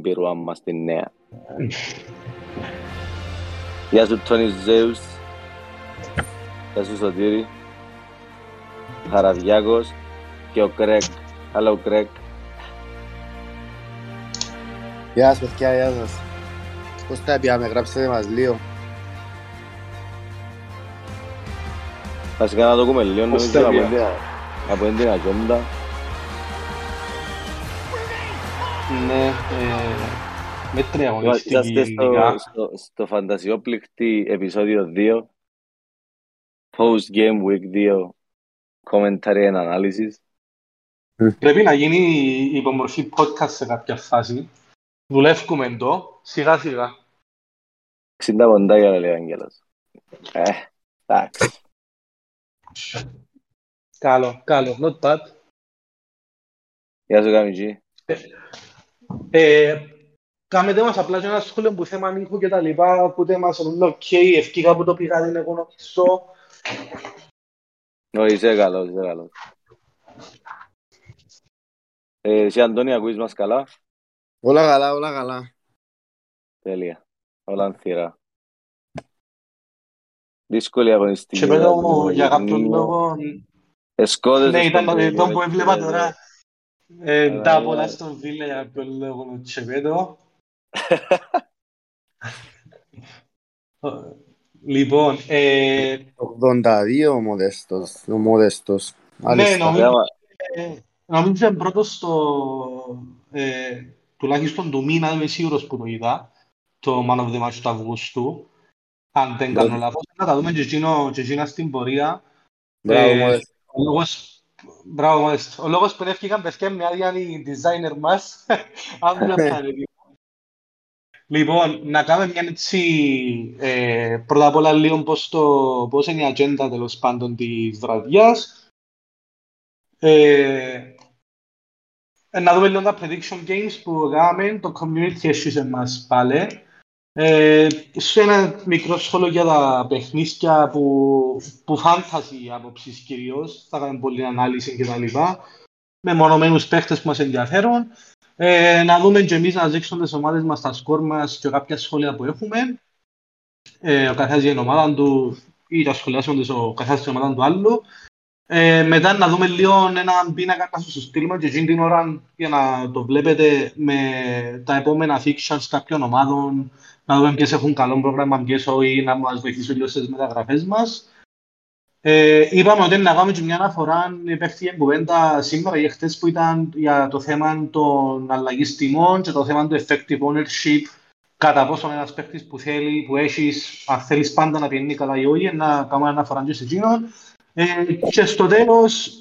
πυρουά μας την νέα. Γεια σου Τόνι Ζέους. Γεια σου Σωτήρη. Χαραδιάκος και ο Κρέκ. Hello Κρέκ. Γεια σας παιδιά, γεια σας. Πώς τα πιάμε, γράψτε μας λίγο. Βασικά να το ακούμε λίγο, νομίζω από την Αγιόντα. Ναι, μέτρια αγωνιστική. Είσαστε στο φαντασιόπληκτη επεισόδιο 2, post-game week 2, commentary and analysis. Πρέπει να γίνει η υπομορφή podcast σε κάποια φάση. Δουλεύουμε εδώ, σιγά σιγά. 60 ποντάκια λέει ο Άγγελος. Εντάξει. Καλό, καλό, not bad. Γεια σου Καμιτζή. Κάμετε μας απλά και ένα σχόλιο που θέμα νύχου και τα λοιπά. Πούτε μας όλο και η ευκήκα που το πήγα δεν έχω νοπισώ. Είσαι καλός, είσαι καλός. Εσύ Αντώνη, ακούεις μας καλά? Όλα καλά, όλα καλά. Τέλεια, όλα ανθυρά. Δύσκολη αγωνιστική. Και πέρα για κάποιον λόγο... Ναι, ήταν το που έβλεπα τώρα. Τα πολλά στον Βίλα για κάποιον λόγο Τσεβέτο. Λοιπόν... 82 ο Μοδέστος. Ναι, νομίζω είναι πρώτος στο... τουλάχιστον του μήνα είμαι σίγουρος που το είδα, το Man of the Match του Αυγούστου. Αν δεν κάνω λάθος, να τα δούμε και εκείνα στην πορεία. Μπράβο, μάλιστα. Ο λόγος που έφυγαν παιδιά μια άλλη designer μας. Λοιπόν, να κάνουμε μια έτσι, πρώτα απ' όλα λίγο πώς είναι η ατζέντα τέλος πάντων της βραδιάς. Να δούμε λίγο τα prediction games που κάναμε, το community issues μας πάλι. Σε ένα μικρό σχόλιο για τα παιχνίσκια που φάνταση απόψεις κυρίως, θα κάνουμε πολλή ανάλυση κτλ. Με μονομένους παίχτες που μας ενδιαφέρουν. Να δούμε και εμείς να δείξουμε τις ομάδες μας, τα σκορ μας και κάποια σχόλια που έχουμε. Ο καθένας για την ομάδα του ή τα σχολιάζοντας ο καθένας για την ομάδα του άλλου. Μετά να δούμε λίγο έναν πίνακα να σας στείλουμε και εκείνη την ώρα για να το βλέπετε με τα επόμενα fictions κάποιων ομάδων, να δούμε ποιες έχουν καλό πρόγραμμα, ποιες όχι, να μας βοηθήσουν λίγο στις μεταγραφές μας. Είπαμε ότι να κάνουμε και μια αναφορά, υπέφτει κουβέντα σήμερα ή χτες που ήταν για το θέμα των αλλαγής τιμών και το θέμα του effective ownership, κατά πόσο ένας παίκτης που θέλει, που έχεις, αν θέλεις πάντα να πηγαίνει καλά ή όχι, να κάνουμε αναφορά και σε εκείνον. Και στο τέλος,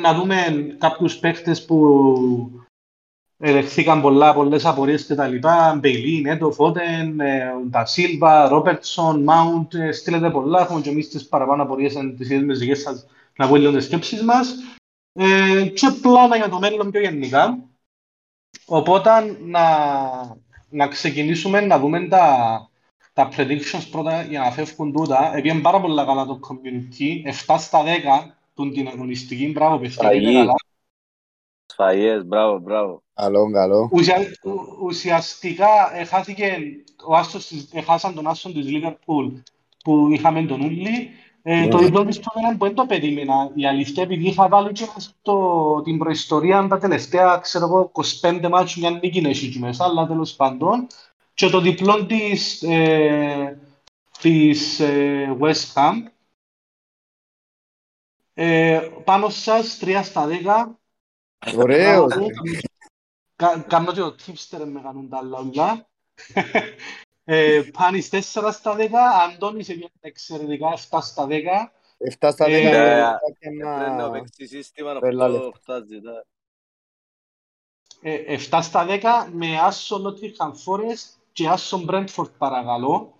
να δούμε κάποιους παίκτες που ελεχθήκαν πολλές απορίες και τα λοιπά. Bailey, Νέκο, Φώτεν, τα Σίλβα, Ρόμπερτσον, Mount, στείλετε πολλά. Έχουμε και εμείς τις παραπάνω απορίες τις ίδιες δικές σας να βγουν λίγο τις σκέψεις μας. Και πλάνα για το μέλλον πιο γενικά. Οπότε, να ξεκινήσουμε να δούμε τα predictions πρώτα για να φεύγουν τούτα. Επίσης πάρα πολύ καλά το community. 7 στα 10 του την αγωνιστική. Μπράβο, παιδιά. Σφαγές, μπράβο, μπράβο. Καλό, καλό. Ουσιαστικά, έχασαν τον Άστον της Liverpool που είχαμε τον Ούλη. Το διπλό της Τότεναμ που δεν το περίμενα. Η αλήθεια, επειδή είχα βάλει και την προϊστορία τα τελευταία, ξέρω εγώ, 25 μάτσου μια νίκη έχει μέσα, αλλά τέλος πάντων. Και το διπλό της West Ham. Πάνω σας, 3 στα 10. Ωραίο! Κάνω και ο tipster με κάνουν τα λαούλα. Πάνης 4 στα 10. Αντώνης έγινε εξαιρετικά 7 στα 10. 7 στα 10. Πρέπει να παίξει σύστημα να πω 8 ζητά. 7 στα 10 με άσο Νότιγχαμ Φόρεστ και άσον Brentford παρακαλώ.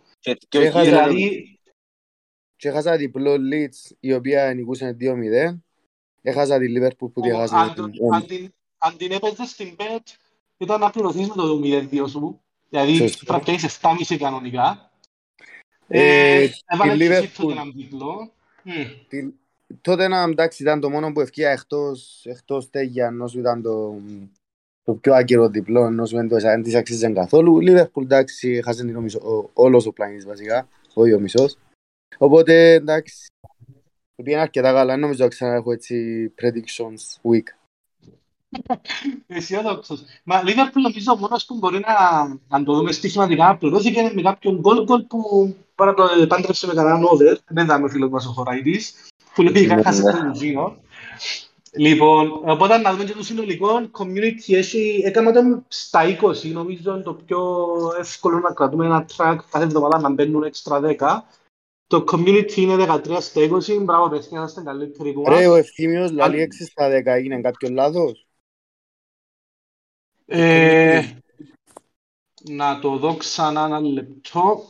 Έχασα διπλό Leeds η οποία νικούσαν 2-0. Έχασα τη Liverpool που διαχάσαν. Αν την έπαιζες στην Bet ήταν να πληρωθείς με το 0-2 σου. Δηλαδή πρέπει να είσαι 7,5 κανονικά. Έβαλε τη Liverpool έναν διπλό. Τότε ήταν το μόνο που ευκαιρία εκτός τέγιαν όσο ήταν το πιο άκυρο διπλό ενός Βέντος αν της αξίζει καθόλου. Λίβερπουλ εντάξει, χάσανε όλος ο πλάνης βασικά, όχι ο μισός. Οπότε εντάξει, πήγαινε αρκετά καλά, νομίζω ξανά έχω έτσι predictions week. Αισιόδοξος. Μα Λίβερπουλ νομίζω μόνος που μπορεί να το δούμε στοιχηματικά πληρώθηκε με κάποιον goal που πάντρεψε με κανέναν over, δεν θα είμαι φίλος μας ο Χωραίτης, που λέει χάσε τον Ζήνο. Λοιπόν, οπότε να δούμε και το συνολικό, community έχει, έκανα στα 20, νομίζω το πιο εύκολο να κρατούμε ένα track κάθε εβδομάδα να μπαίνουν έξτρα 10. Το community είναι 13 στα 20, μπράβο παιδιά, είστε καλύτεροι που μας. Ρε, ο Ευθύμιος λαλεί 6 στα 10, έγινε κάποιο λάθος. Να το δω ξανά ένα λεπτό.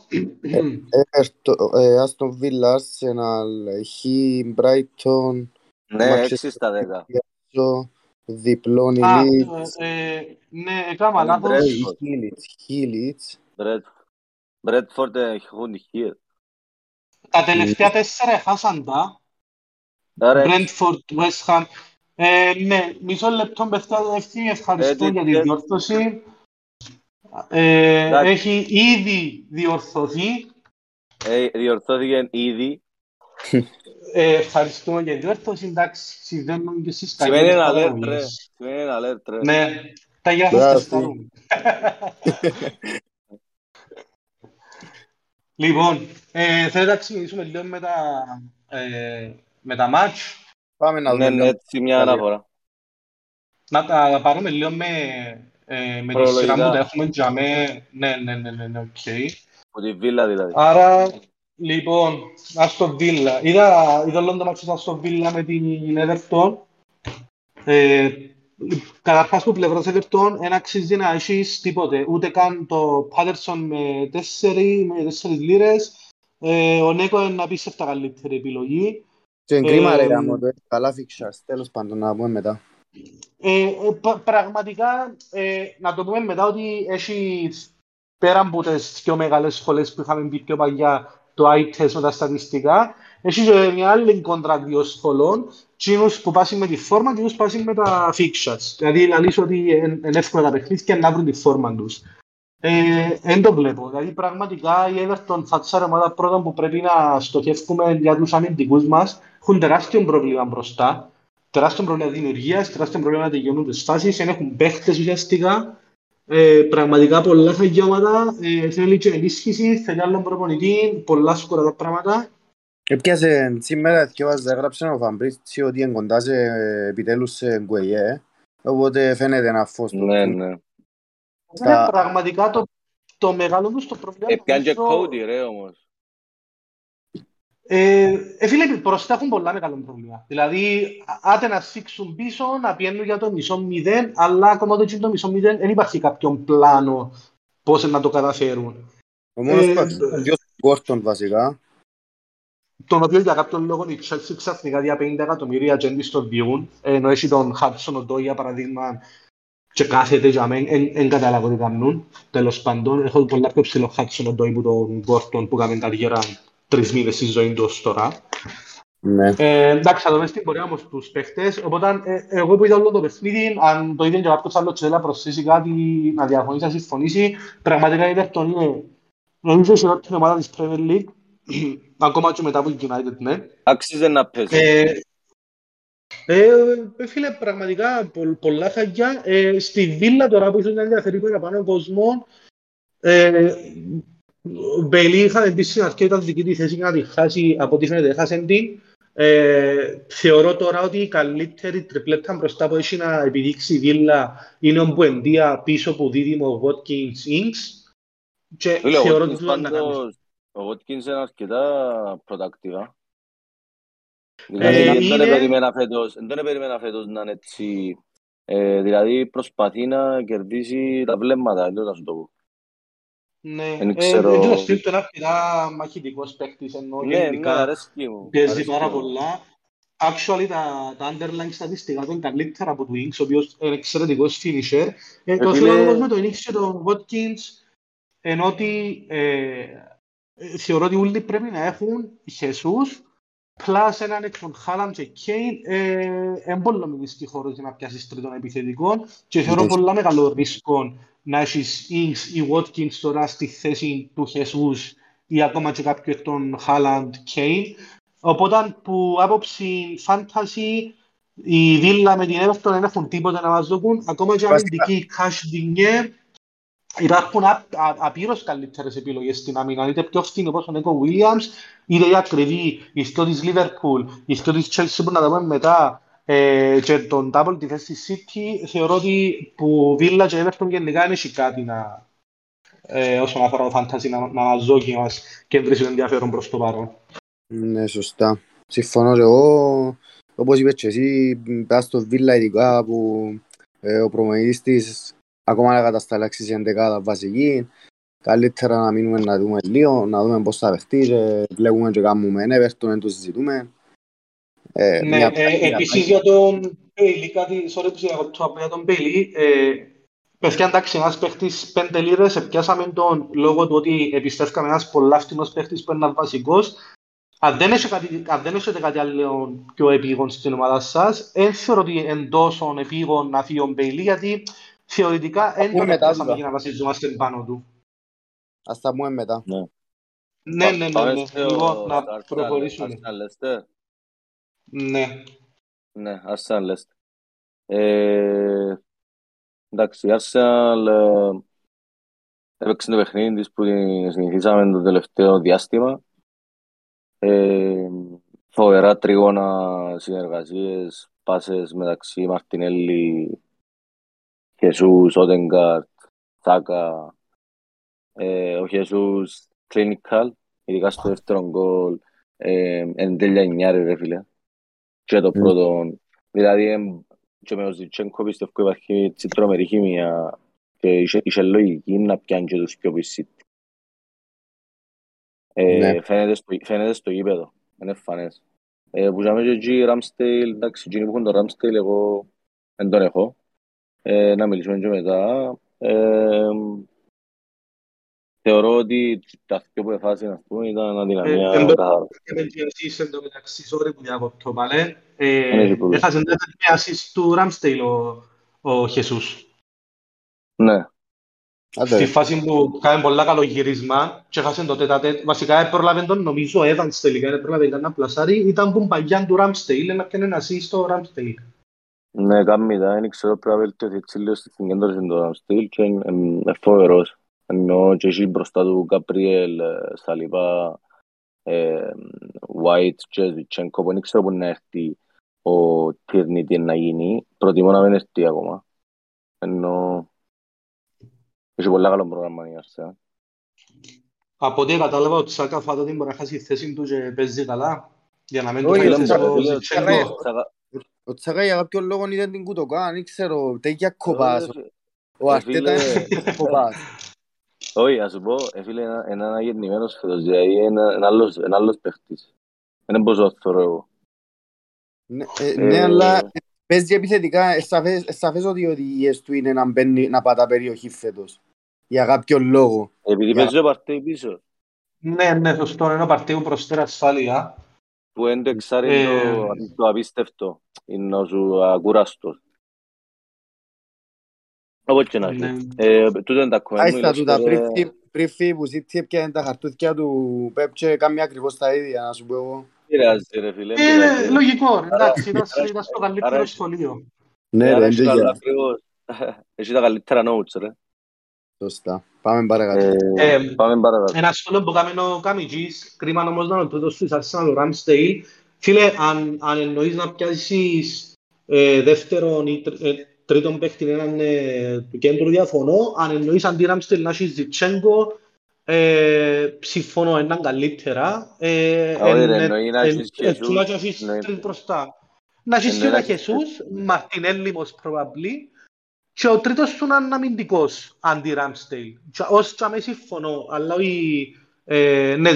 Αστό Βίλα, Arsenal, Χι, Brighton. Ναι, 6 στα 10. Διπλώνει Leeds. Ναι, έκανα λάθος. Leeds. Brentford έχουν χειρ. Τα τελευταία 4 χάσαν τα. Brentford, West Ham. Ναι, μισό λεπτό μπεφτά ευθύνη. Ευχαριστώ για τη διόρθωση. Έχει ήδη διορθωθεί. Διορθώθηκε ήδη. Ευχαριστούμε για τη διόρθωση. Εντάξει, συμβαίνουν και εσείς τα γράφτες. Σημαίνει ένα αλέρτρε. Ναι, τα γράφτες τα ρούμε. Λοιπόν, θέλετε να ξεκινήσουμε λίγο με τα μάτς. Πάμε να δούμε. Ναι, έτσι μια αναφορά. Να τα πάρουμε λίγο με τη σειρά μου, τα έχουμε τζαμέ. Ναι, οκ. Από τη Βίλα δηλαδή. Άρα, λοιπόν, Αστο Βίλα. Είδα όλο το μάτσο Αστο Βίλα με την Everton. Καταρχάς που πλευράς Everton, δεν αξίζει να έχεις τίποτε. Ούτε καν το Patterson με 4 λίρες. Ο Νέκο είναι απίστευτα καλύτερη επιλογή. Και εγκρίμα ρε γάμο το, καλά φίξας, τέλος πάντων να πούμε μετά. Πραγματικά, να το πούμε μετά ότι έχει πέρα από τις πιο μεγάλες σχολές που είχαμε πει πιο παγιά, το ITES με τα στατιστικά, έχει και μια άλλη κόντρα δύο σχολών, τσίνους που πάσουν με τη φόρμα και τσίνους που πάσουν με τα φίξας. Δηλαδή, λαλήσω ότι είναι εύκολα τα παιχνίδια να βρουν τη φόρμα τους. Εν το βλέπω. Δηλαδή, πραγματικά η Everton θα τσάρει ομάδα πρώτα που πρέπει να στοχεύουμε για τους αμυντικούς μας. Έχουν τεράστιο πρόβλημα μπροστά. Τεράστιο πρόβλημα δημιουργίας, τεράστιο πρόβλημα να τελειώνουν τις φάσεις. Δεν έχουν παίχτες ουσιαστικά. Πραγματικά πολλά θα γιώματα. Θέλει και ενίσχυση, θέλει άλλον προπονητή. Πολλά σκορά τα πράγματα. Έπιασε σήμερα και έγραψε ο Φαμπρίτσι ότι εγκοντάζει επιτέλους σε Γκουεγιέ. Οπότε φαίνεται ένα φως. Είναι πραγματικά το μεγάλο τους το πρόβλημα. Επιάνε και κόντι ρε όμως. Φίλε, μπροστά έχουν πολλά μεγάλο πρόβλημα. Δηλαδή, άτε να σφίξουν πίσω, να πιένουν για το μισό μηδέν, αλλά ακόμα το μισό μηδέν δεν υπάρχει κάποιον πλάνο πώς να το καταφέρουν. Ο μόνος είναι δύο Γκόρτον βασικά. Τον οποίο για κάποιον λόγο η Chelsea ξαφνικά για 50 εκατομμύρια τζέντις τον διούν, ενώ έχει τον Χάτσον Οντό για παραδείγμα. Και κάθεται για μένα, δεν καταλάβω τι κάνουν, τέλος πάντων. Έχω πολλά πιο ψηλό Χάτσον Οντό που τον Γκόρτον που κάνει καριέρα 3 μήνες στη ζωή του ως τώρα. Ναι. Εντάξει, θα το μες την πορεία όμως τους παίχτες. Οπότε, εγώ που είδα όλο το παιχνίδι, αν το είδε και κάποιος άλλος και θέλει να προσθέσει κάτι, να διαφωνήσει, να συμφωνήσει, πραγματικά η Everton είναι, νομίζω, η χειρότερη ομάδα της Premier League, ακόμα και μετά από την United, ναι. Άξιζε να παίζει. Φίλε, πραγματικά πολλά χαγιά. Στη Βίλα τώρα που ίσως να διαφέρει παραπάνω κοσμών, ο Bailey είχα πει στην αρχή ήταν δική τη θέση για να τη χάσει, από ό,τι φαίνεται χάσαν την. Θεωρώ τώρα ότι η καλύτερη τριπλέτα μπροστά που έχει να επιδείξει η Βίλα είναι ο Μπουεντία πίσω που δίδυμο ο Watkins Inks. Και θεωρώ ότι θα ανακαλύψει. Ο Watkins είναι αρκετά πρωτακτήρα. Δηλαδή, δεν περίμενα φέτος να είναι έτσι. Δηλαδή, προσπαθεί να κερδίσει τα βλέμματα, εντός να σου το πω. Ναι, εντός στείλ τώρα πειρά μαχητικός παίκτης, ενώ γενικά πιέζει πάρα πολλά. Actually, τα underline στατιστικά ήταν καλύτερα από του Inks, ο οποίος είναι εξαιρετικός finisher. Το θέλω με το Inks και τον Watkins, ενώ ότι θεωρώ ότι όλοι πρέπει να έχουν Χεσούς, πλάς έναν εκ των Χάλαν και Κέιν εμπόλου μιλήσει χώρος για να πιάσεις τρίτον επιθετικών και θεωρώ πολλά μεγάλο ρίσκο να έχεις Ινγκς ή Βότκινς τώρα στη θέση του Χεσούς ή ακόμα και κάποιο εκ των Χάλαν Κέιν. Οπότε που άποψη φάνταση η Βίλα με την Everton δεν έχουν τίποτα να μας δοκούν, ακόμα και αμυντική Κασδινιέ. Υπάρχουν απείρως καλύτερες επιλογές στην αμήνα, είτε πιο φθηνή όπως ο Νέκο Williams, είτε η ακριβή, η στο της Liverpool, η στο της Chelsea που να τα πούμε μετά και τον double τη θέση City, θεωρώ ότι που Villa και Everton γενικά δεν έχει κάτι να, όσον αφορά το fantasy να αναζώγει μας και βρίσκει ενδιαφέρον προς το παρόν. Ναι, σωστά. Συμφωνώ και εγώ, όπως είπες και εσύ, πέρα στο Villa ειδικά που ο προμονητής της ακόμα να κατασταλάξεις η εντεκάδα βασική, καλύτερα να μείνουμε να δούμε λίγο, να δούμε πώς θα παιχτεί και βλέπουμε και κάνουμε Everton, δεν το συζητούμε. Ναι, επίσης για τον Bailey, κάτι σωρί που συζητώ για τον Bailey, παιδιά εντάξει, ένας παίχτης 5 λίρες, επιάσαμε τον λόγο του ότι επιστεύκαμε ένας πολλά φτηνός παίχτης που είναι ένας βασικός. Αν δεν έχετε κάτι άλλο πιο επίγον στην ομάδα σας, έφερε ότι εντός των επίγων να φύγει ο Bailey, γιατί θεωρητικά δεν το μετάσαμε για να βασιζόμαστε πάνω του. Ας τα πούμε μετά. Ναι. Εγώ να προχωρήσουμε. Ναι, Arsenal Leicester. Εντάξει, Arsenal έπαιξε το παιχνίδι της που συνηθίσαμε το τελευταίο διάστημα. Φοβερά τρίγωνα συνεργασίες, πάσες μεταξύ Μαρτινέλι, Χεσούς, Ότενγκαρτ, Σάκα, ο Χεσούς κλινικάλ, ειδικά στο δεύτερο γκολ, εν τέλεια νιάρι ρε φίλε. Και το πρώτο, δηλαδή και με τον Ζιτσέγκο πιστεύω υπάρχει έτσι τρομερή χημία και είχε λογική να πιάνει και τους πιο πισίτη. Φαίνεται στο γήπεδο, είναι φανές. Που είχαμε και εκεί Ράμπστειλ, εντάξει, εκείνοι που έχουν τον Ράμπστειλ εγώ δεν τον έχω. Να μιλήσουμε και μετά. Θεωρώ ότι τα πιο που εφάζει να πούμε ήταν αδυναμία. Εμείς εν τω μεταξύ, sorry που διακοπτώ πάλι, έχασε την ασίστ του Ramsdale ο Χεσούς. Ναι. Στη φάση που κάνει πολλά καλό γύρισμα και έχασε το τέταρτο, βασικά πρόλαβε τον νομίζω ο Evans τελικά, πρόλαβε κανένα πλασάρι, ήταν που παγιάν του Ramsdale να κάνει ένα ασίστ στο Ramsdale. Ναι, καμίδα. Δεν ξέρω πρέπει να βελτιωθεί λίγο στην κέντρωση των στυλ και είναι φοβερός. Ενώ και εσύ μπροστά του Γκαμπριέλ, Σαλιβά, White και Ζιτσέγκο, δεν ξέρω πού να έρθει ο Τιρνί τι να γίνει. Προτιμώ να μην έρθει ακόμα. Ενώ έχει πολλά καλό πρόγραμμα για αυτά. Από ό,τι κατάλαβα ότι Σάκα φάτω την μπορεί να χάσει η θέση του και παίζει καλά. Για να μην το χάσει στο Ζιτσέγκο. Ο Τσάκα για κάποιον λόγο ήταν την Γκιουντογκάν, δεν ξέρω, τέτοια κοπάς. Ο Αρτέτα είναι κοπάς. Όχι, ας σου πω, φίλε, είναι αναγεννημένος φέτος, δηλαδή είναι άλλος παίχτης. Δεν μπορώ να θεωρώ εγώ. Ναι, αλλά παίζει επιθετικά, σαφές ότι οι οδηγίες του είναι να πατά περιοχή φέτος. Για κάποιον λόγο. Επειδή παίζει ο Παρτέι πίσω. Ναι, σωστό, είναι ο Παρτέι που προσφέρει ασφάλεια. Που είναι το εξάρι το απίστευτο, είναι ο σου ακούραστος. Όπως και να έχει. Τούτο είναι τα κομμάτια. Πριν που ζήτησε πια είναι τα χαρτούθηκια του Πέπτσε, κάμια ακριβώς τα ίδια, να σου πω εγώ. Πειράζει ρε φίλε. Λογικό, εντάξει, ήταν στο καλύτερο σχολείο. Ναι ρε, είναι ακριβώς. Έχει τα καλύτερα νότς ρε. Σωστά. Πάμε παρακάτω. Ένα σχόλιο που κάνει ο Καμιτζής, κρίμα όμως να είναι ο πρώτος του Arsenal, ο Ramsdale. Φίλε, αν εννοείς να πιάσεις δεύτερον ή τρίτον παίχτη έναν του κέντρου διαφωνώ, αν εννοείς αντί Ramsdale να έχεις Ζιτσέγκο, ψηφωνώ έναν καλύτερα. Εννοεί να έχεις Χεσούς. Να έχεις και ένα Χεσούς, Μαρτινέλι most probably. Και ο τρίτος του είναι αμυντικός αντί Ramsdale. Ως και αμέσως συμφωνώ, αλλά όχι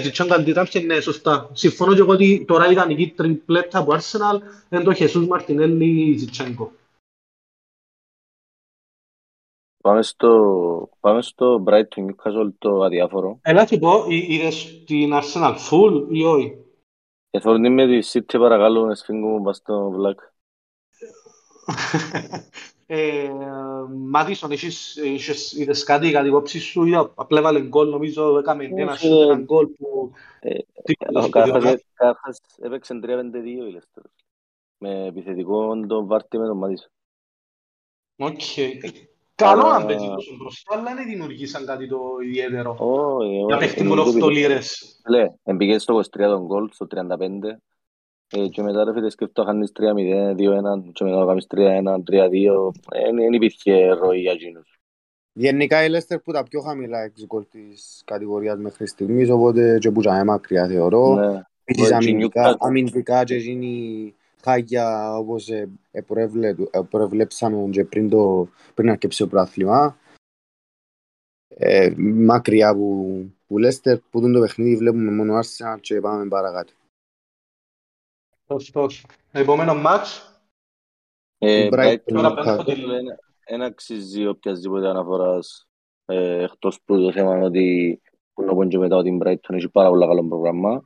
Ζιτσέγκο αντί Ramsdale, ναι, σωστά. Συμφωνώ και εγώ ότι τώρα ήταν η τριπλέτα από Arsenal, είναι το Χεσούς, Μαρτινέλι, Ζιτσέγκο. Πάμε στο Brighton, Newcastle, το αδιάφορο. Ελά, τι πω, είδες την Arsenal full ή όχι. Εθόρνη με τη City παρακαλώ να σφίγγω πας στο Βλάκ. Μάτισον, είδες κάτι για την κόψη σου, απλά έβαλε γκολ, νομίζω έκαμε ένα γκολ που... Ο Κάρχας έπαιξε 3-5-2 ηλεκτρός. Με επιθετικό τον βάρτη με τον Μάτισον. Οκ. Καλό να παίζει τόσο μπροστά, αλλά δεν δημιουργήσαν κάτι το ιδιαίτερο. Να παίχτη μόνο 8 λίρες. Εμπήκες στο 23 τον γκολ, στο 35. Και μετά ρε φίλε σκεφτώ χάνεις 3-0, 2-1 και μετά να κάνεις 3-1, 3-2. Εν υπήρχε ροή για εκείνους. Γενικά η Λέστερ που τα πιο χαμηλά εξγκολ της κατηγορίας μέχρι στιγμής, οπότε και πουζαμε μακριά θεωρώ. Τις αμυντικά και γίνει χάγια όπως προεβλέψαμε και πριν αρκεψε το πράθλημα. Μακριά που Λέστερ που τον το παιχνίδι βλέπουμε μόνο Arsenal και πάμε παρακάτω. Επόμενο μάτς. Δεν αξίζει οποιασδήποτε αναφοράς εκτός που το θέμα είναι ότι κουνόπον και μετά ότι Brighton έχει πάρα πολλά καλό πρόγραμμα.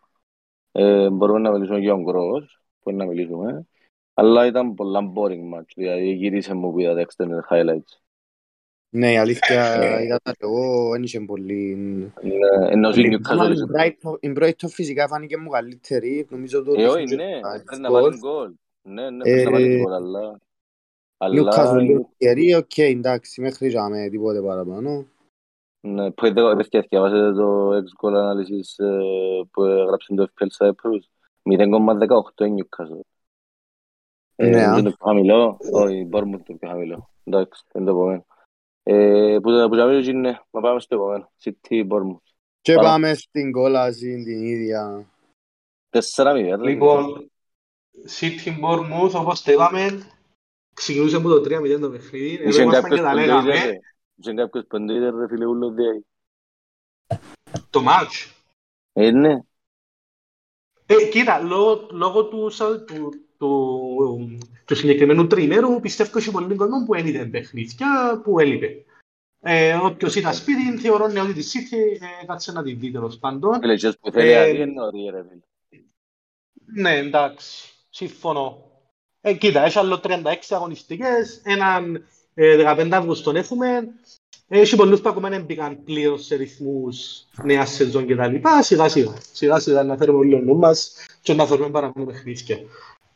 Μπορούμε να μιλήσουμε και για τον Γκρος, μπορεί να μιλήσουμε. Αλλά ήταν πολλά boring match, δηλαδή γυρίσε μου που είδα τα extended highlights. Ναι, η αλήθεια ήταν και εγώ, δεν είχε πολύ... Η Brighton φυσικά φάνηκε μου καλύτερη, νομίζω το... Όχι, ναι, πρέπει να βάλει γκολ. Ναι, πρέπει να βάλει γκολ, αλλά... Newcastle, οκ, εντάξει, μέχρι είχαμε τίποτε παραπάνω. Ναι, που έφτιαξε και βάζετε το ex-goal analysis που έγραψε το FPL Cyprus, 0,18 είναι Newcastle. Είναι το πιο χαμηλό, όχι, μπορούμε το πιο χαμηλό. Εντάξει, είναι το επόμενο. Που θα μιλήσω είναι, να πάμε στο επόμενο, City, Bournemouth. Και πάμε στην κόλαση την ίδια. 4-0. Λοιπόν, City, Bournemouth, όπως το είπαμε, ξεκινούσε από το 3-0 το παιχνίδι. Εδώ ήμασταν και τα λέγαμε. Είχε κάποιος ποντρίδερ, ρε φίλε, ούλο διάγει. Το μάτς. Ναι. Κοίτα, λόγω του συγκεκριμένου τριμέρου πιστεύω ότι πολλοί κόσμοι που έλειπε παιχνίδια που έλειπε. Όποιος ήταν σπίτι θεωρώνει ότι τη City κάτσε να την δει τέλος πάντων. Ελεγγύος που θέλει αδί εννοεί ρε φίλε. Ναι, εντάξει, συμφωνώ. Κοίτα, έχει άλλο 36 αγωνιστικές, έναν 15 Αυγούστου έχουμε. Έχει πολλούς που ακόμα δεν μπήκαν πλήρως σε ρυθμούς νέας σεζόν και τα λοιπά. Σιγά σιγά να φέρουμε όλοι νου μας και να φέρουμε παραπάνω παιχνίδια.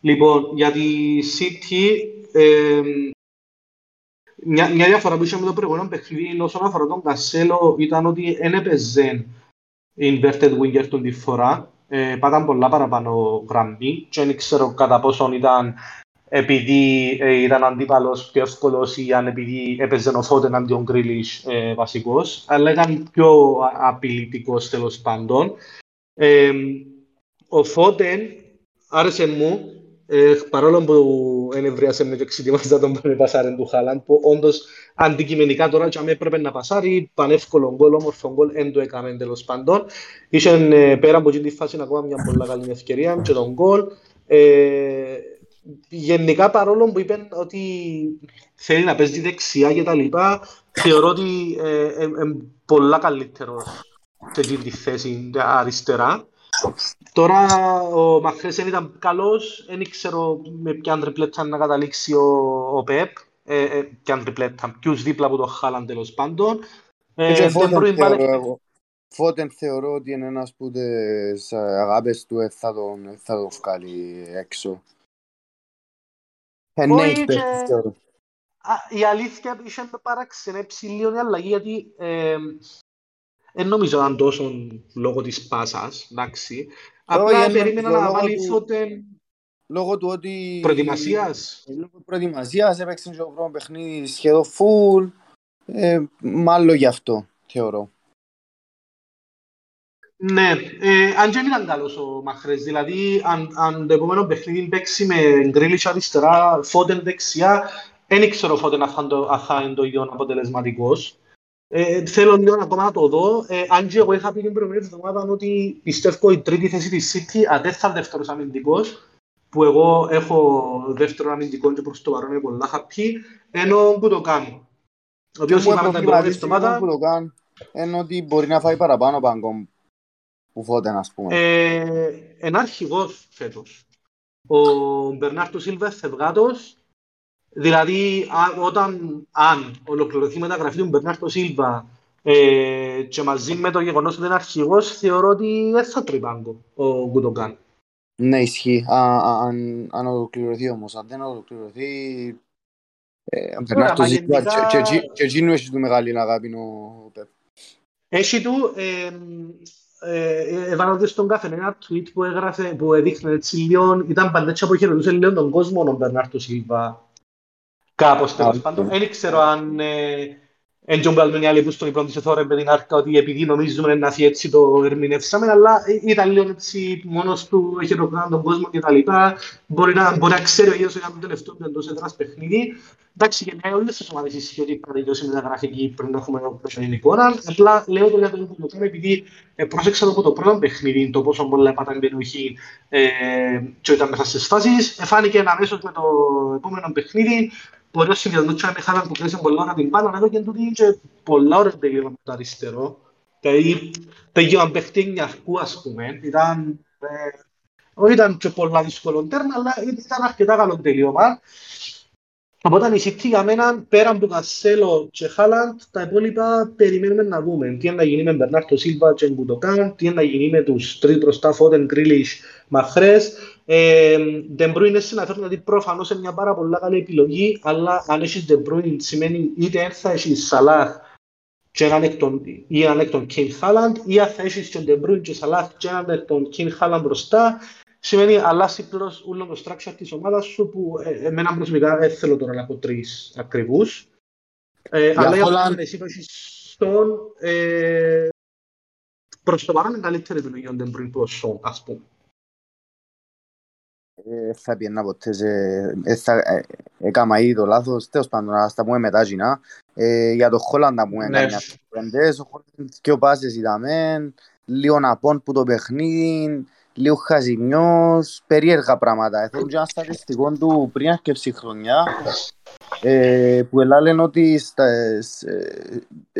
Λοιπόν, για τη City, μια διαφορά που είχαμε το προηγούμενο παιχνίδι όσον αφορά τον Κασέλο ήταν ότι δεν έπαιζε inverted winger τον τη φορά. Πάταν πολλά παραπάνω γραμμή και δεν ξέρω κατά πόσον ήταν επειδή ήταν αντίπαλος πιο εύκολος ή αν επειδή έπαιζε ο Φώτεν αντί ο Γκρίλις βασικός, αλλά ήταν πιο απειλητικός τέλος πάντων. Ο Φώτεν άρεσε μου, παρόλο που ενευρίασε με το εξητήμαζα τον πασάρεν του Χάλαν, που όντως αντικειμενικά τώρα και αν έπρεπε να πασάρει πανεύκολο γκολ, όμορφο γκολ, εν το έκαμε τέλος πάντων. Ήσαν πέρα από την φάση ακόμα μια πολλά καλή ευκαιρία και τον γκολ. Γενικά παρόλο που είπαν ότι θέλει να παίζει δεξιά και τα λοιπά, θεωρώ ότι πολλά καλύτερο σε αυτή τη θέση αριστερά. Τώρα ο Μαχρές δεν ήταν καλός, δεν ξέρω με ποια τριπλέτα να καταλήξει ο Πεπ, ποιους δίπλα από το Χάλαν τέλος πάντων. Φώτεν θεωρώ ότι είναι ένας που τις αγάπες του θα το βγάλει έξω. Η αλήθεια είχε με παραξενέψει λίγο η αλλαγή, γιατί δεν νομίζω να είναι τόσο λόγω της πάσας, εντάξει. Απλά περίμενα να βάλει Φώτεν λόγω του ότι προετοιμασίας. Λόγω προετοιμασίας έπαιξε και το πρώτο παιχνίδι σχεδόν φουλ, μάλλον γι' αυτό θεωρώ. Ναι, αν και ήταν καλός ο Μαχρές, δηλαδή αν το επόμενο παιχνίδι παίξει με Γκρίλιτς αριστερά, Φώτεν δεξιά, δεν ήξερα ο Φώτεν θα είναι το ίδιο αποτελεσματικός. Θέλω λίγο ακόμα να το δω, αν και εγώ είχα πει την προηγούμενη εβδομάδα ότι πιστεύω η τρίτη θέση της City αντέθαν δεύτερος αμυντικός, που εγώ έχω δεύτερο αμυντικό και προς το παρόν είναι πολλά χαπή, ενώ που το κάνω. Ο οποίος είπαμε την προηγούμενη εβδομάδα, ενώ ότι μπορεί να φάει παραπάνω παγκόμ. που Φώτεν, ας πούμε. Ένα αρχηγός φέτος. Ο Μπερνάρτο Σίλβερ Θευγάτος, δηλαδή αν ολοκληρωθεί η μεταγραφή του Μπερνάρτο Σίλβα και μαζί με το γεγονός ότι είναι αρχηγός, θεωρώ ότι δεν θα τρυπάγκο ο Γκιουντογκάν. Ναι, ισχύει. Αν ολοκληρωθεί όμως, αν δεν ολοκληρωθεί, αν περνάς το ζήτημα και εκείνου έχει του μεγάλη αγάπη ο Πεπ. Έχει του, εβάλλονται στον κάθε ένα tweet που έγραφε, που έδειχνε έτσι λίγο, ήταν παντέτσια που χαιρετούσε λίγο τον κόσμο ο Μπερνάρτο Σίλβα. Κάπως τέλος πάντων. Δεν ξέρω αν εντζομπλαλούν οι άλλοι που στον υπρόντισε θόρε με την άρκα ότι επειδή νομίζουμε να φύγει έτσι το ερμηνεύσαμε, αλλά ήταν λίγο έτσι μόνος του, έχει ροκράνει τον κόσμο κτλ. Μπορεί να ξέρει ο ίδιος ότι ήταν το τελευταίο του εντός έδρας παιχνίδι. Εντάξει, γεννάει όλες τις ομάδες ισχύει ότι πρέπει να τελειώσει μεταγραφική πριν να έχουμε την εικόνα. Απλά λέω το για τον Γκιουντογκάν επειδή πρόσεξα από το πρώτο παιχνίδι το πόσο πολλά πατάνε την ενοχή και ήταν μέσα στις φάσεις. Φάνηκε αμέσως με το επόμενο παιχνίδι. Μπορεί ο συνδυασμός του Χάλαν που κλέσε πολλά ώρα την μπάλα, αλλά και τούτοι είναι πολλά ώρα που τελείωμα από το αριστερό. Τελείωμα παιχτή νιαρκού, ας πούμε. Ήταν και πολλά δύσκολο τέρμα, αλλά ήταν αρκετά καλό τελείωμα. Οπότε η City για μένα, πέρα από Κασέλο και Χάλαν, τα υπόλοιπα περιμένουμε να δούμε. Τι είναι να γίνει με Μπερνάρτο Σίλβα και Γκιουντογκάν, τι είναι να γίνει με τους τρεις μπροστά Φώτεν, Γκρίλις, Μαχρές. De Bruyne συναφέρουν ότι προφανώς είναι μια πάρα πολύ καλή επιλογή, αλλά αν έχεις De Bruyne σημαίνει είτε θα έχεις Σαλάχ και έναν εκ των Κιν Χάλαντ, ή αν θα έχεις τον De Bruyne και Σαλάχ και έναν εκ των Κιν Χάλαντ μπροστά. Σημαίνει αλλάζει πλώς όλο το structure της ομάδας σου που εμένα προσωπικά δεν θέλω τώρα να έχω τρεις ακριβούς. Αλλά για αυτό είναι εσύ που έχεις στον προς το παρόν είναι καλύτερη επιλογή ο De Bruyne προς τον, ας πούμε. Θα πιένα ποτέ, έκανα ήδη το λάθος, τέλος πάντων, ας τα πούμε μετά γινά. Για το Χόλαν τα πούμε κάνει αυτές τις πέντες, ο Χόλαν και ο Πάσες είδαμε, λίγο να πόν που το παιχνίδι, λίγο χαζιμιός, περίεργα πράγματα. Θέλω και ένα στατιστικό του πριν αρκεψη χρονιά, που έλεγαν ότι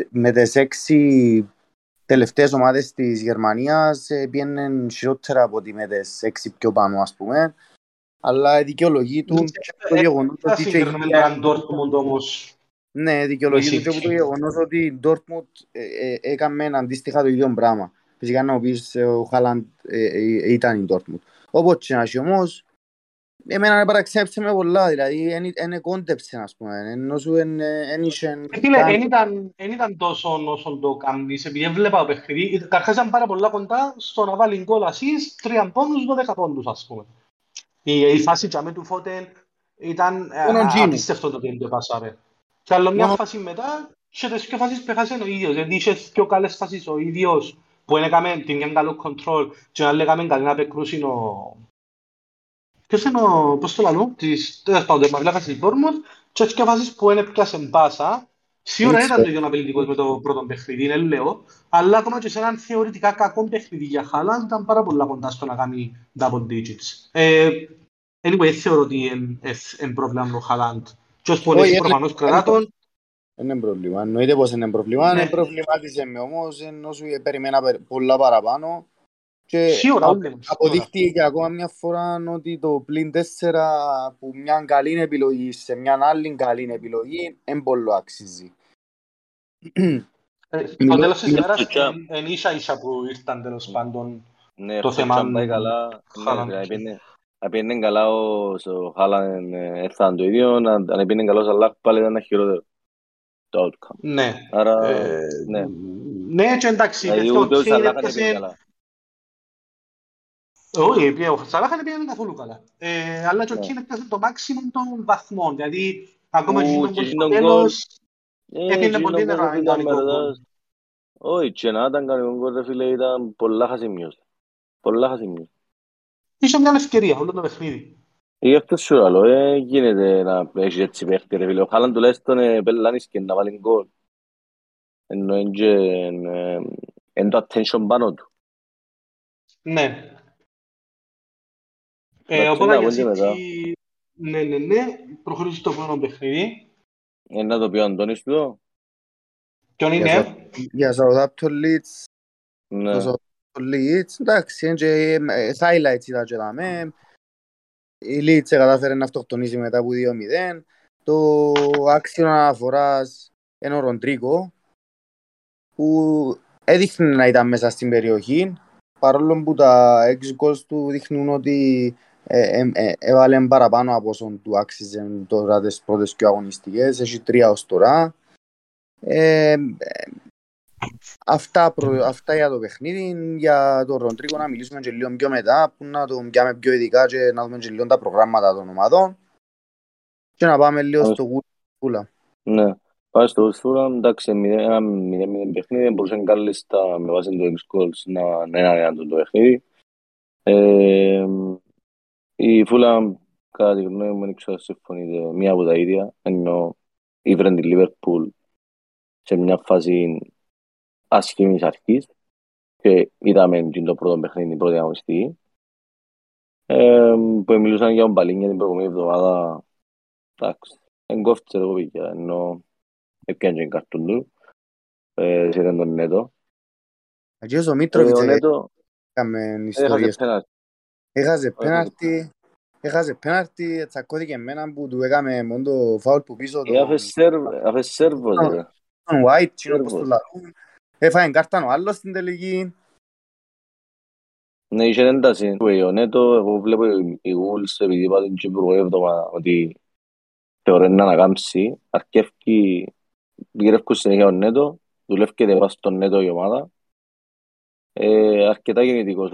με τις 6 τελευταίες ομάδες της Γερμανίας πήγαιναν χειρότερα από ότι με τις 6 πιο πάνω, ας πούμε. Αλλά δικαιολογείται το γεγονός ότι η Ντόρτμουντ έκαμε αντίστοιχα το ίδιο πράγμα. Φυσικά να πεις ο Χάλαντ ήταν η Ντόρτμουντ. Όπως και να έχει όμως, εμένα παραξέψε με πολλά, δηλαδή δεν κόντεψε, ας πούμε, ενώ σου δεν ήταν τόσο όσο το κάνεις, επειδή έβλεπα το παιχνίδι, καρχάς ήταν πάρα πολλά κοντά στο να βάλει γκολ ασίς, 3 πόντους, 12 πόντους, ας πούμε. Η φάση τσάμε του Φώτεν ήταν απίστευτο το τέντο πασάρε. Και άλλο μια φάση μετά, σε τις πιο φάσεις πέχασε ο ίδιος, γιατί είχε πιο καλές φάσεις ο ίδιος, που έκαμε την μια καλό κοντρόλ και να λέγαμε καλή να πεκρούσει ο... Ποιος είναι ο Ποστολανού, της Παντερμαβλάκας της Βόρμος και έτσι και φάσεις που είναι πιάσε μπάσα. Σίγουρα ήταν το ίδιο απελητικός με το πρώτο παιχνίδι, είναι λέω, αλλά ακόμα και σε έναν θεωρητικά κακό παιχνίδι για Χάλαν ήταν πάρα πολλά κοντά στο να κάνει double digits. Anyway, θεωρώ ότι είναι πρόβλημα ο Χάλαν και ως πολλές προφανώς κρατάτων. Είναι πρόβλημα, εννοείται πως είναι πρόβλημα, είναι προβλημάτισε με όμως, ενώ σου περιμένα πολλά παραπάνω. Και αποδείχτηκε ακόμα μια φορά ότι το πλην 4 που μια καλή επιλογή σε μια άλλη καλή επιλογή δεν πολύ αξίζει. Το τέλος της ημέρας είναι ίσα-ίσα που ήρθαν τέλος πάντων το θέμα. Αν πήγαινε καλά ο Χάλαν έρθαν το ίδιο, αν πήγαινε καλά ο Σαλάχ πάλι ήταν χειρότερο. Το outcome. Ναι. Ναι, εντάξει. Όχι, ο Σαλάχ δεν πήγαινε καθόλου καλά. Αλλά και ο Κίνεκ έφτασε το maximum των βαθμών. Δηλαδή, ακόμα και στο τέλος, έπινε πολύ νερά. Όχι, και να ήταν κανονικό γκολ, ρε φίλε, ήταν πολλά χασιμιός. Πολλά χασιμιός. Είχε μια ευκαιρία, όλο το παιχνίδι. Γι' αυτό σου λέω, γίνεται να έχεις έτσι παίχτη, ρε φίλε. Ο Χάλαν τουλάχιστον πελάνεις και να βάλει γκολ. Ενώ είναι το attention πάνω του. Ναι. Οπότε για City, ναι, προχωρήσει το πρώτο παιχνίδι. Να το πει ο Αντώνης του. Ποιον είναι? Για Southampton Leeds. το Leeds, εντάξει, είναι και highlights ήταν και δάμε. Η Leeds κατάφερε να αυτοκτονίζει μετά από 2-0. Το άξιο αναφοράς είναι ο Ροντρίγκο, που έδειχνε να ήταν μέσα στην περιοχή, παρόλο που τα ex-goals του δείχνουν ότι έβαλε παραπάνω από όσον του άξιζε τώρα τις πρώτες και αγωνιστικές, έχει 3 ως τώρα. Αυτά για το παιχνίδι. Για τον Ροντρίγκο να μιλήσουμε και λίγο πιο μετά, που να τον πιάμε πιο ειδικά και να δούμε και λίγο τα προγράμματα των ομάδων και να πάμε λίγο στο Γουλα. Ναι, πάμε στο Γουλα. Εντάξει, ένα 0-0 παιχνίδι μπορούσε κάλλιστα με βάση το εξκόλς να είναι το παιχνίδι. Η Φούλα, κατά τη γνώμη μου, δεν ξέρω, συμφωνείτε μία από τα ίδια, ενώ ήβραν τη Liverpool σε μια φάση άσχημης αρχής και είδαμε το πρώτο παιχνίδι, την πρώτη αγωνιστική, που μιλούσαν για τον Μπαλίνια την προηγούμενη εβδομάδα. Εντάξει, εγκόφτησε εγώ πήγε, ενώ έπιανε και καρτούν του, ήταν τον Νέτο. Αγγίως ο Μήτροβιτς έκαμε ιστορίες. Έχασε πέναρτη, τσακώθηκε εμένα που του έκαμε μόνο το φάουλ που πίσω. Έχασε σέρβος. Τον White, τσινό προς το λαρούν. Έφαγε κάρταν ο άλλος στην τελική. Ναι, είχε ένταση. Ο Νέτο, εγώ βλέπω η Wolves, επειδή είπα την Κύπρο έβδομα, ότι θεωρεί να ανακάμψει. Αρκεύει, γυρεύκουν συνέχεια ο Νέτο, δουλεύει και δεβάσει τον Νέτο η ομάδα. Αρκετά γεννητικός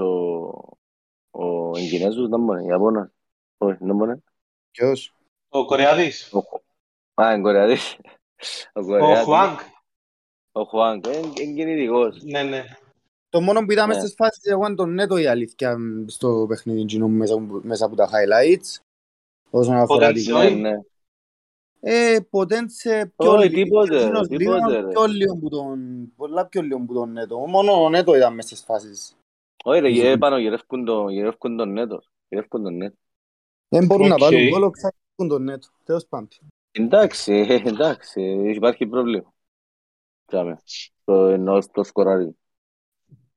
ο Κινέζος, δεν μπορεί, Ιαπώνας. Όχι, δεν μπορεί. Ποιος? Ο Κορεάδης. Α, ο Κορεάδης. Ο Χουάνκ. Ο Χουάνκ, είναι κινητικός. Ναι, ναι. Το μόνο που είδαμε στις φάσεις ήταν τον Νέτο, η αλήθεια, στο παιχνίδι κοινό μέσα από τα highlights. Όσον αφορά την κοινό. Ποτένσε πιο λίγο που τον Νέτο. Μόνο ο Νέτο ήταν μέσα στις φάσεις. Όχι, επάνω γυρεύκουν τον Νέτο. Δεν μπορούν να πάρουν κόλο, ξαγυρεύκουν τον Νέτο. Τέλος πάντων. Εντάξει, υπάρχει πρόβλημα. Εννοώ στο σκοράρι.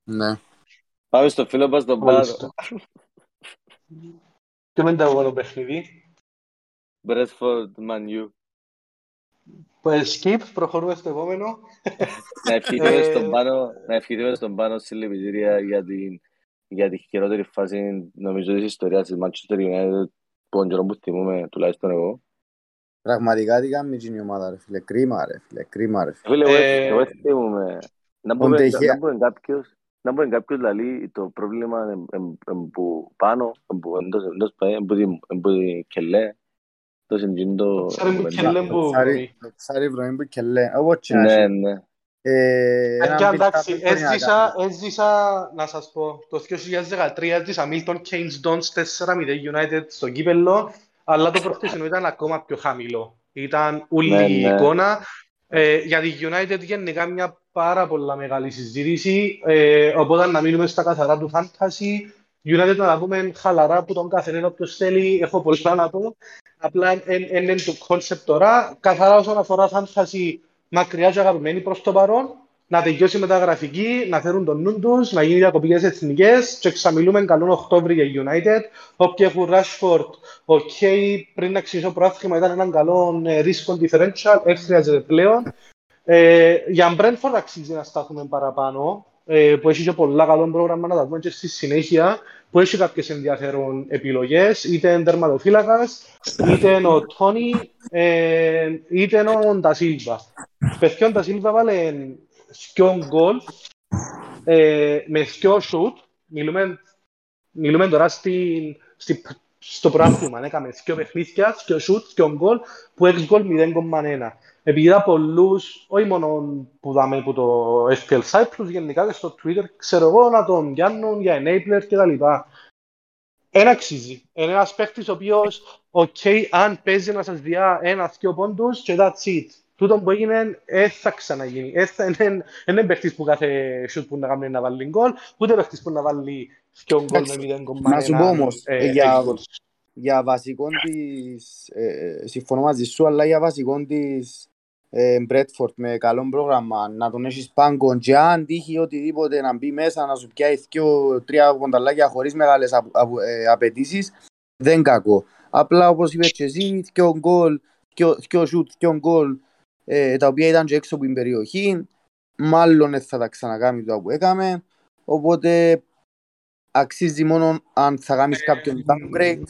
Ναι. Πάμε στο φίλο μας τον Πάρο. Και με τα γόνο παιχνίδι. Brentford, Man U. Skip, προχωρούμε στο επόμενο. Να ευχηθούμε στον Πάρο συλληπιτήρια για τη χειρότερη φάση, νομίζω, της ιστορίας της Manchester United, τον καιρό που θυμούμε, τουλάχιστον εγώ. Πραγματικά τι κάνουμε την ομάδα, ρε φίλε, κρίμα ρε φίλε, Φίλε, εγώ έτσι θυμούμε. Να μπορεί κάποιος λαλεί το πρόβλημα που πάνω, που εντός πάει, κελέ. Το συντζίντο... Ξάρι βρωμή που κελέ. Ναι, ναι. Εντάξει, έζησα, να σας πω, το 2013 έζησα Milton Keynes Dons 4-0 United στο κύπελλο, αλλά το προχθέσινο ήταν ακόμα πιο χαμηλό. Ήταν όλη η εικόνα. Για τη United γενικά μια πάρα πολλά μεγάλη συζήτηση, οπότε να μείνουμε στα καθαρά του fantasy. United να πούμε χαλαρά που τον καθένα όποιος θέλει, έχω πολλά να πω. Απλά είναι το concept τώρα. Καθαρά όσον αφορά fantasy, μακριά και αγαπημένοι προς το παρόν, να τελειώσει μεταγραφική, να φέρουν τον νου τους, να γίνει διακοπικές εθνικές και ξαμιλούμε καλόν Οκτώβρη για United. Όποιοι έχουν Rashford, ok, πριν να ξεκινήσω προάθλημα ήταν έναν καλό risk on differential, έτσι χρειάζεται πλέον. Για Brentford αξίζει να σταθούμε παραπάνω, που έχει και πολλά καλό πρόγραμμα να τα δούμε και στη συνέχεια, που έχει κάποιες ενδιαφέρον επιλογές, είτε τερματοφύλακας, είτε ο Τόνι, είτε ο Ντασίλβα. Παιδιόν Ντασίλβα βάλε σκιόν γκολ με σκιό σούτ. Μιλούμε τώρα στο πράγμα, έκαμε σκιό παιχνίδια, σκιό σούτ, σκιόν γκολ, που έχει γκολ 0,1. Επειδή είδα πολλούς, όχι μόνο που δάμε από το FPL Cyprus, γενικά και στο Twitter, ξέρω εγώ να τον πιάνουν για enabler κτλ. Ένα αξίζει. Είναι ένας παίκτης ο οποίος, ok, αν παίζει να σας διά ένα-δυο πόντους και that's it. Τούτο που έγινε, θα ξαναγίνει. Είναι παίκτης που κάθε shoot που να κάνει να βάλει γκολ, ούτε παίκτης που να βάλει δυο γκολ με 0,1. Να σου πω όμως, για βασικών της, συμφωνώ μαζί σου, αλλά για βασικών της Brentford με καλό πρόγραμμα, να τον έχεις πάγκον και αν τύχει οτιδήποτε να μπει μέσα να σου πιάει 2-3 κονταλάκια χωρίς μεγάλες απαιτήσεις, δεν κακό. Απλά όπως είπες και εσύ, 2 γκολ, τα οποία ήταν και έξω από την περιοχή, μάλλον δεν θα τα ξανακάμει το που έκαμε, οπότε αξίζει μόνο αν θα κάνεις κάποιον downgrade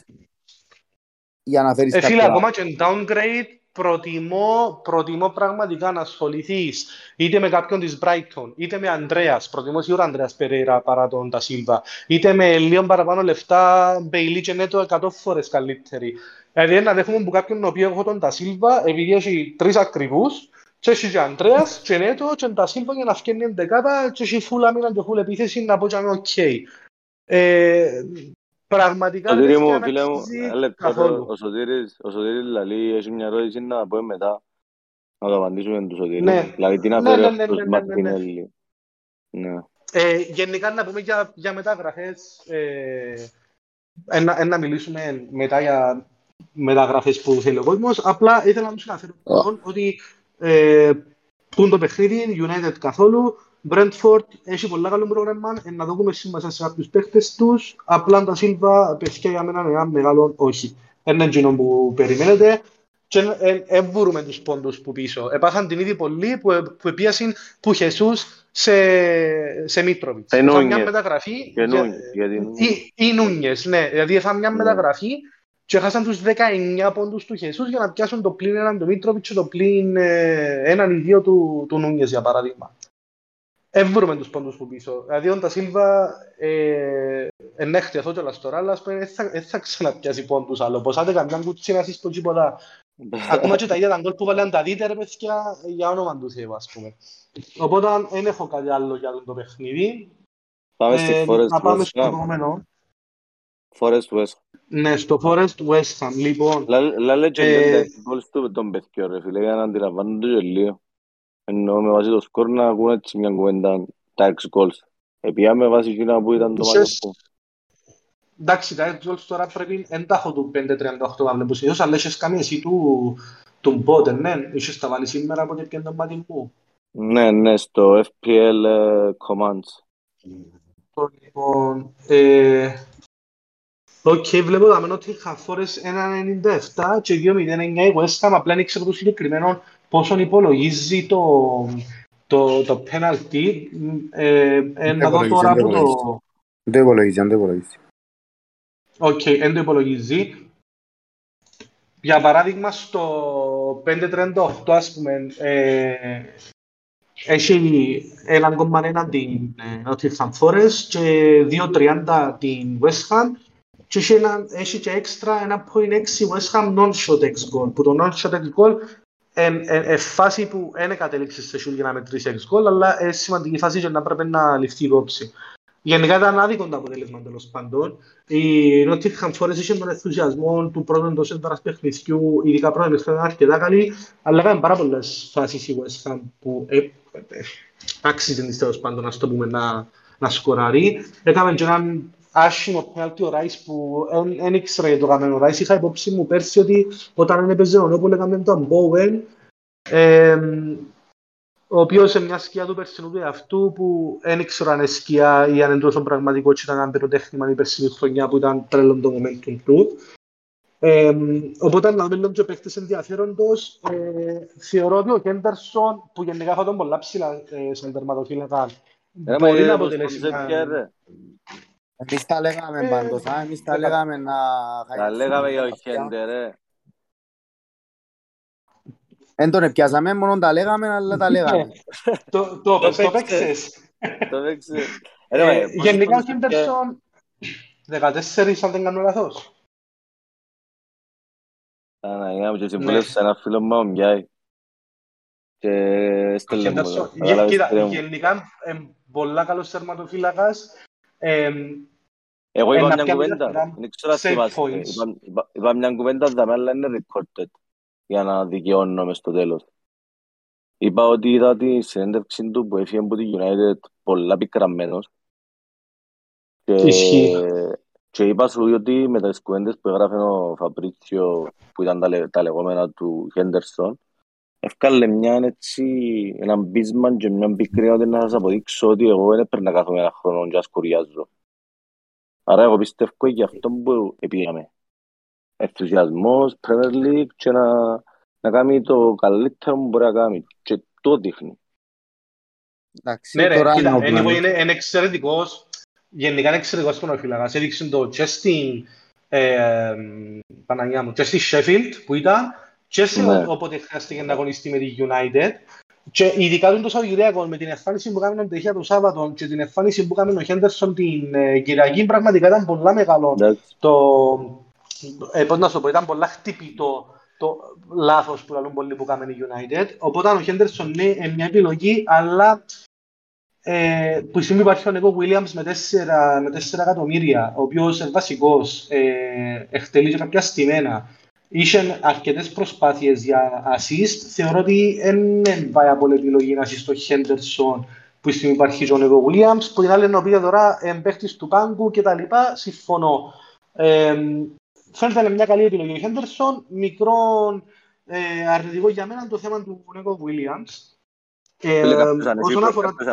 για να φέρεις κάποια... Φίλε, ακόμα και downgrade προτιμώ πραγματικά να ασχοληθείς είτε με κάποιον της Brighton, είτε με Ανδρέας, προτιμώ σίγουρα Ανδρέας Περέιρα παρά τον Τα Σίλβα, είτε με λίγο παραπάνω λεφτά, Bailey και Νέκο 100 φορές καλύτερη. Δηλαδή να δέχομαι που κάποιον τον οποίο έχω τον Τα Σίλβα, επειδή έχει 3 ακριβούς, και έχει και Ανδρέας, και Νέκο, και Τα Σίλβα για να φτιάξει εντεκάδα, και έχει φουλ άμυνα και φουλ επίθεση, να πω και αν είναι ok. Πραγματικά δεν έχει καθόλου. Ο Σωτήρης Λαλή έχει μια ερώτηση να πω μετά να το απαντήσουμε του Σωτήρη. Δηλαδή τι να φέρει στους Μαρτινέλι. Γενικά να πούμε για μεταγραφές, να μιλήσουμε μετά για μεταγραφές που θέλει ο κόσμος. Απλά ήθελα να τους αναφέρω ότι πούν το παιχνίδι, United καθόλου. Brentford έχει πολλά καλό πρόγραμμα, να δούμε σήμερα σε κάποιους παίχτες τους. Απλά τα Σίλβα παιδιά για μένα ένα μεγάλο όχι. Ένα γινό που περιμένετε και εβούρουμε τους πόντους που πίσω. Επάθαν την ήδη πολλοί που επίασαν που Χεσούς σε Μίτροβιτς. Ήταν μια μεταγραφή ή Νούνιες, ναι. Δηλαδή ήταν μια μεταγραφή και έχασαν τους 19 πόντους του Χεσούς για να πιάσουν το πλήν έναν του Μίτροβιτς και το πλήν έναν ή δύο του Νούνιες για παράδειγμα. Βρούμε τους πόντους που πίσω. Δηλαδή, ο Ντα Σίλβα ενέχεται αυτό κιόλας τώρα, αλλά δεν θα ξαναπιάσει πόντους άλλο. Πως άντε καμιά κουτσίνα εσείς το τίποτα. Ακόμα και τα ίδια τα γκολ που βάλαν τα δίτε, ρε παιδιά, για όνομα του Θεού, ας πούμε. Οπότε, δεν έχω κάτι άλλο για το παιχνίδι. Πάμε στη Forest West Ham. Να πάμε στο επόμενο. Forest West. Ναι, στο Forest West Ham, λοιπόν. Λάλε και οι γκολς του τον παιχνιό, ρε φίλε, για να αντιλαμβάνονται και λίγο. Ενώ με βάση το σκορ να ακούω έτσι μια κουβέντα τα 6 goals. Επειδή με βάση εκείνα που ήταν το μάλλον που... Εντάξει, τα 6 goals τώρα πρέπει εντάχω του 5-38 να βλέπω συνήθως, αλλά έχεις κάνει εσύ του Μπότεν, ναι, έχεις τα βάλει σήμερα από την πιέντα μάτι μου. Ναι, ναι, στο FPL Commands. Λοιπόν, οκ, βλέπω τα μένω ότι είχα φορές 1.97 και 2.09 η West Ham, απλά ήξερα το συγκεκριμένο πόσο υπολογίζει το πέναλτι, να δω τώρα που το... Δεν το υπολογίζει. Οκ, δεν το υπολογίζει. Για παράδειγμα, στο 5.38, ας πούμε, έχει 1.1 την Nottingham Forest και 2.30 την West Ham. Και έχει και έξτρα 1.6 West Ham non-shot ex-goal, που το non-shot ex-goal φάση που δεν κατέληξε σε σιούλ για να μετρήσει ex-goal, αλλά είναι σημαντική φάση για να πρέπει να ληφθεί υπόψη. Γενικά ήταν άδικο το αποτέλεσμα τέλος πάντων. Η Nottingham Forest είχε τον ενθουσιασμό του πρώτου εντός έδρας παιχνιδιού, ειδικά πρώτα μέχρι ήταν αρκετά καλή, αλλά έκανε πάρα πολλές φάσεις η West Ham που άξιζαν τέλος πάντων, ας το πούμε, να σκοράρει. Έκαμε και έναν άσχημο πέναλτι ο Ράις που δεν ήξερα για το καμένο. Ο Ράις είχα υπόψη μου πέρσι ότι όταν έπαιζε ο Νόπολ έκαμε τον Bowen, ο οποίος σε μια σκιά του περσινού του εαυτού που δεν ήξερα αν είναι σκιά ή αν είναι τόσο πραγματικό και ήταν ένα περιτέχνημα η περσινή χρονιά που ήταν τρελόν το momentum του. Οπότε να δούμε και παίχτες ενδιαφέροντος, θεωρώ ότι ο Κέντερσον που γενικά θα τον πολλά ψηλά σαν τερματοφύλακα μπορεί να αποτελέσει ένα... Εμείς τα λέγαμε πάντως, εμείς τα λέγαμε να... Τα λέγαμε για ο Χέντερ, Εν τον επιάσαμε, μόνο τα λέγαμε, αλλά τα λέγαμε. Το παίξες. Γενικά ο Χέντερσον 14 αν δεν κάνω λάθος. Αναγιά μου και συμβουλεύσεις ένα φίλο μου ο Μιάη. Γενικά πολλά καλός θερματοφύλακας. Εγώ είπα μια κουβέντα, δεν ξέρω να θυμάστε, είπα μια κουβέντα δαμε, αλλά είναι recorded για να δικαιώνομαι στο τέλος. Είπα ότι είδα τη συνέντευξη του που έφυγε από τη United πολλά πικραμμένος και είπα σου ότι με τις κουβέντες που έγραφε ο Φαπρίτσιο που ήταν τα λεγόμενα του Henderson Έφκαλε έναν πείσμα και μια πικρία ότι να σας αποδείξω ότι εγώ δεν έπαιρνα καθόλου ένα χρόνο και ασκουριάζω. Άρα εγώ πιστεύω για αυτό που επήγαμε. Ενθουσιασμός, Premier League και να κάνει το καλύτερο που μπορεί να κάνει. Και το δείχνει. Ναι ρε, είναι εξαιρετικός, γενικά είναι εξαιρετικός πονοφύλακας. Έδειξε το και στην Παναγιά μου, και στη Sheffield που ήταν, και όποτε χρειάστηκε να αγωνιστεί με τη United, και ειδικά το Σαββατοκύριακο με την εμφάνιση που κάνουν το Τεχεία του Σάββατο και την εμφάνιση που κάνουν ο Χέντερσον την Κυριακή, πραγματικά ήταν πολλά μεγάλο. Πώς να σου πω, ήταν πολλά χτυπητό το λάθος που λαλούν πολλοί που κάνουν η United. Οπότε ο Χέντερσον είναι μια επιλογή, αλλά που η στιγμή υπάρχει ο Νέκο Williams με 4 εκατομμύρια, ο οποίος βασικός εκτελεί και κάποια στιμένα. Είχαν αρκετές προσπάθειες για assist. Θεωρώ ότι δεν πάει από επιλογή να assist το Χέντερσον που στιγμή υπάρχει ο Νέκο Williams, που την άλλη εννοία τώρα παίχτης του πάγκου κτλ. Συμφωνώ. Φαίνεται μια καλή επιλογή ο Χέντερσον. Μικρό αρνητικό για μένα το θέμα του Νέκο Williams. Κάποιος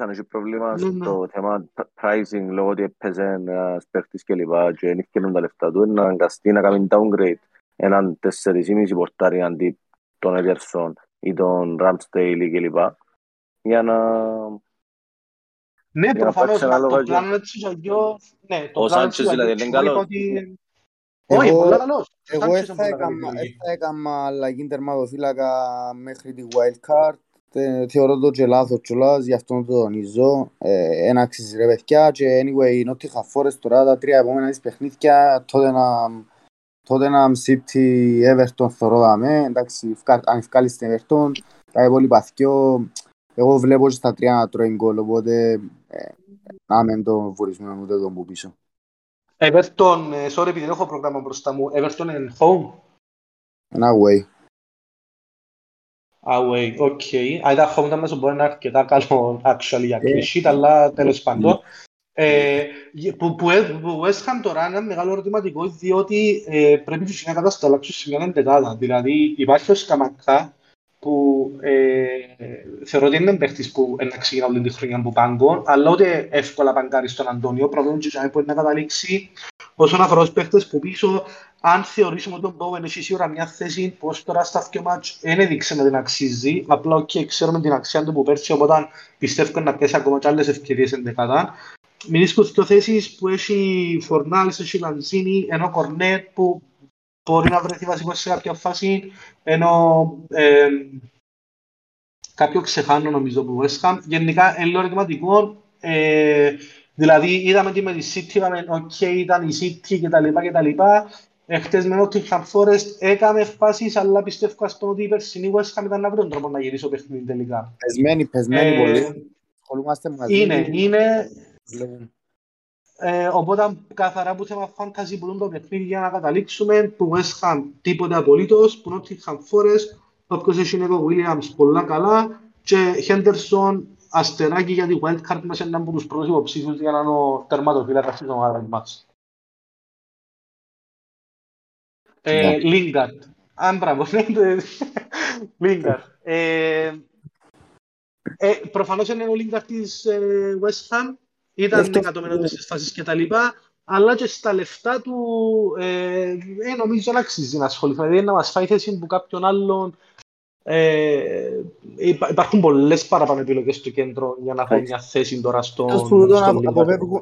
αν έχει πρόβλημα στο θέμα pricing, λόγω ότι έπαιζε ένας παίχτης και λοιπά και νίχκελουν τα λεφτά του, να αναγκαστεί να κάνει downgrade έναν 4,5 πορτάρι αντί τον Everton ή τον Ράμπστειλ και λοιπά, για να... Ναι, προφανώς, το πλάνο έτσι για δυο... Ο Σάντσες δηλαδή δεν καλό. Εγώ έκανα αλλαγή τερματοφύλακα μέχρι τη wildcard. Θεωρώ το και λάθος κιόλας, γι' αυτό το τονίζω. Ένα αξίζει ρε παιδιά και anyway, η Νότιχα Φόρεστ τώρα τα τρία επόμενα της παιχνίδια, τότε να μσύπτει Everton θωρόδαμε, εντάξει, αν ευκάλεις την Everton, τα υπόλοιπα θυκιο, εγώ βλέπω και στα τρία να τρώει γκολ, οπότε να μην το βουρίσουμε ούτε τον που πίσω. Everton, sorry επειδή δεν έχω πρόγραμμα μπροστά μου, Everton and home? And away. Away, ok. Αν ήταν home ήταν μέσα μπορεί να είναι αρκετά καλό actually για κλεισίτ, αλλά τέλος πάντων. Που έσχαν τώρα ένα μεγάλο ερωτηματικό, διότι πρέπει να κατασταλάξουν σε μια εντετάδα. Δηλαδή υπάρχει ο Σκαμακά που θεωρώ ότι είναι παίχτης που να ξεκινά όλη τη χρονιά από πάγκο, αλλά ούτε εύκολα παγκάρει στον Αντώνιο, πρόβλημα και μπορεί να καταλήξει. Όσον αφορά τους παίχτες που πίσω, αν θεωρήσουμε τον Bowen εσύ σίγουρα μια θέση, πως τώρα στα δύο μάτς δεν έδειξε να την αξίζει, απλά και ξέρουμε την αξία του που πέρσι, οπότε πιστεύω να πιέσει ακόμα και άλλες ευκαιρίες ενδεκατά. Μιλήσκω στις δύο θέσεις που έχει Φορνάλς, έχει Λαντζίνι, ενώ Κορνέτ που μπορεί να βρεθεί βασικό σε κάποια φάση, ενώ κάποιο ξεχάνω νομίζω που έσχα. Γενικά είναι ερωτηματικό. Δηλαδή είδαμε τι με τη City, είπαμε ok, ήταν η City κτλ. Χτες με ότι είχαν Forest έκαμε φάσεις, αλλά πιστεύω ας πούμε ότι η περσινή West Ham ήταν αύριο τον τρόπο να γυρίσει ο παιχνίδι τελικά. Πεσμένοι πολύ. Ασχολούμαστε μαζί. Είναι. Οπότε καθαρά που θέμα fantasy πουλούν το παιχνίδι για να καταλήξουμε που West Ham τίποτα απολύτως, που ότι είχαν Forest, όποιος έχει είναι ο Williams πολλά καλά και Henderson αστεράκι για τη wildcard μας είναι από τους πρώτους υποψήφιους για να είναι ο τερματοφύλακας της ομάδας μας. Λίγκαρντ. Μπράβο. Λίγκαρντ. Προφανώς είναι ο Λίγκαρντ της West Ham. Ήταν εκατομμυριώτες στις φάσεις και τα λοιπά. Αλλά και στα λεφτά του νομίζω να αξίζει να ασχοληθεί. Δηλαδή να μας φάει θέση που κάποιον άλλον. Υπάρχουν πολλές παραπάνω επιλογές στο κέντρο για να φέρει μια θέση τώρα στον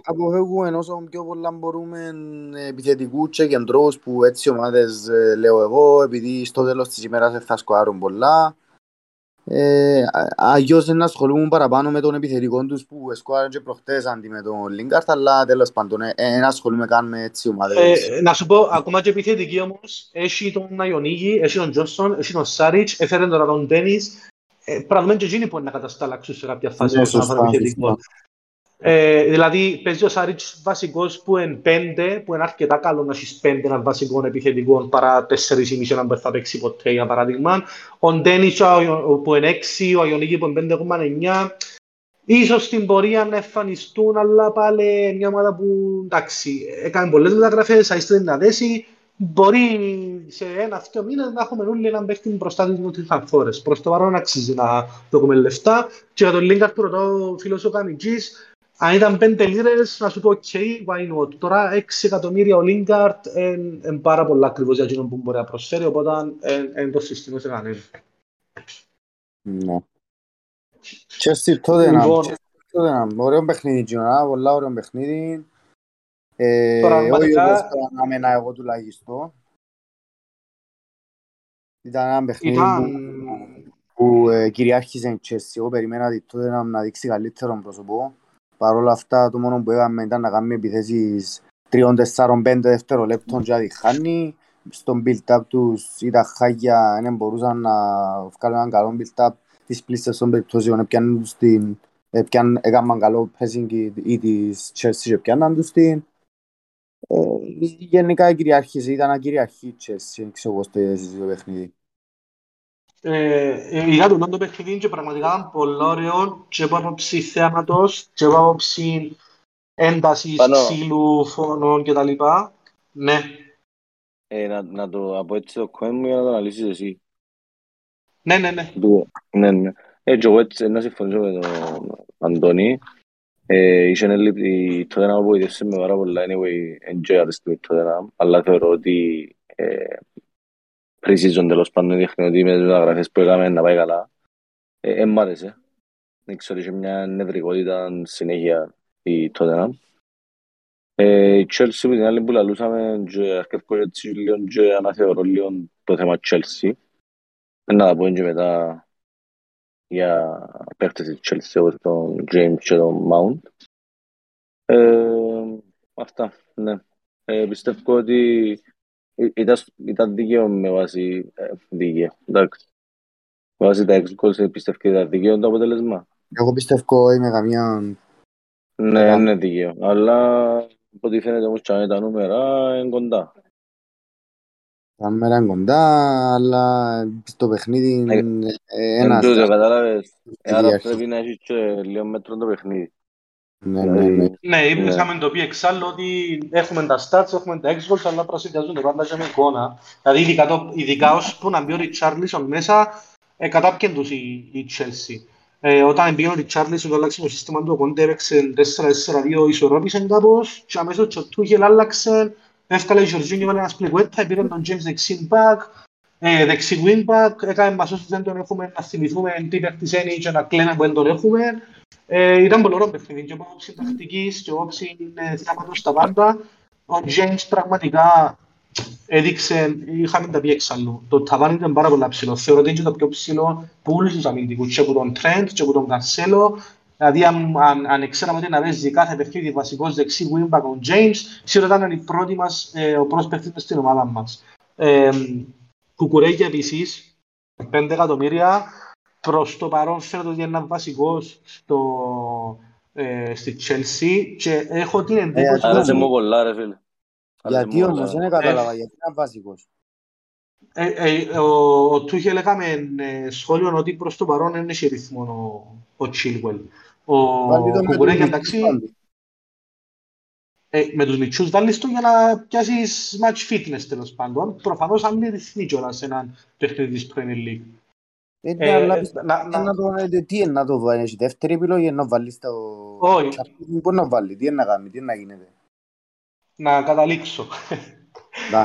αποφεύγουμε όσο πιο πολλά μπορούμε επιθετικούς και κεντρούς που έτσι ομάδες λέω εγώ, επειδή στο τέλος της ημέρας θα σκοάρουν πολλά, αγιώς να ασχολούμουν παραπάνω με τον επιθετικό τους που σκοάρουν και προχτές αντί με τον Λίγκαρτ, αλλά τέλος πάντων να ασχολούμαι καν με έτσι ομάδες. Να σου πω, ακόμα και επιθετική όμως, έχει τον Αιονίγη, έχει τον Τζόνσον, έχει τον Σάριτς, έφερε τώρα τον Ντένις, πραγματικά και εκείνοι μπορεί να κατασταλάξουν σε κάποια φάση όσον αφορά επιθετικό. Δηλαδή παίζει ο Σάριτς βασικός που είναι 5, που είναι αρκετά καλό να έχεις 5 έναν βασικό επιθετικό παρά 4,5 έναν που θα παίξει ποτέ για παράδειγμα. Ο Ντένις που είναι 6, ο Αιονίκη που είναι 5,9. Ίσως στην πορεία να εμφανιστούν, αλλά πάλι μια ομάδα που εντάξει, έκανε πολλές μεταγραφές, αίσθητε να δέσει. μπορεί σε ένα-δύο μήνες να έχουμε όλοι έναν παίκτη μπροστά της Νότιχαμ Φόρεστ. Προς το παρόν αξίζει να δούμε λεφτά. Και για τον Λίγκαρτ του ρωτάω ο φίλος ο Καμικής, αν ήταν 5 λίρες να σου πω ok, why not. Τώρα 6 εκατομμύρια ο Λίγκαρτ είναι πάρα πολλά ακριβώς για εκείνον που μπορεί να προσφέρει, οπότε είναι το συστήνω σε κανένα. Chelsea Tottenham, ωραίο παιχνίδι Τζιονά, πολλά ωραίο παιχνίδι. Όχι όπως ανάμενα εγώ τουλάχιστον. Ήταν ένα παιχνίδι που κυριάρχησε η Chelsea. Εγώ περιμένα τη Tottenham να δείξει καλύτερο πρόσωπο. Παρ' όλα αυτά το μόνο που έκαμε ήταν να κάνουμε επιθέσεις 3-4-5 δευτερολέπτων και να τη χάνει. Στον build-up τους ήταν χάγια, δεν μπορούσαν να βγάλουν έναν καλό build-up. Τις πλήστες των περιπτώσεων έκαναν καλό pressing ή της Chelsea και πιάνναν τους την. Γενικά ήταν ακυριαρχή η Chelsea, ξέρω πώς το είδες το παιχνίδι. Ειδικά του νόντο παιχνίδι και πραγματικά ήταν πολύ ωραίο και από άποψη θέαματος και από άποψη έντασης, ξύλου, φωνών κτλ. Ναι. Να το από έτσι το κόμμα για να το αναλύσεις εσύ. Ναι. Εγώ έτσι να συμφωνήσω με τον Αντώνη. Είχε έλλειψη τότε να βοηθήσει με πάρα πολλά. Anyway, enjoy αρέστηκε τότε να. Αλλά θεωρώ ότι pre-season τέλος πάντων δείχνει ότι με τις μεταγραφές που έκαμε να πάει καλά. Μ' άρεσε. Ξέρω, είχε μια νευρικότητα συνέχεια η τότε να. Η Chelsea που την άλλη που λαλούσαμε και αρκευκό έτσι λίγο και αναθεωρώ λίγο το θέμα Chelsea. Να τα πω και μετά για παίκτες της Chelsea όπως τον James και τον Mount. Αυτά, ναι. Πιστεύω ότι ήταν δίκαιο με βάση δίκαιο. Με βάση τα εξκόλυση πιστεύω ότι ήταν δίκαιο το αποτέλεσμα. Εγώ πιστεύω είμαι καμία... Ναι, είναι δίκαιο. Αλλά από ό,τι φαίνεται όμως και αν τα νούμερα είναι κοντά. Τα μέρα είναι κοντά, αλλά στο παιχνίδι είναι ένας... Εντός, κατάλαβες, άρα πρέπει να έχεις και λίγο μέτρο το παιχνίδι. Ναι, είχαμε το πει εξάλλου ότι έχουμε τα stats, έχουμε τα ex-goals, αλλά προσυγκάζονται πάντα και με εικόνα. Δηλαδή, ειδικά ώσπου να μπει ο Ριτσάρλισον μέσα, κατάπιεν τους η Chelsea. Όταν πήγαινε ο Ριτσάρλισον, αλλάξε το σύστημα του, ο Κόντε έπαιξε 4-4-2, ισορρόπησε κάπως και αμέσως και ο Τούχελ άλλαξε. Έφκαλε η Γιορτζίνη, βάλε ένας πλεγουέτα, πήρε τον James δεξιν μπακ, δεξιν wing-back, έκαμε μας όσους δεν τον έχουμε, να θυμηθούμε τι παίχτησένει και να κλαίνε που δεν τον έχουμε. Ήταν πολύ ωραίο παιχνίδι και όψη τακτικής και όψη θέματος στα πάντα. Ο James πραγματικά έδειξε, είχαμε τα πει εξάλλου, το ταβάνι ήταν πάρα πολύ ψηλό. Θεωρώ ότι είναι το πιο ψηλό που όλους τους αμυντικούς, και από τον Trent και από τον Καρσέλο. Δηλαδή, αν ξέραμε ότι να παίζει κάθε παιχνίδι βασικός δεξί wingback ο James, σίγουρα ήταν ο πρώτος παίκτης στην ομάδα μας. Κουκουρέγια επίσης, 5 εκατομμύρια. Προς το παρόν φαίνεται ότι είναι ένας βασικός στη Chelsea και έχω την εντύπωση... Άρασε μου πολλά ρε φίλε. Γιατί όμως, δεν κατάλαβα, γιατί είναι βασικός. Ο Τούχελ έκαμε σχόλιο ότι προς το παρόν είναι σε ρυθμό ο Chilwell. Ο Κουκουρέγια εντάξει... Με τους μητσούς βάλεις του για να πιάσεις match fitness τέλος πάντων. Προφανώς αν είναι ρυθμί κιόλας σε έναν παιχνίδι της Premier League. Τι είναι να το βάλεις, δεύτερη επιλογή να βάλεις το... Όχι. Μπορεί να βάλει, τι είναι να κάνει, τι είναι να γίνεται. Να καταλήξω.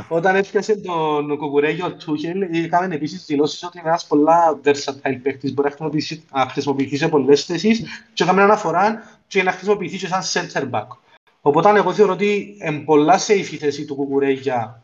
Όταν έφτιασε τον Κουκουρέγιο ο Τούχελ, είχαν επίσης δηλώσεις ότι είναι ένας πολλά versatile παίκτης, μπορεί να χρησιμοποιηθεί σε πολλές θέσεις και είχαμε αναφορά και να χρησιμοποιηθεί και σαν center back. Οπότε εγώ θεωρώ ότι είναι πολλά safe η θέση του Κουκουρέγια,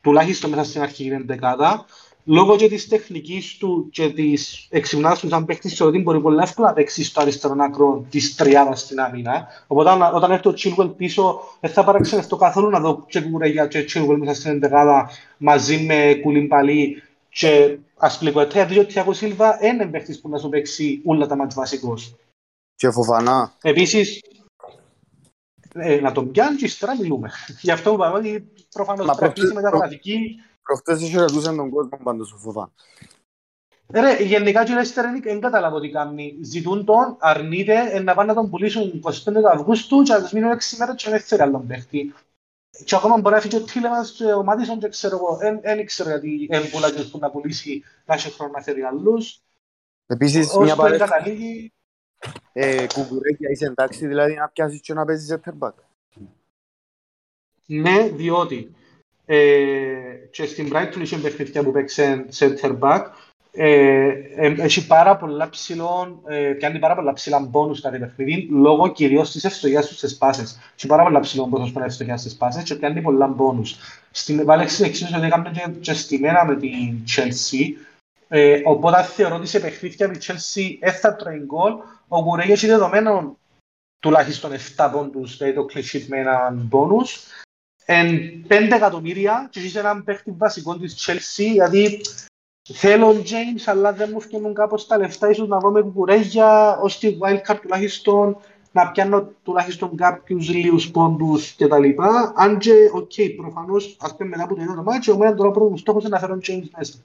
τουλάχιστον μέσα στην αρχή είναι δεκάδα, λόγω και της τεχνικής του και της εξυμνάσεως του σαν παίκτης, θεωρώ ότι μπορεί πολύ εύκολα να παίξει στο αριστερόν άκρο της τριάδας στην άμυνα. Οπότε όταν έρθει ο Chilwell πίσω, δεν θα παραξενευτώ καθόλου να δω και Κουκουρέγια και Chilwell μέσα στην δεκάδα μαζί με Κουλιμπαλί και Ασπλικουετέ, διότι ο Τιάγκο Σίλβα είναι παίκτης που να σου παίξει όλα τα μάτς βασικός. Και Φοφανά. Επίσης, να τον πιάνει και ύστερα μιλούμε. Γι' αυτό είπα ότι προφανώς τραπήσει μεταγραφική. Προχτές είχε ρωτούσαν τον κόσμο πάντως ο Φοβά. Ρε, γενικά και ο Λέστερνικ δεν καταλάβω τι κάνει. Ζητούν τον, αρνείται, να πάνε να τον πουλήσουν 25 Αυγούστου και να τους μείνουν 6 μέρες και δεν θέλει άλλον παίχτη. Και ακόμα μπορεί να φύγει ο Τίλεμανς και ο Μάτισον και ξέρω εγώ. Δεν ξέρω γιατί εμπολάκιος που να πουλήσει να έχει χρόνο να φέρει αλλούς. Επίσης, μια παρέα, Κουκουρέγια είσαι εντάξει, δηλαδή να πιάσεις και να παίζεις center back. Ναι, διότι και στην Brighton είχε παιχνίδια που παίξε center back. Έχει πάρα πολλά ψηλών, πιάνει πάρα πολλά ψηλά μπόνους κάθε παιχνίδι, λόγω κυρίως της ευστοχίας τους στις πάσες. Έχει πάρα πολλά ψηλών πόσο πέρα ευστοχίας στις πάσες και πιάνει πολλά μπόνους. Στην Βάλεξη εξής ότι έκαμε και στιμένα με την Chelsea, οπότε θεωρώ ότι σε παιχνίδια με Chelsea έφτα τρώει γκολ, ο Κουκουρέγια έχει δεδομένο τουλάχιστον 7 πόντους, δηλαδή το κλεισίτ με έναν μπόνους, 5 εκατομμύρια και είσαι έναν παίχτη βασικό της Chelsea, δηλαδή θέλω ο James, αλλά δεν μου φτιάχνουν κάπως τα λεφτά, ίσως να βρω με Κουκουρέγια, ώστε τη wildcard τουλάχιστον να πιάνω τουλάχιστον κάποιους λίγους πόντους κτλ. Αν και, οκ, προφανώς, ας πούμε μετά από το ίδιο το μάτσο, ο μόνος τρόπος μου στόχος είναι να φέρω ο James μέσα.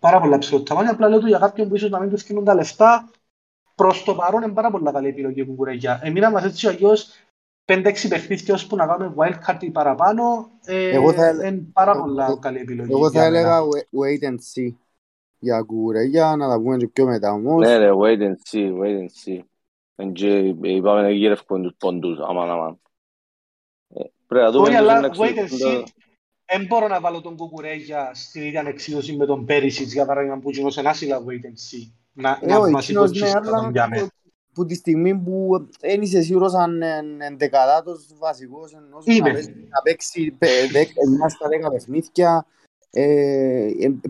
Πάρα πολλά ψηλό ταβάνι, απλά λέω του για κάποιον που ίσως να μην του φτιάχνουν τα λεφτά. Προς το παρόν είναι πάρα πολλά καλή επιλογή ο Κουκουρέγια. Εμείνα μας έτσι αλλιώς 5-6 παιχνίδια ώσπου να κάνουμε wildcard ή παραπάνω, είναι πάρα πολλά καλή επιλογή. Εγώ θα έλεγα wait and see για Κουκουρέγια, να τα πούμε και πιο μετά όμως. Ναι, wait and see, wait and see. Είπαμε να γύρευκον τους πόντους, αμάν. Όχι, αλλά wait and see. Δεν μπορώ να βάλω τον Κουκουρέγια στην ίδια ανεξίδωση με τον Πέρισιτς, για παράδειγμα που γίνω σε ένα σίγα wait and see. Να μας υποσχίσουν να τον πιάμε. Που τη στιγμή που δεν είσαι σίγουρος αν ενδεκατάτος βασικός να παίξει 10 παιχνίδια,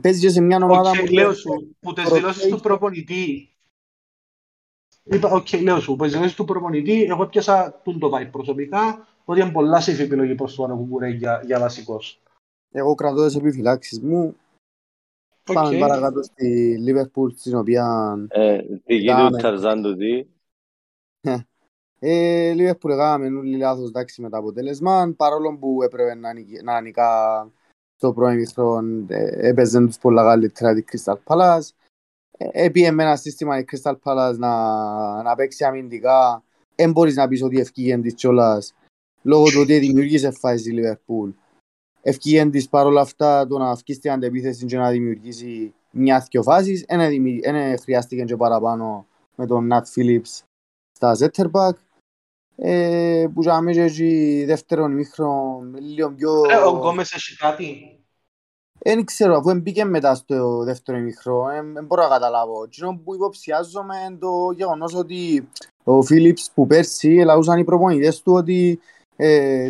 παίζει και σε μια ομάδα που... Λέω σου, που τις δηλώσεις του προπονητή... Που τις δηλώσεις του προπονητή, εγώ πιάσα τον το πάει προσωπικά, ότι είναι πολλά safe επιλογή προς το άλλο Κουκουρέγια για βασικός. Εγώ κρατώ τις επιφυλάξεις μου. Πάμε παρακάτω στη Liverpool, στην οποία... Τι γίνεται ο Ταρζάν το τι. Liverpool έκαμε νουλή λάθος εντάξει με το αποτέλεσμα, παρόλο που έπρεπε να νικά στο πρώην μηχρόν, έπαιζαν τους πολλά καλύτερα τη Crystal Palace. Επήγε με ένα σύστημα η Crystal Palace να παίξει αμυντικά. Εν μπορείς να πεις ότι ευκήγεν της κιόλας, λόγω του ότι δημιούργησε φάση στη Liverpool. Ευκήγεν της παρόλα αυτά το να αυξήσει την αντεπίθεση και να δημιουργήσει μια-δυο φάσεις. Ένα χρειάστηκε και παραπάνω με τον Νατ Φίλιπς στα center back. Που για μέσα έχει δεύτερον μήχρο λίγο πιο... Ο Γκόμες έχει κάτι. Δεν ξέρω, αφού μπήκε μετά στο δεύτερο μήχρο, δεν μπορώ να καταλάβω. Κοινό που υποψιάζομαι είναι το γεγονός ότι ο Φίλιπς που πέρσι λαούσαν οι προπονητές του ότι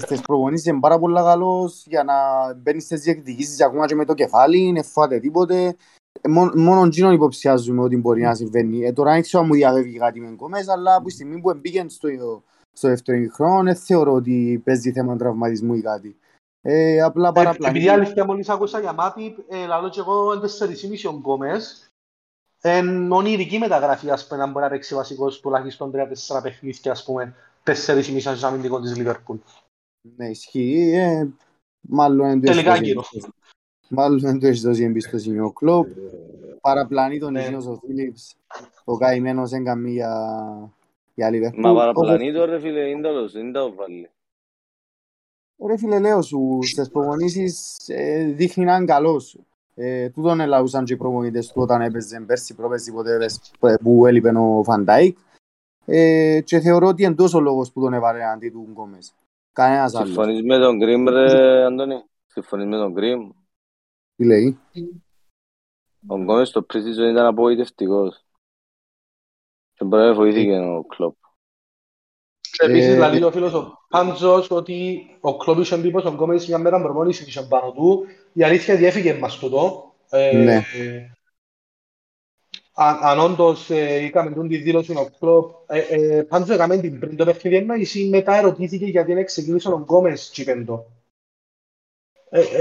στις προπονήσεις είναι πάρα πολύ καλός για να μπαίνει στις διεκδικήσεις ακόμα και με το κεφάλι, δεν φάτε τίποτε. Μόνο γίνον υποψιάζουμε ότι μπορεί να συμβαίνει. Τώρα δεν ξέρω αν μου διαβεύει κάτι με Γκόμες, αλλά από τη στιγμή που μπήκε στο δεύτερο χρόνο, δεν θεωρώ ότι παίζει θέμα τραυματισμού ή κάτι. Απλά παραπλανή. Επειδή αλήθεια μόλις άκουσα για μάτι, λαλώ και εγώ είναι 4,5 ο Γκόμες. Ονειρική μεταγραφή, ας πούμε, να μπορεί να παίξει βασικός τουλάχιστον 3-4 παιχνίδια, ας πούμε, 4,5 σαν αμυντικό της Λίβερπουλ. Ναι, ισχύει. Μάλλον δεν του έχει δώσει εμπιστοσύνη ο Κλόπ. Παραπλανεί τον ίδιος ο Φίλιπς. Ο καημένος έγκαμε για Λίβερπουλ. Μα παραπλανεί το ρε φίλε, είναι τέλος, δεν τα βάλει. Ρε φίλε, λέω σου, στις προπονήσεις δείχνει να είναι καλός. Τούτον ελαούσαν και οι προπονητές του όταν έπαιζε πέρσι, πρόπερσι που έλειπε ο Φαν Ντάικ. Και θεωρώ ότι είναι τόσο λόγος που τον έβαλε αντί του Γκόμες. Κανένας άλλος. Συμφωνείς με τον Γκριμ ρε Αντώνη, συμφωνείς με τον Γκριμ. Τι λέει. Ο Γκόμες στο pre-season ήταν απογοητευτικός. Και μπορεί να βοηθήκε ο Κλόπ. Επίσης, λέει ο φίλος ο Πάντζος ότι ο Κλόπ είχε μπει πως ο Γκόμες μια μέρα προπόνηση είχε πάνω του. Η αλήθεια διέφυγε μας τούτο. Ναι. Αν όντως είχαμε τη δήλωση ο Κλόπ, Πάντζο έκαμε την πριν το παιχνίδι έννοηση, μετά ερωτήθηκε γιατί δεν ξεκίνησε ο Γκόμες τσιπέντο.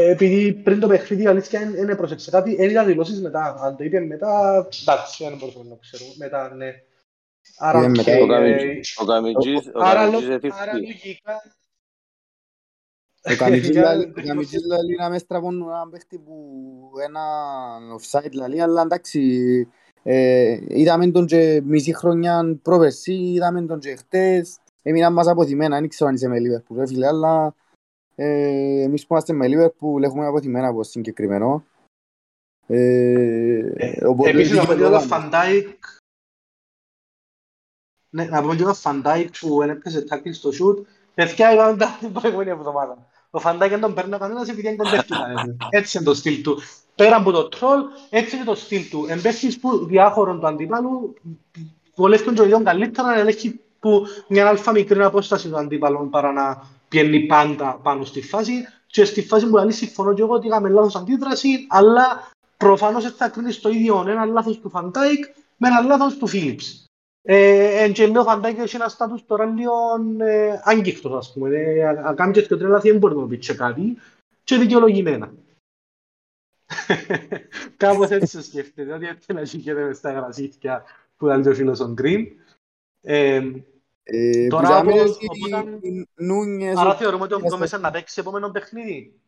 Επειδή πριν το παιχνίδι η αλήθεια είναι προσεξε κάτι, έλεγα δηλώσεις μετά. Αν το είπε μετά, εντάξει, δεν μπορούμε να ξέρουμε. Μετά, ναι. Ο Καμιτζής λογικά. Ο Καμιτζής λαλεί να με στραβούν έναν παίχτη που ένα offside λαλεί, αλλά εντάξει, είδαμε τον και μισή χρονιά προπερσί, είδαμε τον και χτες, έμειναν μας αποθυμένα, δεν ξέρω αν είσαι με Liverpool, αλλά Εμείς που είμαστε με Liverpool έχουμε αποθυμένα από συγκεκριμένο. Επίσης να πω και το Φαν Ντάικ. Ναι, να πω και το Φαν Ντάικ που έπαιζε τάκλι στο σουτ. Παιδιά είπαμε την προηγούμενη εβδομάδα. Ο Φαν Ντάικ δεν τον παίρνει ο κανένας επειδή δεν τον παίρνει. Έτσι είναι το στυλ του. Πέρα από το τρόλ, έτσι είναι το στυλ του. Εμπέσεις που διάχωρον του αντίπαλου βολεύκουν και ο ίδιον καλύτερα να ελέγχει μια αλφα μικρή απόσταση του αντίπαλων παρά να πιένει πάντα πάνω στη φάση. Και στη φάση που αλήθεια συμφωνώ και εγώ ότι είχαμε λάθος αντίδραση, αλλά προφανώς θα κρίνεις το ίδιο ένα λάθος του Φαν Ντάικ με ένα λάθος του Φίλιπς. Και ο Φαν Ντάικ έχει ένα στάτους τώρα λίγο άγγιχτος, ας πούμε. Αν κάνει και τρία λάθη δεν μπορεί να πει και κάτι και δικαιολογημένα. Κάπως έτσι σκέφτεται, ότι έτσι να σηκέται μες τα γρασίθια που ήταν και ο φίλος ο Γκριν. Τώρα, άρα θεωρούμε ότι ο Γκόμες να παίξει επόμενο παιχνίδι.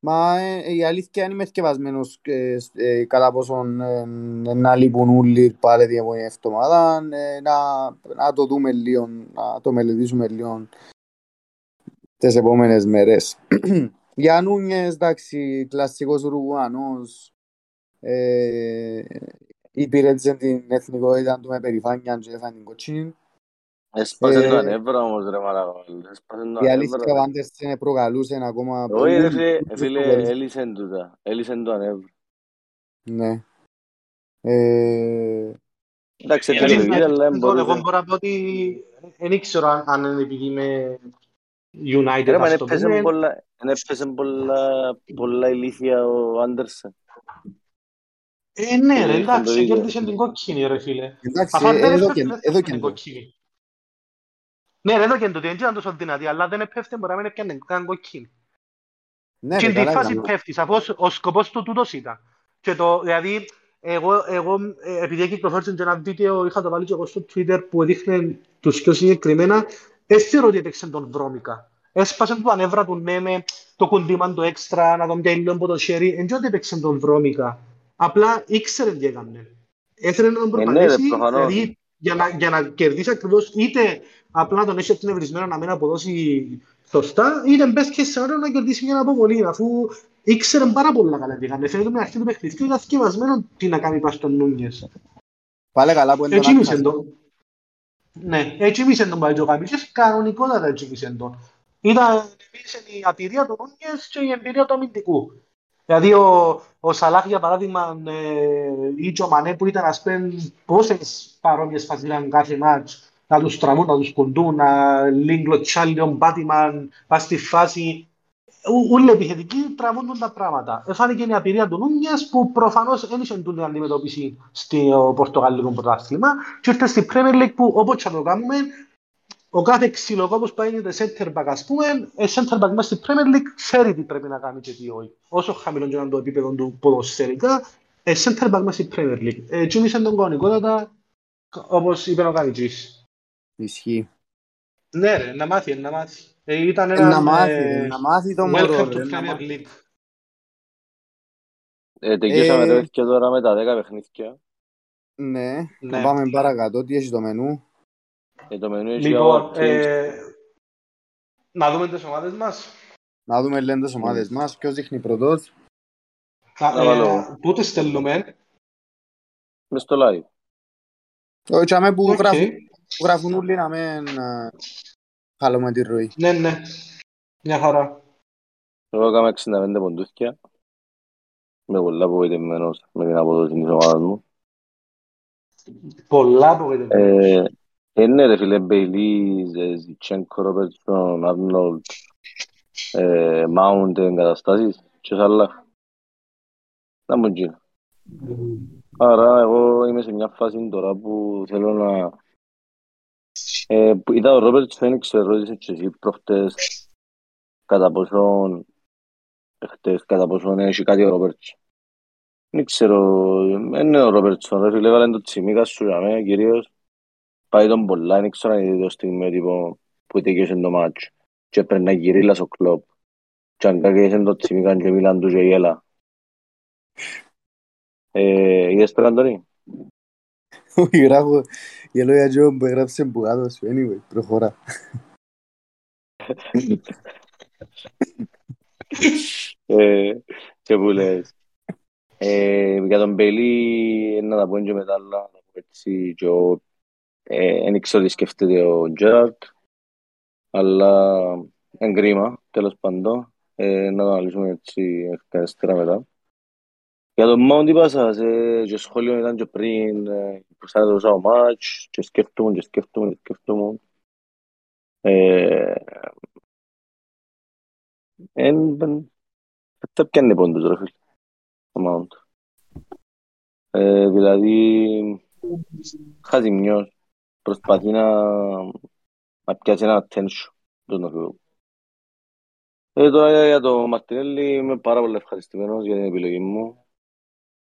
Μα η αλήθεια είναι είμαι θκευασμένος κατά πόσον να λείπουν όλοι πάλι από την εβδομάδα, να το δούμε λίγο, να το μελετήσουμε λίγο τις επόμενες μέρες. Για Νούνιες, εντάξει, κλασσικός Ουρουγουάνος, υπηρέτησε την εθνικότητα του με περηφάνεια και έφανε την κοτσίνη. Έσπασε το ανέβρα όμως ρε Μαραγόλ, η αλήθεια πάντες προκαλούσαν ακόμα πολύ. Όχι φίλε, έλυσαν το ανέβρα. Ναι. Εντάξει, εγώ μπορώ να πω ότι δεν ήξερα αν είναι επειδή είμαι United. Ρε, έπαιζε πολλά ηλίθια ο Άντερσεν. Ναι ρε, εντάξει, κέρδισε την κοκκίνη ρε φίλε. Εδώ και κοκκίνη. Ναι, εδώ και το δεν ήταν τόσο δυνατή, αλλά δεν έπεφτε, μπορεί να μην έπιανε καν κοκκίνη. Και την φάση πέφτεις, αφού ο σκοπός του τούτος ήταν. Δηλαδή, εγώ επειδή κυκλοφόρησε και ένα βίντεο, είχα το βάλει και εγώ στο Twitter που έδειχνε τους πιο συγκεκριμένα, έστειρο ότι έπαιξαν τον βρώμικα. Έσπασαν του ανέβρα του νέμε, το κουντίμαν του έξτρα, να τον πιάνε λίγο από το χέρι, εντός ότι έπαιξαν τον βρώμικα. Απλά ήξερε τι έκανε. Έθελε να τον προπανήσει, δηλαδή για να κερδίσει ακριβώς είτε απλά τον έχει ευνευρισμένο να μην αποδώσει σωστά, είτε μπες και σε όριο να κερδίσει μια αποβολή, αφού ήξερε πάρα πολλά καλά τι έκανε. Φαίνεται με αρχή του παιχνιδιού ήταν θκευασμένο τι να κάνει πας στον Νούνιες. Πάλε καλά που εντονάξεις. Ναι, έτσι μίσεν τον Παλαιτζοκαμίτσες, κανονικότατα έτσι μίσεν τον. Ήταν η απειρία του Νούνιες και η εμπειρία του αμυντικού. Δηλαδή ο Σαλάχ για παράδειγμα ή και ο Μανέ που ήταν ας πούμε πόσες παρόμοιες φασίλαν κάθε μάτς να τους τραβούν, να τους κοντούν, να λίγκλο τσάλιον, μπάτιμαν, πας στη φάση όλοι επιθετικοί τραβούν τα πράγματα. Φάνηκε η απειρία του Νούνιες που προφανώς δεν είχε να αντιμετωπίσει στο πορτογαλικό πρωτάθλημα και ήρθε στην Premier League που όπως θα το κάνουμε ο κάθε ξυλοκόπος που έγινε center-back, ας πούμε, center-back μέσα στη Premier League ξέρει τι πρέπει να κάνει και τι όχι. Όσο χαμηλόν και να είναι το επίπεδο του ποδοσφαιρικά, center-back μέσα στη Premier League. Έτσι μίσαν τον κανονικότατα, όπως είπε ο Καμιτζής. Ισχύει. Ναι ρε, να μάθει, να μάθει. Ήταν ένα να μάθει το μωρό, welcome to Premier League. Τελειώσαμε το παιχνίδι τώρα με τα 10 παιχνίδια. Ναι, να πάμε παρακάτω, τι έχει το μενού. Λοιπόν, να δούμε τις ομάδες μας. Να δούμε λένε τις ομάδες μας. Ποιος δείχνει πρωτός. Πότε στέλνουμε. Μες στο live. Όχι αμέ που γράφουν όλοι να μην χαλούμε τη ροή. Ναι, ναι. Μια χαρά. Εγώ έκαμε 65 ποντούθηκια. Με πολλά απογοητευμένος με την αποδόση της ομάδας μου. Πολλά απογοητευμένος. Είναι ρε φίλε Bailey, Ζιτσέγκο, Ρόμπερτσον, Άρνολτ, Mount εγκαταστάσεις και Σαλάχ. Να μου γίνει. Άρα εγώ είμαι σε μια φάση τώρα που θέλω να... Είδα ο Ρόμπερτσον και ρώτησε και εσύ προχτές κατά πόσον έχει κάτι ο Ρόμπερτσον. Δεν ξέρω, είναι ο Ρόμπερτσον ρε φίλε, βάλε το τσιμίκα σου για μένα κυρίως. Πάει τον πολλά, δεν ξέρω αν είδε το στιγμή τύπο, που τέκεσε το μάτσο και έπρεπε να γυρίλας ο Κλόπ και αν κακέσε το τσιμίκαν και μίλαν του και γέλα. Είδες το καντορί? Όχι, γράφω για λόγια και όμως έγραψε μπουκάδος, anyway, προχωρά. Και που λες. Για τον Bailey να τα πω και μετά, αλλά έτσι δεν ξέρω τι σκέφτεται ο Gerard, αλλά εν κρίμα, τέλος πάντων, να το αναλύσουμε έτσι ευκαιρεστέρα μετά. Για τον Mount είπα σας, και σχόλιο ήταν και πριν, προσάρετε το σάο μάτς, και σκέφτομαι. Θα πιάνε πόντους ρε φίλοι, το Mount. Δηλαδή, χαζιμιός, προσπαθεί να πιάσει ένα attention στον οφείλου. Τώρα για τον Μαρτινέλι είμαι πάρα πολύ ευχαριστημένος για την επιλογή μου,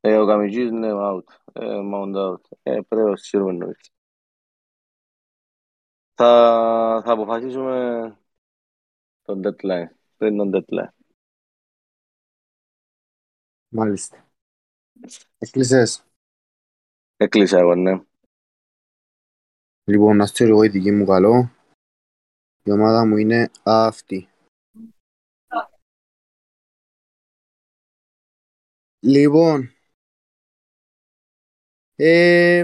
Ο Καμιτζής είναι out, Mount out. Πρέπει να σύρουμε νωρίς. Θα αποφασίσουμε τον deadline, πριν τον deadline. Μάλιστα. Έκλεισες. Έκλεισα εγώ, ναι. Λοιπόν, να στείλω εγώ η δική μου καλό. Η ομάδα μου είναι αυτή. Λοιπόν,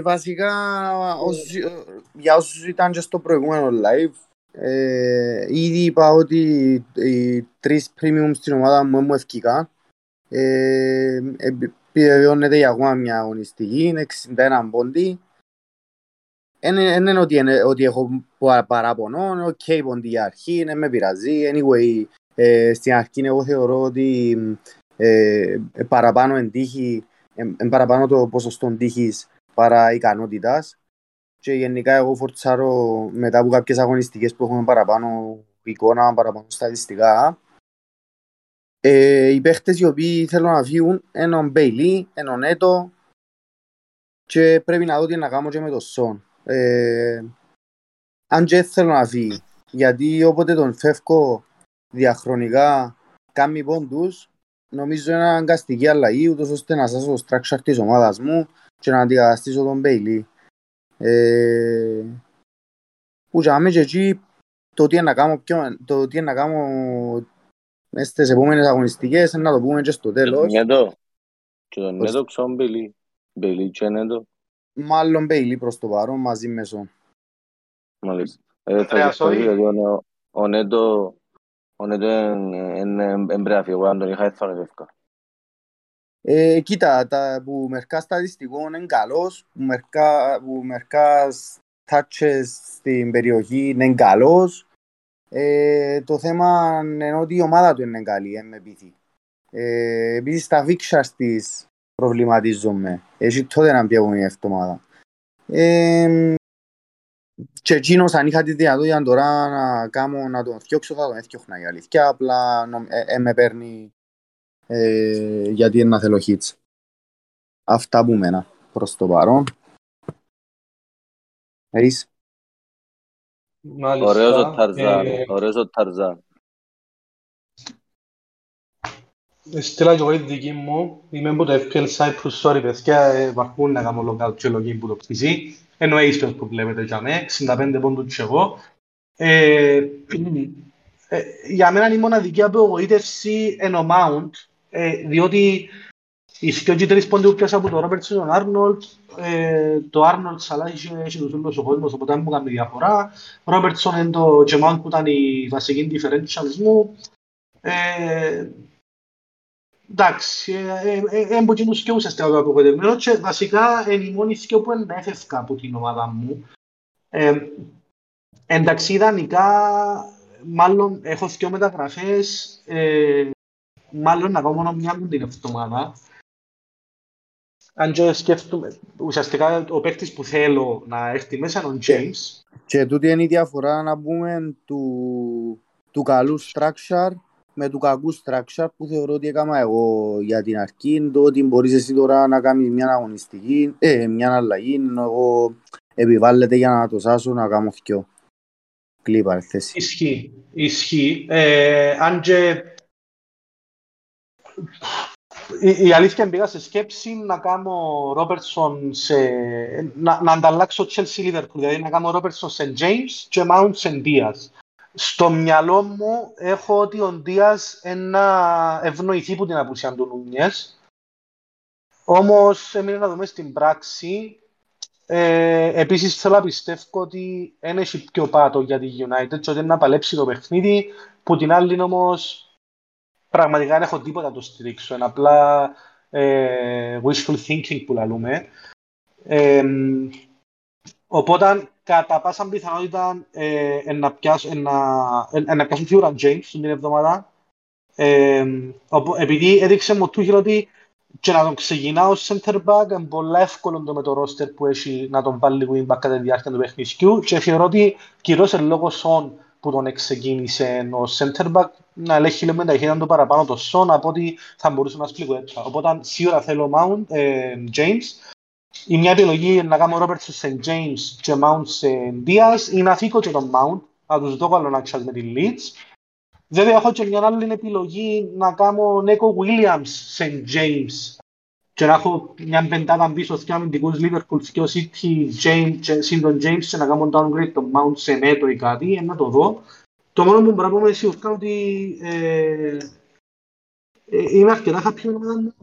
βασικά, για όσους ήταν και στο προηγούμενο live, ήδη είπα ότι οι τρεις premium στην ομάδα μου είναι ευκικά. Επιβεβαιώνεται για ακόμα μια αγωνιστική, είναι 61 πόντι. Δεν είναι ότι έχω παραπονό, είναι ok πόντι για αρχή, δεν με πειραζεί. Anyway, στην αρχή εγώ θεωρώ ότι παραπάνω εν τύχη, παραπάνω το ποσοστό τύχης παρά ικανότητας. Και γενικά εγώ φορτσάρω μετά από κάποιες αγωνιστικές που έχουμε παραπάνω εικόνα, παραπάνω στατιστικά. Οι παίχτες οι οποίοι θέλουν να φύγουν έναν Bailey, έναν Νέτο, και πρέπει να δω τι να κάνω και με το Σον. Αν και θέλω να φύγει, γιατί όποτε τον φεύγω διαχρονικά κάνει πόντους, νομίζω είναι αναγκαστική αλλαγή, ούτως ώστε να σας το structure της ομάδας μου και να αντικαταστήσω τον Bailey. Που για μένα και εκεί το τι να κάνω, στις επόμενες αγωνιστικές, να το πούμε και στο τέλος. Νέτο. Και τον Νέτο ξόν Bailey. Bailey και Νέτο. Μάλλον Bailey προς το παρόν μαζί με Σον. Μάλιστα. Θα ξεσταθεί γιατί ο Νέτο είναι εμπρέφη. Εγώ αν τον είχα έφτανε φεύκα. Κοίτα, που μερικά στατιστικών είναι καλός. Που μερικά τάτσες στην περιοχή είναι καλός. Το θέμα είναι ότι η ομάδα του είναι καλή, με πείθει. Επίσης τα fixtures της προβληματίζομαι. Έχει τότε να πιέχουν η εβδομάδα. Και εκείνος αν είχα τη δυνατότητα τώρα να κάνω, να τον φτιάξω, θα τον έφτιαχνα η αλήθεια. Απλά με παίρνει γιατί είναι να θέλω hits. Αυτά από μένα προς το παρόν. Έχεις. Μάλιστα. Ωραίος ο Ταρζάν, ωραίος ο Ταρζάν. Στείλα και εγώ την δική μου, είμαι από το FPL Cyprus, sorry παιδιά, βαρκούν να κάνω λογική που το ψηφίζει. Ενώ Aistos που βλέπετε για μέ, 65 πόντου και εγώ. Για μένα είναι η μοναδική απογοήτευση ενώ Mount, διότι οι σκιόντοι τρεις πόντοι που πιάσα από τον Ρόμπερτσον και τον Άρνολτ, το Άρνολτ Σαλάχ έχει τους ούλους ο κόσμος, οπότε δεν μου κάνει διαφορά. Ο Ρόμπερτσον είναι το Mount που ήταν η βασική differentials μου. Εντάξει, έμποκινους και ουσιαστικά το αποκοτευμένο και βασικά είναι η μόνη σκιό που ενέφευκα από την ομάδα μου. Εντάξει, ιδανικά, μάλλον έχω σκιό μεταγραφές, μάλλον να πάω μόνο μια από την εβδομάδα. Αν και σκέφτομαι, ουσιαστικά ο παίκτης που θέλω να έρθει μέσα είναι ο James. Και τούτη είναι η διαφορά να πούμε του καλού structure με του κακού structure που θεωρώ ότι έκανα εγώ για την αρχή, το ότι μπορείς εσύ τώρα να κάνεις μια αγωνιστική, μια αλλαγή, εγώ επιβάλλεται για να το σάσω να κάνω πιο κλίπα θέση. Ισχύει. Αν και η αλήθεια πήγα σε σκέψη να κάνω Ρόμπερτσον να ανταλλάξω Chelsea Liverpool, δηλαδή να κάνω Ρόμπερτσον σε James και Mount σε Δίας. Στο μυαλό μου έχω ότι ο Δίας να ευνοηθεί που την απουσία του Νούνιες. Όμως έμεινε να δούμε στην πράξη. Επίσης θέλω να πιστεύω ότι είναι πιο πάτο για τη United και ότι να παλέψει το παιχνίδι. Που την άλλη όμως πραγματικά δεν έχω τίποτα να το στηρίξω. Είναι απλά wishful thinking που λαλούμε. Οπότε κατά πάσα πιθανότητα να πιάσουν φίγουρα James την εβδομάδα. Επειδή έδειξε μου τούχελ ότι και να τον ξεκινάω center back είναι πολύ εύκολο το με το roster που έχει να τον βάλει wing back κατά τη διάρκεια του παιχνιδιού και θεωρώ ότι κυρίως εν λόγω Σον που τον εξεκίνησε ο center back να ελέγχει λίγο μεταχείριση το παραπάνω το Σον από ότι θα μπορούσε να σπλικουέψα. Οπότε σίγουρα θέλω Mount, James. Η μια επιλογή να κάνω Ρόμπερτσον σε James και Mount σε Δίας ή να φύγω και τον Mount, να τους δω καλονάξιας με την Leeds. Βέβαια έχω και μια άλλη επιλογή να κάνω Νέκο Williams σε James και να έχω μια πεντάδα πίσω και αμυντικούς Liverpool και ο City σύντον James και να κάνω downgrade τον Mount σε Νέτο ή κάτι, να το δω. Το μόνο που μπορώ να πούμε σίγουρα ότι είμαι αρκετά χαπιό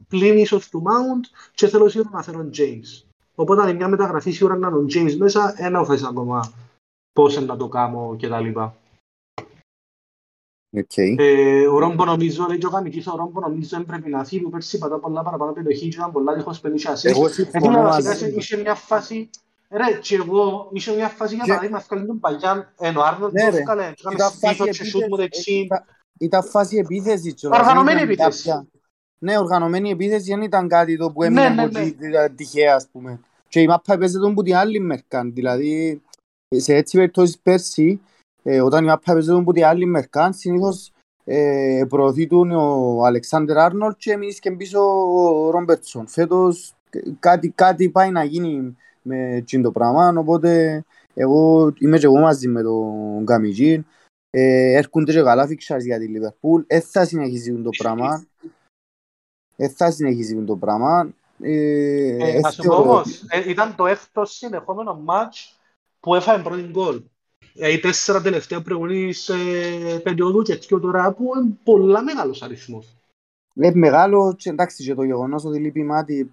πλήν ίσως του Mount και θέλω σίγουρα να θέλω James. Οπότε αν μια μεταγραφή σίγουρα να τον James μέσα, ένα όφες ακόμα πώς να το κάνω κτλ. Okay. Ο Ρόμπο νομίζω, λέει και ο Καμικής, ο Ρόμπο νομίζω δεν πρέπει να φύγει, που πέρσι πατά πολλά παραπάνω περιοχή και ήταν πολλά δίχως πενίσιασίες. Εντύνα βασικά είχε μια φάση, ρε και εγώ, είχε μια φάση για παράδειγμα, έφκαλε τον Παλιάν, ενώ Άρνολτ το έφκαλε, έκαμε στήθο και σούτ μου δεξί. Ήταν φάση επίθεση. Οργανωμένη επίθεση. Ναι, οργανωμένη επίθεση δεν ήταν κάτι το που έμεινε τυχαία, ας πούμε. Και η μάπα παίζεται όπου την άλλη μερκάν, δηλαδή σε έτσι περιπτώσεις πέρσι, όταν η μάπα παίζεται όπου την άλλη μερκάν, συνήθως προωθείτουν ο Αλεξάντερ Άρνολτ και εμείς και πίσω ο Ρόμπερτσον. Φέτος κάτι πάει να γίνει με το πράγμα, οπότε εγώ είμαι και εγώ μαζί με τον Καμιτζίν. Έρχονται και καλά φίξαρς για τη Λιβερπούλ, θα συνεχίζουν το πράγμα. Θα σου πω όμως, ήταν το έκτο συνεχόμενο μάτς που έφαγε πρώτη γκολ. Οι 4 τελευταία προηγούμενης περίοδου και έτσι τώρα που είναι πολλά μεγάλος αριθμός. Μεγάλο και εντάξει και το γεγονός ότι λείπει Μάτι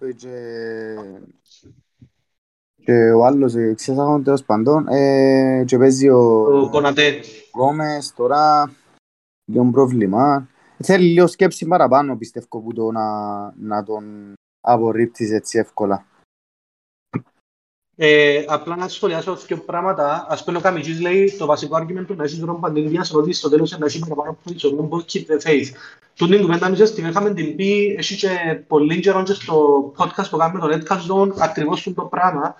και ο άλλος εξέσαχον τέλος παντών και παίζει ο Γκόμες τώρα, λίγο πρόβλημα. Θέλει λίγο σκέψη παραπάνω, πιστεύω, που το να τον απορρίπτεις έτσι εύκολα. Απλά να σχολιάσω δύο πράγματα. Ας πούμε, ο Καμιτζής λέει το βασικό argument να έχεις δρόμο παντελήδιας ρωτήσεις στο τέλος να έχεις παραπάνω από την ισορροπή, but keep the faith. Του την κουβέντα μισές την είχαμε την πει, έχει και πολύ καιρό και στο podcast που κάνουμε το Netcast Zone, ακριβώς το πράγμα.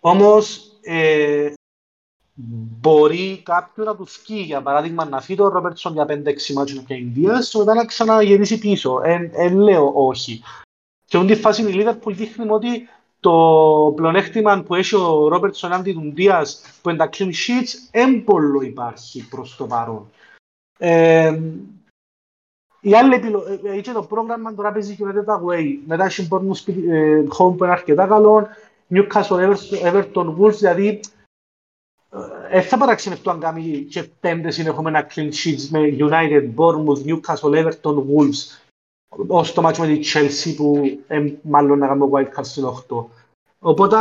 Όμως, μπορεί κάποιο να του φκεί, για παράδειγμα, να φύγει τον Ρόμπερτσον για 5-6 μάτσους και Ινδίας και μετά να ξαναγυρίσει πίσω. Λέω όχι. Και αυτή τη φάση η Liverpool δείχνει ότι το πλεονέκτημα που έχει ο Ρόμπερτσον αντί του Ινδίας που είναι τα clean sheets έμπολο υπάρχει προς το παρόν. Η άλλη επιλογή, το πρόγραμμα τώρα παίζει και μετά τα way. Μετά έχει Bournemouth Home που είναι αρκετά καλό, Newcastle, Everton, Wolves, δηλαδή θα παραξενευτώ αν κάνει και 5 συνεχόμενα clean sheets με United, Bournemouth, Newcastle, Everton, Wolves ως το μάτσο με τη Chelsea που μάλλον να κάνουμε White στην 8. Οπότε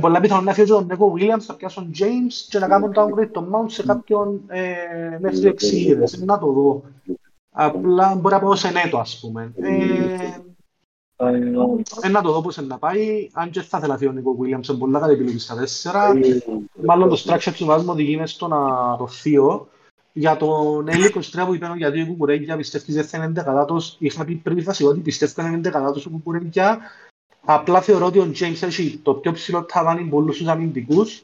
πολλά πιθανόν να φύγω τον Νέκο Williams, θα πιάσουν James και να κάνουν downgrade τον Mount σε κάποιον μέχρι 6 να το δω. Απλά μπορεί να πάω σε Νέτο ας πούμε. Να το δω πώς να πάει, αν και θα θέλα φύγει ο Νίκο Γουίλιαμς, πολλά καλή επιλογή στα 4. Μάλλον το structure του βάζουμε ότι γίνεται στο να το φύγω. Για τον Έλλη Κοστρέα που είπαν για δύο Κουκουρέγια πιστεύεις δεν θα είναι εντεκατάτος. Είχα πει πριν βασικό ότι πιστεύω θα είναι εντεκατάτος ο Κουκουρέγια. Απλά θεωρώ ότι ο James έχει το πιο ψηλό ταβάνι πολλούς τους αμυντικούς.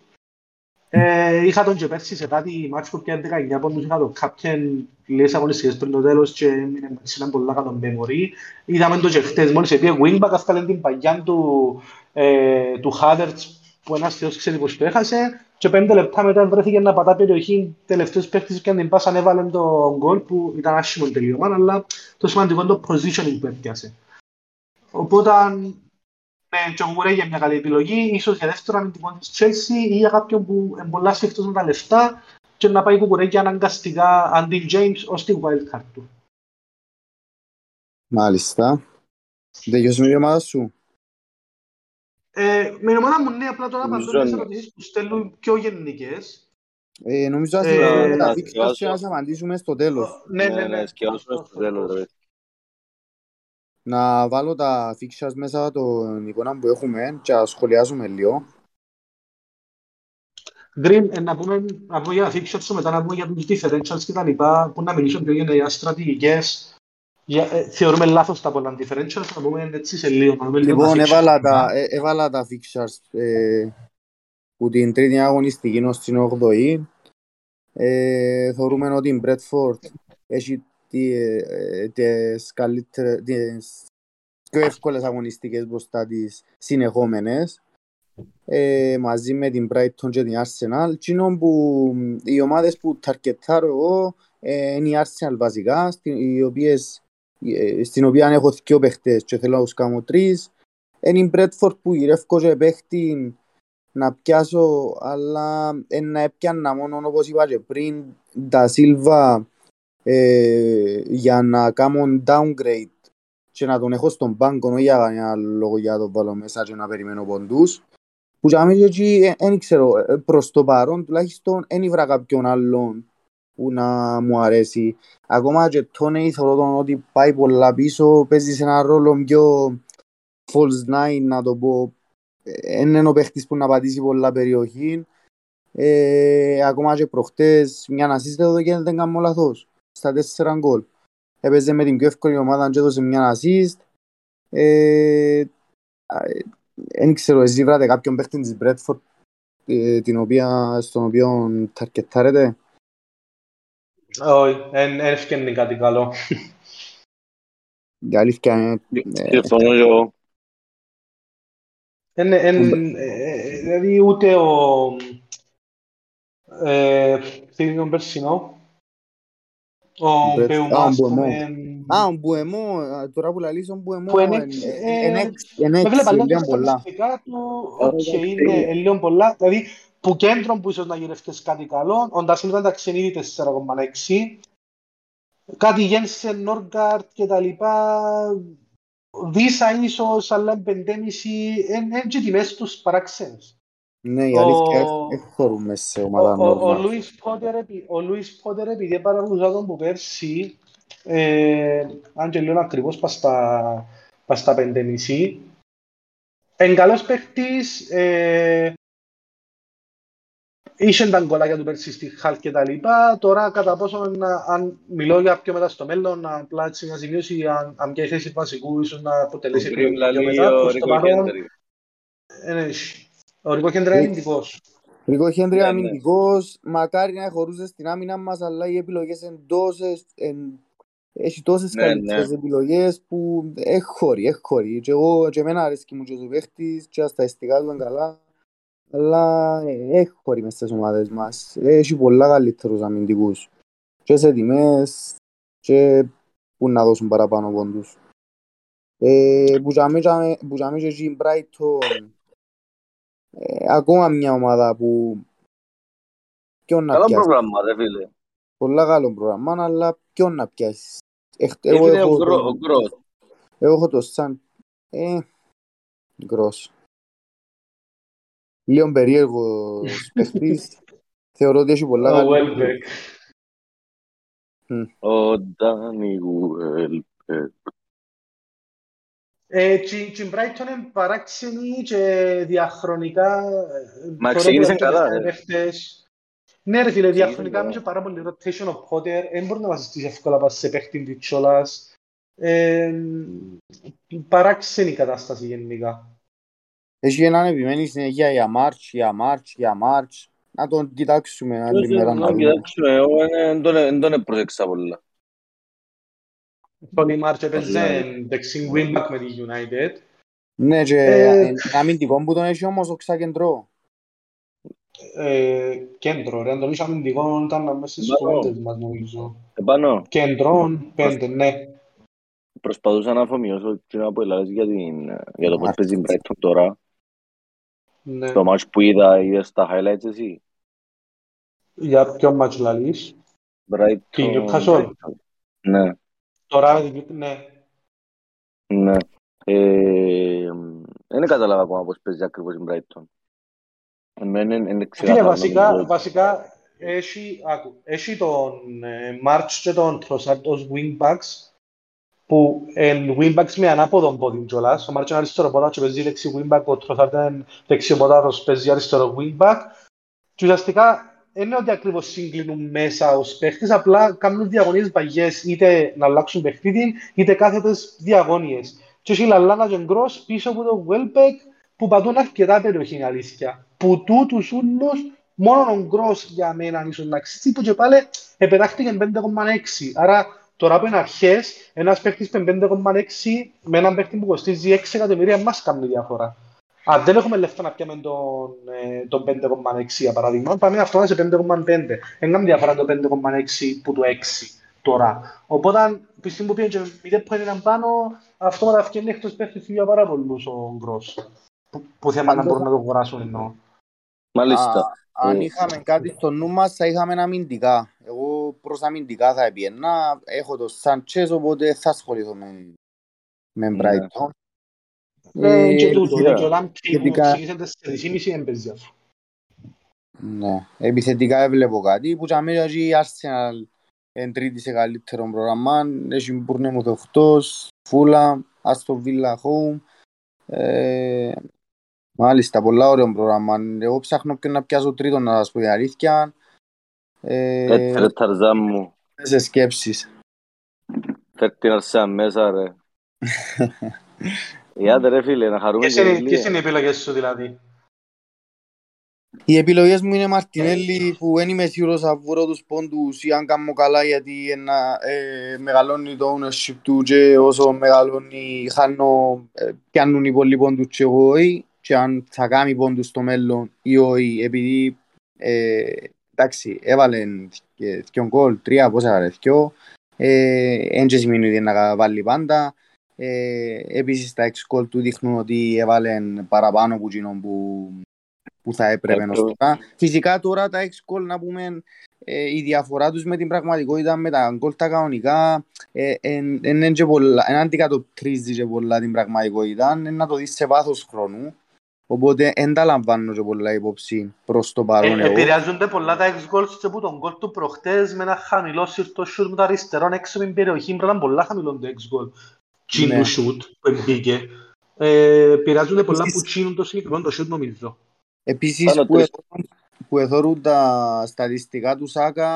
Είχα τον και πέρσι σε κάτι μάτς που πιάνε 19 πόντους, είχα τον κάποιον λες αγωνιστικές πριν το τέλος και ήταν πολλά κατ' ομπέμοροι. Είδαμε τον και χτες μόλις επειδή wingback έφταλαν την παγιά του Χάδερτς που ένας θεός ξέρει πως το έχασε και 5 λεπτά μετά βρέθηκε να πατά περιοχή τελευταίος παίκτης και αν την πάσαν έβαλαν τον γκολ που ήταν άσχημο τελείωμα, αλλά το σημαντικό είναι το positioning που έπιασε. Οπότε και ο Κουκουρέγια είναι μια καλή επιλογή, ίσως για δεύτερο αμυντικό της Chelsea ή για κάποιον που εμπολάσει αυτός με τα λεφτά και να πάει Κουκουρέγια αναγκαστικά αντί James ως τη wildcard του. Μάλιστα. Τελειώσουμε η ομάδα σου. Με η ομάδα μου ναι, απλά τώρα παντώ τις ερωτήσεις που στέλνουν πιο γενικές. Νομίζω ας μεταδείξεις και να σας απαντήσουμε στο τέλος. Ναι, σκεφτούμε στο τέλος. Να βάλω τα fixtures μέσα των εικόνα που έχουμε και να σχολιάζουμε λίγο. Γκριν, να πούμε για τα fixtures, μετά να πούμε για τους differentials και τα λοιπά, που να μιλήσουμε για στρατηγικές. Θεωρούμε λάθος τα πολλά differentials, να πούμε έτσι σε λίγο. Λοιπόν, έβαλα τα fixtures που την τρίτη αγωνιστική ως την 8η. Θεωρούμε ότι η Brentford έχει τις πιο εύκολες αγωνιστικές μπροστά τις συνεχόμενες μαζί με την Brighton και την Arsenal. Οι ομάδες που ταρκετάρω εγώ είναι η Arsenal βασικά, στην οποία έχω δύο παίχτες και θέλω να τους κάνω τρεις. Είναι η Bradford που γυρεύω και παίχτη να πιάσω, αλλά να έπιανα μόνο όπως είπα και πριν τα Silva για να κάνω downgrade και να τον έχω στον πάγκο, όχι για κανένα λόγο για να τον βάλω μέσα και να περιμένω ποντούς που για μένα έτσι δεν ξέρω προς το παρόν τουλάχιστον δεν ήβρα κάποιον άλλον που να μου αρέσει ακόμα και τόνοι θεωρώ ότι πάει πολλά πίσω, παίζει σε ένα ρόλο πιο false nine να το πω, είναι ο παίχτης που να πατήσει πολλά περιοχή ακόμα και προχτές μια να σύστατο και δεν κάνω λαθός στα 4 γκολ. Έπαιζε με την πιο εύκολη ομάδα και έδωσε μια ασίστ. Εν ξέρω, εσύ βράτε κάποιον παίχτη της Μπρέτφορντ στον οποίο ταρκετάρετε. Όχι, δεν έφτιανε κάτι καλό. Για αλήθεια είναι... Συμφωνώ εγώ. Δηλαδή ούτε ο... Φίλοι τον Περσινό. Ο Μπουεμό, τώρα που λαλείς ο Μπουεμό εν έξι, λίον πολλά. Είναι λίον πολλά, δηλαδή που κέντρον που ίσως να γυρεύκες κάτι καλό, ο Ντασίλ ήταν ταξενίδι 4,6, κάτι Γένσεν, Νόργκαρτ και τα λοιπά, Δίσα ίσως, αλλά 5,5, εν και τιμές τους παράξενες. Ναι, η αλήθεια εχωρούμε σε ομάδα νόρμα. Ο Λούις Φώτερ επειδή παρακολουθά τον που πέρσι, αν και λέω ακριβώς πας στα 5,5, εν καλός παίκτης, ήσαν τα γκολάκια του πέρσι στη Χαλ και τα λοιπά, τώρα κατά πόσο αν μιλώ για πιο μετά στο μέλλον, απλά έτσι να σημειώσει αν και η θέση του βασικού ίσως να αποτελέσει πιο μετά, προς το παρόν, ο Ρικό Χέντρια είναι αμυντικός. Ρικό Χέντρια είναι αμυντικός. Μακάρι να χωρούσε στην άμυνα μας, αλλά οι επιλογές είναι τόσες... Έχει τόσες καλύτερες επιλογές που έχει χωρί. Και εμένα αρέσκει μου και ο παίχτης και στα αισθητικά του είναι καλά. Αλλά έχει χωρί μες στις ομάδες μας. Έχει πολλά καλύτερους αμυντικούς. Και σε τιμές και που να δώσουν παραπάνω πόντους. Μπουζαμε και εκεί Brighton. Ακόμα μια ομάδα που ποιον να πιάσεις. Καλό πρόγραμμα, ρε φίλε. Πολλά καλό πρόγραμμα, αλλά ποιον να πιάσεις. Εγώ έχω το σαν... Γκρος. Λίγο περίεργος παίχτης. Θεωρώ ότι έχει πολλά καλό. Ο Welbeck. Ο Ντάνι Welbeck. Την Brighton είναι παράξενη και διαχρονικά... Μα ξεκίνησαν καλά, ναι ρε φίλε, διαχρονικά είμαι και πάρα πολύ rotation of Potter, δεν μπορεί να βασιστείς εύκολα σε παίχτην της κιόλας. Παράξενη κατάσταση γενικά. Έχει έναν επιμένει συνέχεια για Μάρτς, Να τον κοιτάξουμε άλλη μέρα. Να τον κοιτάξουμε, εγώ δεν τον προσέξα πολλά. Τον Ιμάρτς έπαιζε δεξιν wingback με τη United. Ναι, και αμυντικό που τον έχει όμως οξά κεντρό. Κέντρο, ρε, αν τον είσαι αμυντικό ήταν μέσα στις κουβέντες μας νομίζω. Επάνω. Κέντρον, πέντε, ναι. Προσπαθούσα να αφομοιώσω κοινό από Ελλάδες για το πώς παίζει Brighton τώρα. Το μάτς που είδες τα highlights εσύ. Για ποιο μάτς λαλείς? Την Newcastle. Ναι. Τώρα ναι. Ναι. Δεν κατάλαβα ακόμα πώς παίζει ακριβώς η Brighton. Βασικά έχει τον March και τον Trossard ως wingbacks που είναι wingbacks με ανάποδον πόδι κιόλας. Ο March είναι αριστεροπόδα και παίζει δεξί wingback, ο Trossard είναι δεξιοπόδαρος, παίζει αριστερό wingback και ουσιαστικά δεν είναι ότι ακριβώς συγκλίνουν μέσα ως παίχτες, απλά κάνουν διαγωνίες παγιές, είτε να αλλάξουν παιχνίδι, είτε κάθετες διαγωνίες. Και έχει Λαλάνα και Γκρος πίσω από το Welbeck που πατούν αρκετά περιοχή, είναι αλήθεια. Που τούτους ούλους, μόνο ο Γκρος για μένα ίσως να αξίζει, που και πάλι επετάχθηκε 5,6. Άρα τώρα που είναι αρχές, ένας παίχτης με 5,6 με έναν παίχτη που κοστίζει 6 εκατομμύρια μας κάνει διαφορά. Αν δεν έχουμε λεφτά να πιάμε τον 5,6 για παράδειγμα, πάμε αυτό σε 5,5. Δεν κάνει διαφορά το 5,6 που το 6 τώρα. Οπότε πιστεύω που πήγαινε και που έναν πάνω, αυτό θα βγαίνει εκτός παίχτης για πάρα πολλούς ο Γκρος. Που θέμα να μπορούμε να το αγοράσουν εννοώ. Μάλιστα. Αν είχαμε κάτι στο νου μας θα είχαμε αμυντικά. Εγώ προς αμυντικά θα επιέννα. Έχω το Σάντσες οπότε θα ασχοληθώ με Μπράιτον. Και τούτο. Και ο Λάμπτης που ξεκίνησε στις 4,5 εμπέζια. Ναι. Επιθετικά έβλεπω κάτι. Που και αμέσως η Arsenal εν τρίτη σε καλύτερο πρόγραμμα. Έχει Μπούρνεμουθ 8, Φούλα, Αστό Βίλα, Home. Μάλιστα, πολλά ωραίο πρόγραμμα. Εγώ ψάχνω και να πιάσω τρίτον να σας πω για αλήθεια. Φέρε Ταρζάν μου. Σε σκέψεις. Φέρε την Αρσάν μέσα ρε. Ιάντε ρε φίλε, να χαρούμε και ελία. Ποιες είναι οι επιλογές σου δηλαδή? Οι επιλογές μου είναι Μαρτινέλι που δεν είμαι σίγουρος αν βρω τους πόντους ή αν κάνω καλά γιατί μεγαλώνει το ownership του και όσο μεγαλώνει χάνω πιάνουν οι πολλοί πόντους και εγώ και αν θα κάνει πόντους στο μέλλον ή όχι επειδή εντάξει έβαλε δυο γκολ, τρία πόσα έβαλε δυο εν και σημαίνει ότι να βάλει πάντα επίσης τα έξι γκολ του δείχνουν ότι έβαλε παραπάνω που γίνον που θα έπρεπε να στοίχα. Φυσικά τώρα τα 6 γκολ να πούμε η διαφορά τους με την πραγματικότητα με τα γκολ τα κανονικά εν αντικατοπτρίζει και πολλά την πραγματικότητα να το δεις σε βάθος χρόνου οπότε εν τα λαμβάνω και πολλά υπόψη προς το παρόν εγώ. Επηρεάζονται πολλά τα 6 γκολ και που τον γκολ του προχτές με ένα χαμηλό σύρτο σιούτ με τα αριστερόν έξω με την περιοχή πρέπει να πολλά χαμηλών το 6 γκολ τσίνου σιούτ που εμπήκε επηρεάζονται πολλά που τσίνουν το συγκεκριμένο το σιούτ νομίζω. Επίσης που εθώρουν τα στατιστικά του Σάκα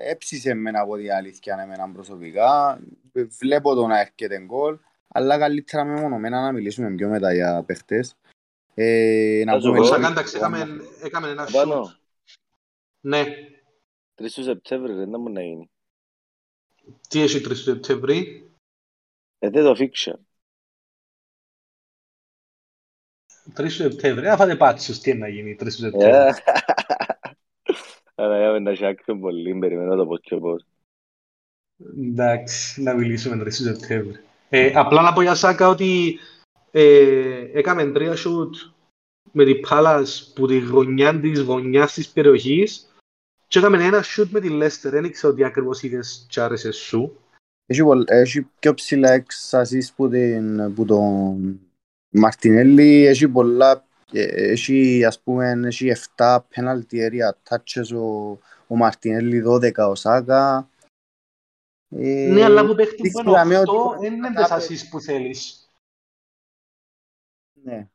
έψησε εμένα από τη αλήθεια εμένα προσωπικά. Βλέπω το να έρχεται γκολ, αλλά καλύτερα μεμονωμένα να μιλήσουμε πιο μετά για παίχτες. Έκαμε ένα σουτ. Ναι. 3 Σεπτέμβρη δεν μπορεί να γίνει. Τι έχει 3 Σεπτέμβρη? Δεν το φίξα. 3 Σεπτέμβρη, αφάτε πάτσιος, τι είναι να γίνει 3 Σεπτέμβρη. Άρα για μένα και άκρον πολύ, περιμένω το πώς και πώς. Εντάξει, να μιλήσουμε 3 Σεπτέμβρη. Απλά να πω για Σάκα ότι έκαμε τρία σουτ με την Πάλας που τη γωνιά της γωνιάς της περιοχής και έκαμε ένα σουτ με τη Λέστερ, δεν ήξερα ότι ακριβώς είδες και άρεσε σου. Έχει πιο ψηλά εξασίς που τον Μαρτινέλι έχει πολλά, έχει ας πούμε 7 πέναλτιερία τάτσες ο Μαρτινέλι, 12 ο Σάκα. Ναι, αλλά που παίχτη πάνω αυτό είναι τις ασίς που θέλεις. Ναι.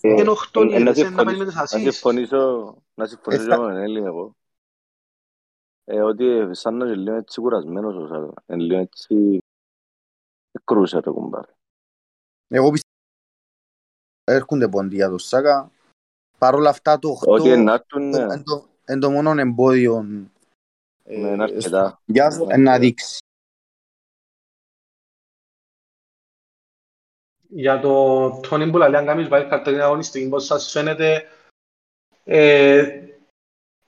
Ενοχτώνει να παίρνει τις ασίς. Να συμφωνήσω με Έλλην εγώ. Ότι σαν να είναι λίγο έτσι κουρασμένος ο Σάκα. Είναι λίγο έτσι κρούσα το κουμπάρι. Εγώ πιστεύω έρχονται ποντί για το Σάκα Παρ' όλα αυτά το 8 είναι το μόνο εμπόδιο να δείξει. Για το Τόνι Μπουλαλή, αν κάνεις βάλει καρτέρια αγωνιστική, πώς σας φαίνεται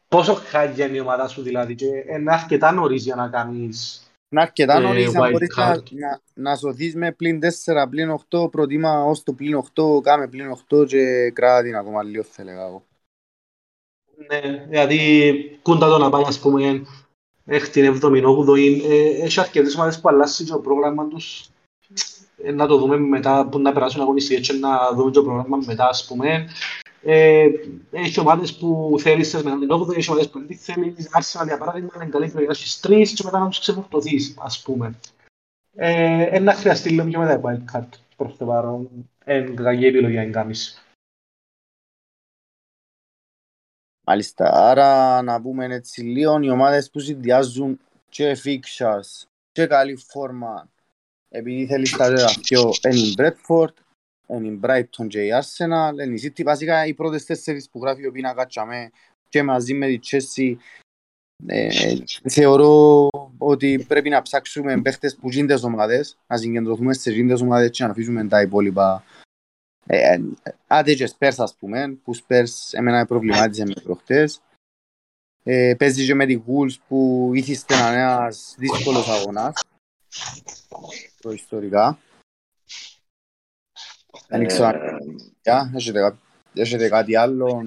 πόσο χάγει η ομάδα σου δηλαδή και είναι αρκετά νωρίς για να κάνεις. Είναι αρκετά νωρίς να μπορείς να σωθείς με πλην 4, πλην 8, προτίμα ως το πλην 8, κάμε πλην 8 και κράτα την ακόμα λίγο θα έλεγα εγώ. Ναι, δηλαδή κούντα το να πάει ας πούμε έχει την 7η, έχει αρκετές ομάδες που αλλάζει το πρόγραμμα τους. Να το δούμε μετά που να περάσουν αγωνιστή, έτσι να δούμε το πρόγραμμα μετά ας πούμε. Έχει ομάδες που θέλεις μετά την 8η, έχει ομάδες που δεν θέλεις, άρχισε να διαπαράδειγμα, είναι καλή χρονιά στις 3 και μετά να τους ξεφορτωθείς ας πούμε. Να χρειαστεί λίγο πιο μετά η wildcard προς το παρόν, κακή επιλογή αν κάνεις. Μάλιστα, άρα να πούμε έτσι λίγο οι ομάδες που συνδυάζουν και fixtures και καλή φόρμα. Επειδή θέλεις τα πιο, είναι η Brentford, είναι η Brighton και η Arsenal, είναι η City, βασικά οι πρώτες τέσσερις που γράφει ο πίνακας και μαζί με τη Chelsea. Θεωρώ ότι πρέπει να ψάξουμε παίχτες που γίνονται ομάδες, να συγκεντρωθούμε στις γίνοντες ομάδες και να αφήσουμε τα υπόλοιπα. Άντε και Spurs ας πούμε, που Spurs εμένα προβλημάτιζε με προχτές. Παίζει και με τη Wolves που ήθιστε ένας δύσκολος αγωνάς. Προϊστορικά. Δεν ξέρω αν έχετε κάτι άλλο.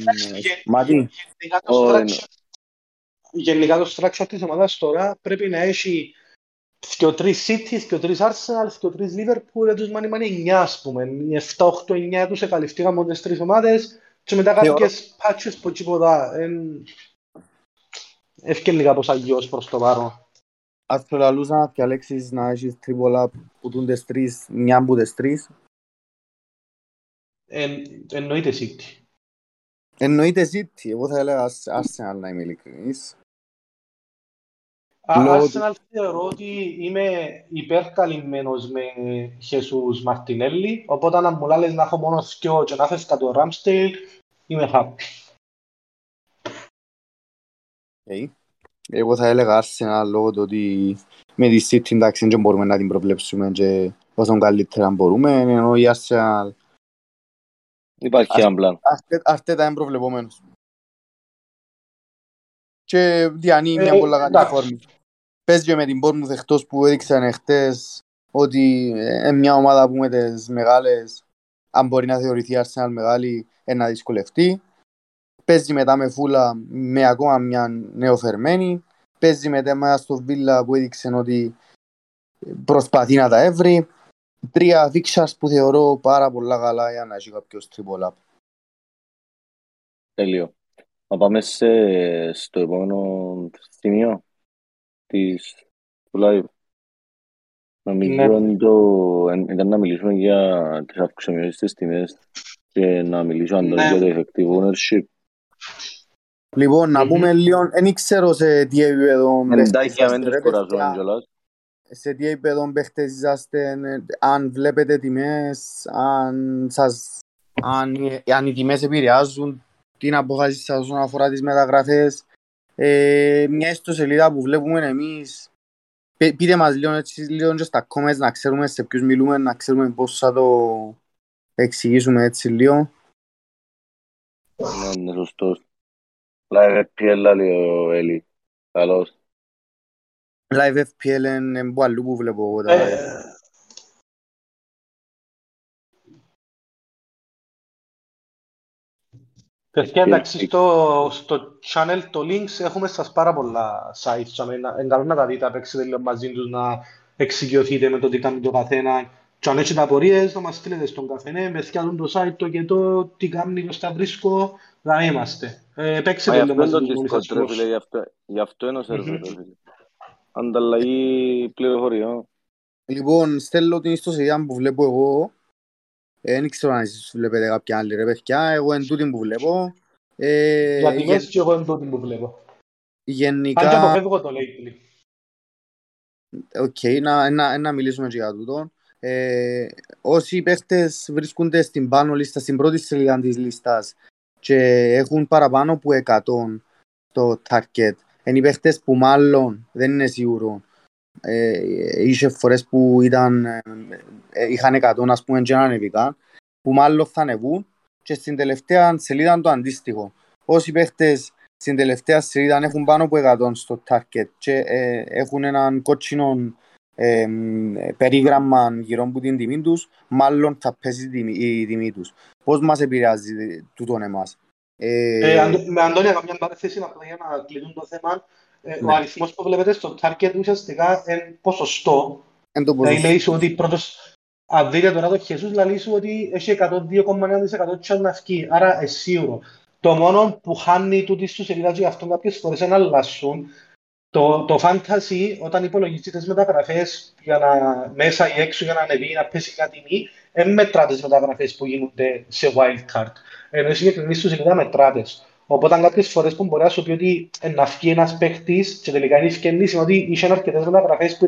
Γενικά το structure της ομάδας τώρα πρέπει να έχει 2-3 City, 2-3 Arsenal, 2-3 Liverpool, τους μάνιμανε 9 ας πούμε. 7-8-9 τους εκαλυφθήκαμε όλες τις 3 ομάδες και μετά κάποιες patches που τίποτα. Ευκαιρνικά κάπως αγιώς προς το βάρο. Ας προλαλούσα να διαλέξεις να έχεις τρίπολα που τούν τις τρεις, μια που τις τρεις. Εννοείται City. Εννοείται City. Εγώ θα έλεγα Arsenal να είμαι ειλικρινής. Arsenal θεωρώ ότι είμαι υπερκαλυμμένος με Χεσούς Μαρτινέλι, οπότε αν μου λες να έχω μόνο σκιό και να φεύγω το Ράμπστειλ, είμαι happy. Okay. Εγώ θα έλεγα Arsenal λόγω του ότι με τη City εντάξει δεν μπορούμε να την προβλέψουμε και όσο καλύτερα μπορούμε, ενώ η Arsenal υπάρχει ένα πλάνο. Αρτέτα είναι προβλεπόμενος. Και διανύει μια πολλά καλή φόρμη. Πες και με την Bournemouth εκτός που έδειξαν χτες ότι μια ομάδα που με τις μεγάλες, αν μπορεί να θεωρηθεί Arsenal μεγάλη, να δυσκολευτεί. Παίζει μετά με Φούλα με ακόμα μια νεοφερμένη. Παίζει μετά με Αστό Βίλα που έδειξε ότι προσπαθεί να τα έβρει. Τρία φίξας που θεωρώ πάρα πολλά καλά για να έχει κάποιος τριπολάπ. Τέλειο. Να πάμε στο επόμενο σημείο του live. Ήταν να μιλήσουμε για τις αυξομοιώσεις της τιμές και να μιλήσουμε για το effective ownership. Λοιπόν, να πούμε λίγο, δεν ξέρω σε τι επίπεδο παίχτες είσαστε, αν βλέπετε τιμές, αν οι τιμές επηρεάζουν την αποφάση σας όσον αφορά τις μεταγραφές. Μια ιστοσελίδα που βλέπουμε εμείς, πείτε μας λίγο και στα comments να ξέρουμε σε ποιους μιλούμε, να ξέρουμε πώς θα το εξηγήσουμε έτσι λίγο. Ναι, σωστός. Live FPL λέει ο Έλλη. Καλώς. Live FPL είναι που αλλού που βλέπω εγώ τα live. Παιδιά, εντάξει, στο channel το links έχουμε σας πάρα πολλά sites. Είναι καλό να τα δείτε, παίξετε λίγο μαζί τους, να εξοικειωθείτε με το τι κάνει το καθένα. Και αν έχετε απορίες, να μας στείλετε στον καθένα, μεθιάζουν το site το και το, τι κάνει, πώς τα βρίσκω, να είμαστε. Παίξετε το μαζί τους. Γι' αυτό είναι ο σερβερός. Ανταλλαγή πληροφοριών. Λοιπόν, στέλνω την ιστοσελίδα που βλέπω εγώ. Δεν ξέρω αν εσείς βλέπετε κάποια άλλη ρε παιδιά, εγώ εν τούτην που βλέπω. Γιατί μέσα και εγώ εν τούτην που βλέπω. Γενικά... Αν και αποφεύγω το λέει. Οκ, να μιλήσουμε και για τούτο. Όσοι παίχτες βρίσκονται στην πάνω λίστα, στην πρώτη σελίδα της λίστας, και έχουν παραπάνω από 100 το target. Είναι οι παίχτες που μάλλον δεν είναι σίγουρο. Είχε φορές που είχαν 100 ας πούμε και ανεβήκαν, που μάλλον θα ανεβούν και στην τελευταία σελίδα είναι το αντίστοιχο. Όσοι παίχτες στην τελευταία σελίδα έχουν πάνω από 100 στο target και έχουν έναν κότσινο περίγραμμα γύρω από την τιμή τους, μάλλον θα πέσει η τιμή τους. Πώς μας επηρεάζει τούτον εμάς? Με Αντώνια, καμιά παρέθεση για να κλειτούν το θέμα. Ο αριθμός που βλέπετε στο target ουσιαστικά είναι ποσοστό. Δηλαδή σου ότι πρώτος αδίλια τώρα το Χεσούς λέει σου ότι έχει 102,9% της αναυκή, άρα εσύουρο. Το μόνο που χάνει τούτη στους σελίδας για αυτόν κάποιες φορές να αλλάσουν το fantasy, όταν υπολογιστεί τις μεταγραφές για να, μέσα ή έξω για να ανεβεί ή να πέσει μια τιμή, δεν μετράτε τις μεταγραφές που γίνονται σε wildcard. Ενώ οι συγκεκριμένοι στους σελίδα μετράτες. Οπότε κάποιες φορές που μπορεί να σου πει ότι να φύγει ένας παίχτης και τελικά είναι ευκαινής, είναι ότι είχαν αρκετές μεταγραφές που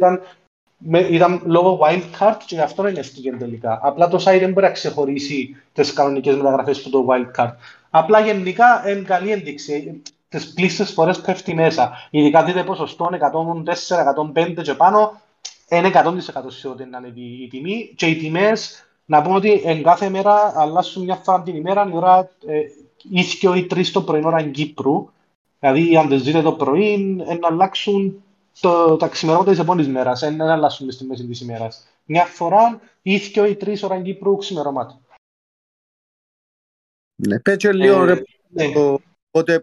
ήταν λόγω wildcard και γι' αυτό είναι ευκαινή τελικά. Απλά το site δεν μπορεί να ξεχωρίσει τις κανονικές μεταγραφές του το wildcard. Απλά γενικά είναι καλή ένδειξη. Τις πλήστες φορές πέφτει μέσα. Ειδικά δείτε ποσοστό 104, 105 και πάνω, είναι 100% σίγουρα να ανέβει η τιμή. Και οι τιμές, να πούμε ότι εν κάθε μέρα αλλάσουν μια φορά την ημέρα, η ώρα ίσκιο ή 3 το πρωινό ώρα Κύπρου. Δηλαδή, αν τις δείτε το πρωί, να αλλάξουν τα ξημερώματα της επόμενης μέρας, να αλλάσουν στη μέση της ημέρας. Μια φορά ίσκιο ή 3 ώρα Κύπρου ξημερώματα. Ναι, πέτσο λίγο ρε.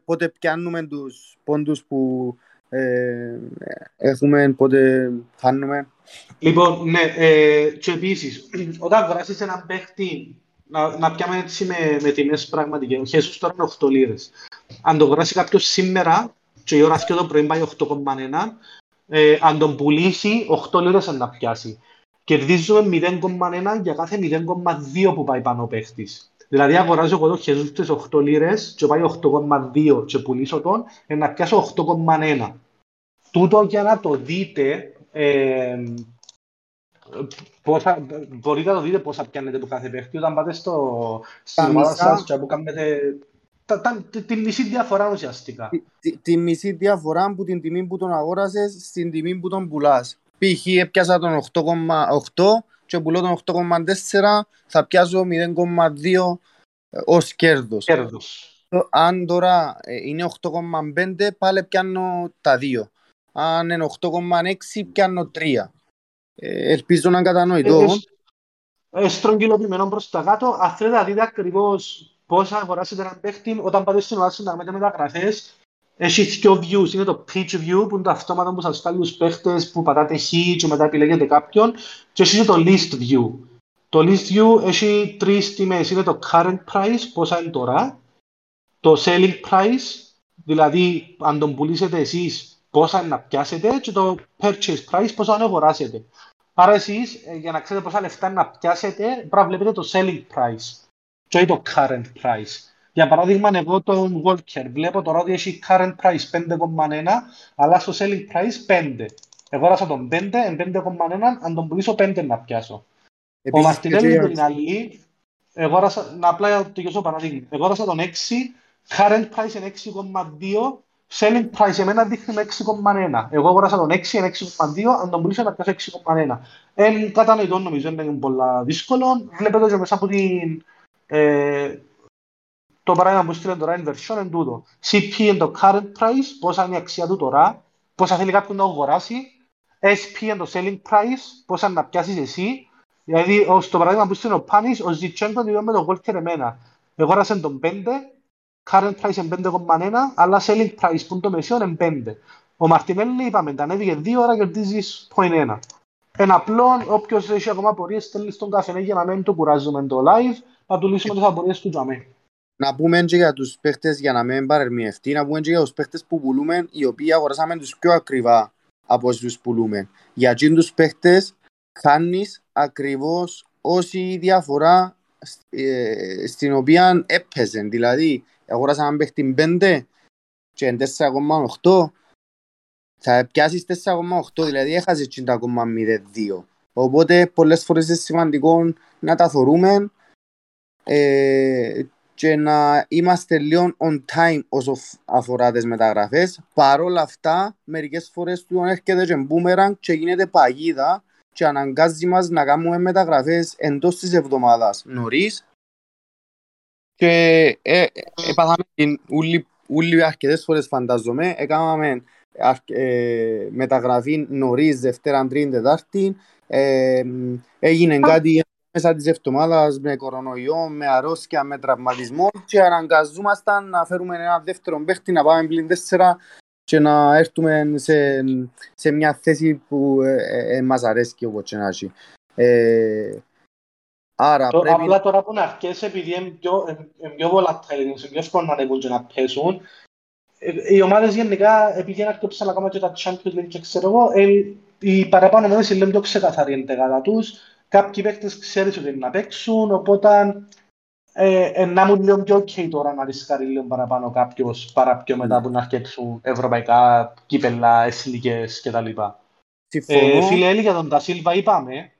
Πότε πιάνουμε τους πόντους που έχουμε, πότε χάνουμε. Λοιπόν, ναι, και επίσης, όταν βράσεις έναν παίχτη, να πιάμε έτσι με τιμές πραγματικές. Ο Χέσους τώρα είναι 8 λίρες. Αν το βράσει κάποιος σήμερα, και η ώρα αυτή το πρωί πάει 8,1, αν τον πουλήσει, 8 λίρες να πιάσει. Κερδίζουμε 0,1 για κάθε 0,2 που πάει πάνω ο παίχτης. Δηλαδή, αγοράζω εγώ το Χεσούς τις 8 λίρες και πάει 8,2 και πουλήσω τον, να πιάσω 8,1. Τούτο για να το δείτε, μπορείτε να το δείτε πόσα πιάνετε από κάθε παίχτη, όταν πάτε στην ομάδα σας και κάνετε τη μισή διαφορά ουσιαστικά. Τη μισή διαφορά από την τιμή που τον αγόρασες στην τιμή που τον πουλάς. Π.χ. έπιασα τον 8,8 και πουλώ τον 8,4, θα πιάσω 0,2 ως κέρδος. Αν τώρα είναι 8,5, πάλι πιάνω τα 2. Αν είναι 8,6, πιάνω 3. Ελπίζω να είναι κατανοητό. Στρογγυλοποιημένο προς τα κάτω. Αν θέλετε να δείτε ακριβώς πώς αγοράσετε έναν παίχτη, όταν πάτε στην ομάδα να κάνετε μεταγραφές, έχει δύο views. Είναι το pitch view που είναι το αυτόματο που σας στέλνει τους παίχτες που πατάτε χ και μετά επιλέγετε κάποιον. Και έχει το list view. Το list view έχει τρεις τιμές. Είναι το current price, πόσα είναι τώρα. Το selling price, δηλαδή αν τον πουλήσετε εσείς πόσα να πιάσετε. Και το purchase price, πόσα να αγοράσετε. Άρα εσείς για να ξέρετε πόσα λεφτά να πιάσετε, πρέπει να βλέπετε το selling price. Και το current price. Για παράδειγμα, εγώ τον Walker βλέπω τώρα ότι έχει current price 5,1, αλλά στο selling price 5. Εγώ έρασα τον 5, 5,1, αν τον πουλήσω 5 να πιάσω. Επίσης, ο Μαρτινέλι με την άλλη, εγώ έρασα, να απλά το γιώσω παραδείγμα, εγώ έρασα τον 6, current price είναι 6,2, selling price εμένα δείχνει με 6,1. Εγώ έρασα τον 6, 6,2, αν τον πουλήσω να πιάσω 6,1. Εν κατανοητό νομίζω, είναι πολλά δύσκολο. Βλέπετε και μέσα από την... το παράδειγμα που στείλε τώρα inversion είναι τούτο. CP είναι το current price, πόσα είναι η αξία του τώρα, πόσα θέλει κάποιον να αγοράσει. SP είναι το selling price, πόσα να πιάσεις εσύ. Δηλαδή, στο παράδειγμα που στείλε ο Πάνης, ο Ζιτσέγκο είναι με τον Walker εμένα. Εγώ έγρασα τον 5, current price είναι 5,1, αλλά selling price που είναι το μεσαίο είναι 5. Ο Μαρτινέλη είπαμε, τα ανέβηκε 2 ώρα και κερδίζεις 0,1. Εν απλόν, όποιος έχει ακόμα απορίες, στέλνει στον καφενέ για να μην το κουράζουμε το live, να του λύσουμε τις απορίες του τζαμί. Να πούμε και για τους παίχτες, για να μην παρερμηνευτεί, να πούμε και για τους παίχτες που πουλούμε, οι οποίοι αγοράσαμε τους πιο ακριβά από όσους πουλούμε. Για εκείνους τους παίχτες χάνεις ακριβώς όση διαφορά στην οποία έπαιζε. Δηλαδή, αγοράσαμε έναν παίχτη 5 και 4,8, θα πιάσεις 4,8, δηλαδή έχασες 5,02. Οπότε πολλές φορές είναι σημαντικό να τα θωρούμε και να είμαστε λίγο on time όσο αφορά τις μεταγραφές. Παρόλα αυτά, μερικές φορές του έρχεται και μπούμερανγκ και γίνεται παγίδα και αναγκάζει μας να κάνουμε μεταγραφές εντός της εβδομάδας νωρίς. Και επαθαμε την ούλη αρκετές φορές, φαντάζομαι. Έκαναμε μεταγραφή νωρίς, Δευτέρα, Τρίτη, Τετάρτη. Έγινε κάτι μέσα της εβδομάδας με κορονοϊό, με αρρώσκια, με τραυματισμό και αναγκαζόμασταν να φέρουμε ένα δεύτερο παίχτη, να πάμε πλην 4 και να έρθουμε σε μια θέση που μας αρέσει και ο Ποτσενάκη. Άρα τώρα, πρέπει... Απλά τώρα που να αρκέσει, επειδή είναι πιο volatile, είναι πιο εύκολο να ανέβουν και να πέσουν, οι ομάδες γενικά, επειδή αρκέψαν ακόμα και τα Champions League και ξέρω εγώ, οι παραπάνω ομάδες είναι πιο ξεκαθαροί εντεγάτα τους. Κάποιοι παίκτες ξέρεις ότι είναι να παίξουν, οπότε να μου λέω πιο ok τώρα να ρισκάρει λίγο παραπάνω κάποιος παραπιό μετά που να αρκέψουν ευρωπαϊκά, κύπελα, εθνικές κτλ. Φίλε Έλλη, για τον Τασίλβα είπαμε.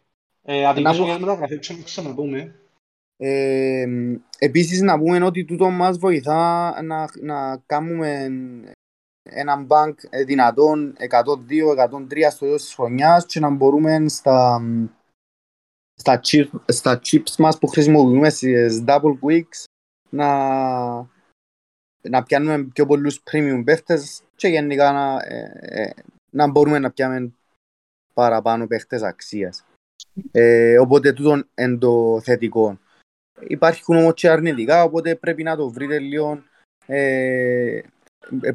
Αντιμετωπίζουμε μεταγραφή, ξαναπούμε. Επίσης να πούμε ότι τούτο μας βοηθά να κάνουμε έναν bank δυνατόν 102-103 στο τέλος της χρονιάς και να μπορούμε στα chips μας που χρησιμοποιούμε στις double weeks να πιάνουμε πιο πολλούς premium παίχτες και γενικά να μπορούμε να πιάνουμε παραπάνω παίχτες αξίας. Οπότε τούτο είναι το θετικό. Υπάρχουν όμως και αρνητικά, οπότε πρέπει να το βρείτε λίγο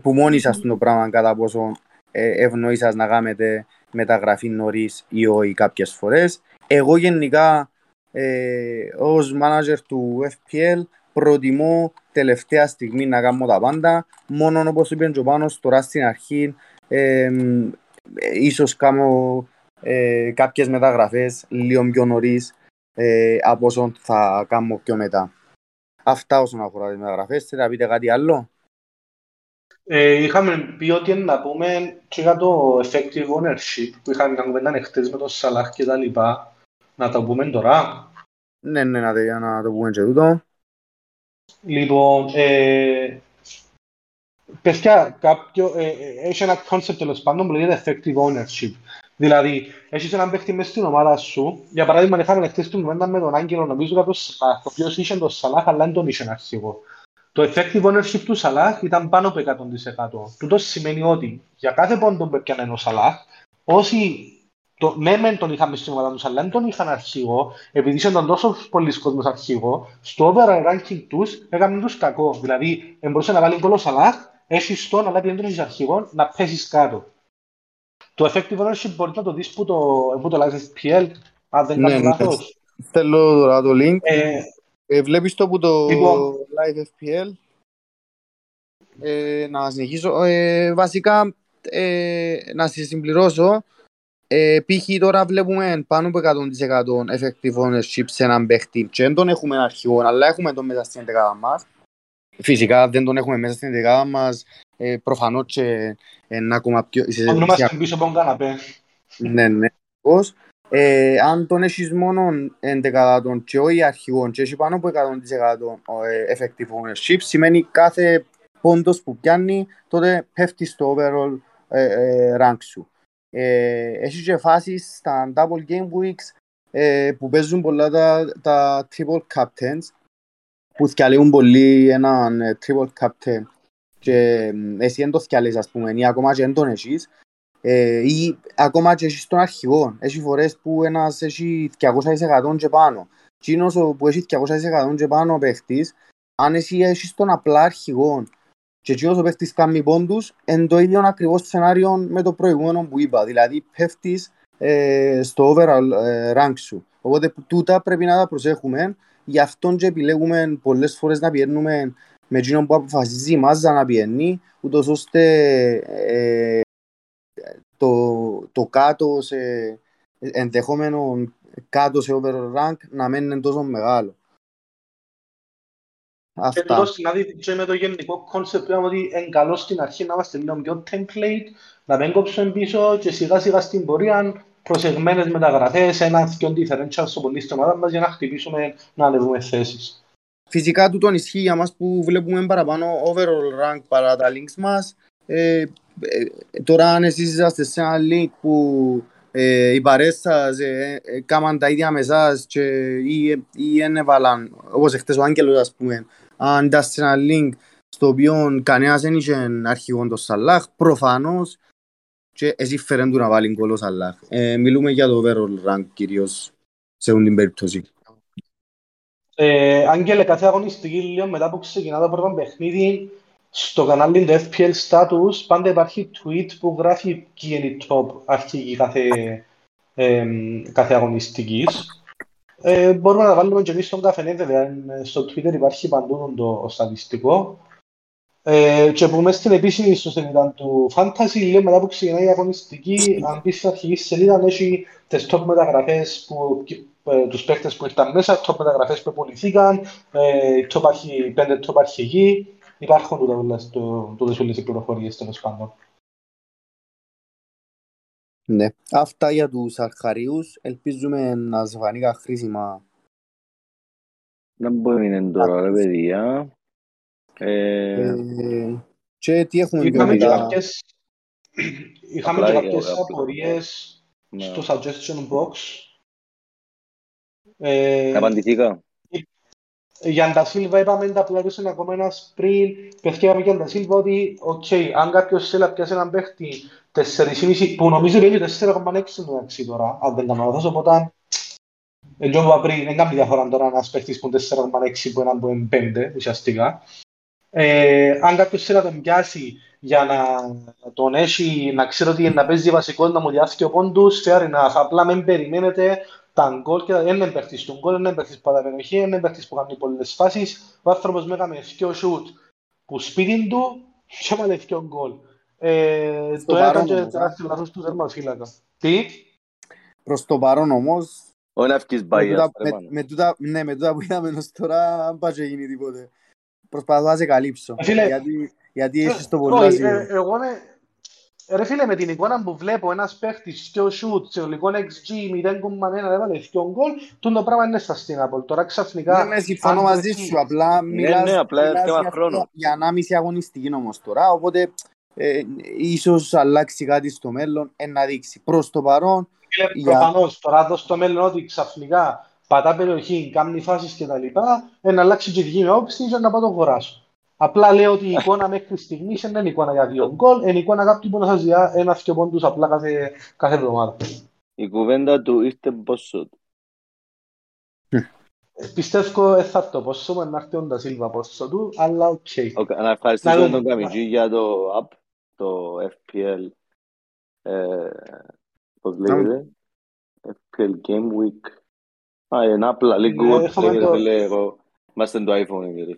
που μόνοι σας το πράγμα, κατά πόσο ευνοεί σας να κάνετε μεταγραφή νωρίς ή όχι κάποιες φορές. Εγώ γενικά ως manager του FPL προτιμώ τελευταία στιγμή να κάνω τα πάντα, μόνο όπως είπε και ο Πάνος τώρα στην αρχή ίσως κάνω κάποιες μεταγραφές λίγο πιο νωρίς από όσο θα κάνω πιο μετά. Αυτά όσον αφορά τις μεταγραφές. Θα πείτε κάτι άλλο? Είχαμε πει ότι να πούμε και για το effective ownership που είχαμε κάνει χτες με το Σαλάχ και τα λοιπά. Να τα πούμε τώρα. Ναι, να το πούμε και τούτο. Λοιπόν, παιδιά, έχει ένα concept τέλος πάντων που λέγεται effective ownership. Δηλαδή, έχεις έναν παίχτη μέσα στην ομάδα σου. Για παράδειγμα, είχαμε χτες την κουβέντα με τον Άγγελο, νομίζω κάποιο Σαλάχ, ο οποίος είχε τον Σαλάχ, αλλά δεν τον είχε αρχηγό. Το effective ownership του Σαλάχ ήταν πάνω από 100%. Τούτο σημαίνει ότι για κάθε πόντο που έπιανε ο Σαλάχ, όσοι ναι, μεν τον είχαμε στην ομάδα του, αλλά δεν τον είχαν αρχηγό, επειδή ήταν τόσο πολλοί κόσμος αρχηγό, στο overall ranking του έκαναν του κακό. Δηλαδή, μπορούσε να βάλει κόλλο Σαλάχ, έχει τον, αλλά επειδή δεν έχει αρχηγό, να πέσει κάτω. Το effective ownership μπορεί να το δεις που το αλλάζεις PL, αν δεν κάνεις λάθος. Θέλω τώρα το link. Βλέπεις το που το live FPL. Να συνεχίσω. Βασικά, να σας συμπληρώσω. Π.χ. τώρα βλέπουμε πάνω από 100% effective ownership σε έναν παίχτη. Και δεν τον έχουμε αρχηγό, αλλά έχουμε τον μέσα στην δεκάδα μας. Φυσικά δεν τον έχουμε μέσα στην δεκάδα μας. Προφανώς και ένα ακόμα πιο... Ονομάστε πίσω από τον καναπέ. Ναι. Αν τον έχεις μόνον 11% και όχι αρχηγόν και έχει πάνω από 100% effective ownership, σημαίνει κάθε πόντος που πιάνει τότε πέφτει στο overall rank σου. Έχει και φάσεις στα double game weeks που παίζουν πολλά τα triple captains, που θυκαλέουν πολύ έναν triple captain και εσύ δεν το θυκιαλείς, ας πούμε, ή ακόμα και δεν τον έχεις, ή ακόμα και έχεις τον αρχηγό. Έχει φορές που ένας έχει 200% και πάνω. Εκείνος που έχει 200% και πάνω παίχτης, αν εσύ έχεις τον απλά αρχηγό και εκείνος ο παίχτης κάνει πόντους, είναι το ίδιο ακριβώς σενάριο με το προηγούμενο που είπα. Δηλαδή πέφτεις στο overall rank σου. Οπότε τούτα πρέπει να τα προσέχουμε. Γι' αυτόν και επιλέγουμε πολλές φορές να πιέρνουμε με εκείνον που αποφασίζει η μάζα να πιένει, ούτως ώστε το κάτω σε ενδεχόμενο κάτω σε overall rank να μένει τόσο μεγάλο. Αυτά. Εντός συνάδει και με το γενικό κόνσεπτ πράγμα ότι εν καλό στην αρχή να είμαστε λίγο πιο template, να μην κόψουμε πίσω και σιγά σιγά στην πορεία προσεγμένες μεταγραφές, ένα-δυο differentials στο πολύ στομάδα μας για να χτυπήσουμε να ανεβούμε θέσεις. Φυσικά τούτον ισχύει για μας που βλέπουμε παραπάνω overall rank παρά τα links μας. Τώρα αν εσείς είσαστε σε ένα link που οι παρέες σας κάμαν τα ίδια με εσάς ή ενέβαλαν, όπως εχθές ο Άγγελος ας πούμε, αν ήταν σε ένα link στο οποίο κανένας δεν είχε αρχηγόν τον Σαλάχ, προφανώς και εσύ φέρεν του να βάλει κόλο Σαλάχ. Μιλούμε για το overall rank κυρίως σε την περίπτωση. Άγγελε, κάθε αγωνιστική λίγο μετά που ξεκινά το πρώτο παιχνίδι, στο κανάλι του FPL Status πάντα υπάρχει tweet που γράφει ποιοι είναι οι top αρχηγοί κάθε αγωνιστικής. Μπορούμε να βάλουμε και εμείς στον καφενέ, βέβαια. Στο Twitter υπάρχει παντού το στατιστικό. Και που μέσα στην επίσημη σελίδα του Fantasy, λίγο μετά που ξεκινάει η αγωνιστική, αν πεις στην αρχηγή σελίδα, έχει τις top μεταγραφές που... τους παίκτες που ήρθαν μέσα, top μεταγραφές που επολυθήκαν, πέντε top αρχηγοί. Υπάρχουν τούτες όλες οι πληροφορίες τέλος πάντων. Ναι, αυτά για τους αρχαρίους. Ελπίζουμε να σας φανήκα χρήσιμα. Δεν μπορεί να είναι τώρα, ρε παιδιά. Και τι έχουμε πει, παιδιά. Είχαμε και κάποιες απορίες στο suggestion box. Απαντηθήκα. Για τα Σίλβα είπαμε τα πλάκωσαν ακόμα ένας πριν. Πεθήκαμε για τα Σίλβα ότι αν κάποιος θέλει να πιάσει έναν παίχτη 4,5 που νομίζω πέφτει 4,6 εντάξει τώρα, αν δεν κάνω λάθος, οπότε εντός πριν δεν κάνει διαφορά τώρα ένας παίχτης που 4,6 που έναν που 5 ουσιαστικά. Αν κάποιος θέλει να τον πιάσει για να τον έχει να ξέρει ότι να παίζει βασικό να μου διάσκει ο πόντους, fair enough, απλά μην περιμένετε τα γκολ και έναν παίχτης στον γκολ, έναν παίχτης που παραπενοχεί, έναν παίχτης που κάνει πολλές φάσεις. Ο άνθρωπος μέγαμε ευκαιό σούτ που σπίτιν του και έβαλε ευκαιό γκολ. Το έκανε και τεράστιο λάθος του τερματοφύλακα. Τι? Προς το παρόν όμως, με τούτα που είδαμε ως τώρα, αν πάει και γίνει τίποτε. Προσπαθώ να σε καλύψω, γιατί έχεις το πολύ. Ρε φίλε, με την εικόνα που βλέπω ένας παίχτης και ο σούτ σε ολικό XG 0,1 έβαλε και ο γκολ, το πράγμα είναι sustainable. Τώρα ξαφνικά... Ναι, συμφωνώ μαζί σου, απλά μιλάς για 1,5 αγωνιστική όμως τώρα, οπότε ίσως αλλάξει κάτι στο μέλλον, να δείξει προς το παρόν. Προφανώς, τώρα δω στο μέλλον ότι ξαφνικά πατά περιοχή, κάνει φάσεις κτλ, να αλλάξει και δική με όψη και να πάω τον χωράσω. Απλά λέω ότι η εικόνα μέχρι στιγμής δεν είναι εικόνα για δύο γκολ, είναι εικόνα κάποιου που να σας διά ένας και πόντους απλά κάθε εβδομάδα. Η κουβέντα του ήρθε πόσο. Πιστεύω θα έρθω πόσο, με να έρθει όντα Σίλβα πόσο του, αλλά οκ. Να ευχαριστήσω τον Καμιτζή για το app, το FPL, πώς λέγεται, FPL Game Week. Είναι απλά, λίγο εγώ, είμαστε το iPhone, κύριε.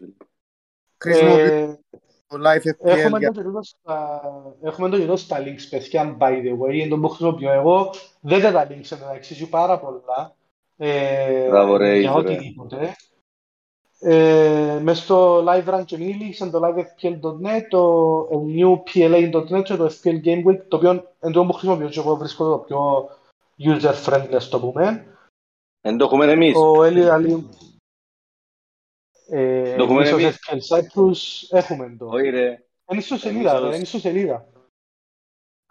Έχουμε το γυρό στα links, παιδιά, by the way, είναι το που χρησιμοποιώ εγώ. Δεν τα links, θα τα εξηγήσω πάρα πολλά για οτιδήποτε. Μες στο live run και μίλησαν το livefpl.net, το newpla.net και το FPL Game Week, το οποίο είναι το που χρησιμοποιώ και εγώ βρίσκω το πιο user-friendly, το πούμε. Εν το έχουμε εμείς. Έχουμε το. Όχι ρε. Είναι ιστοσελίδα, είναι ιστοσελίδα.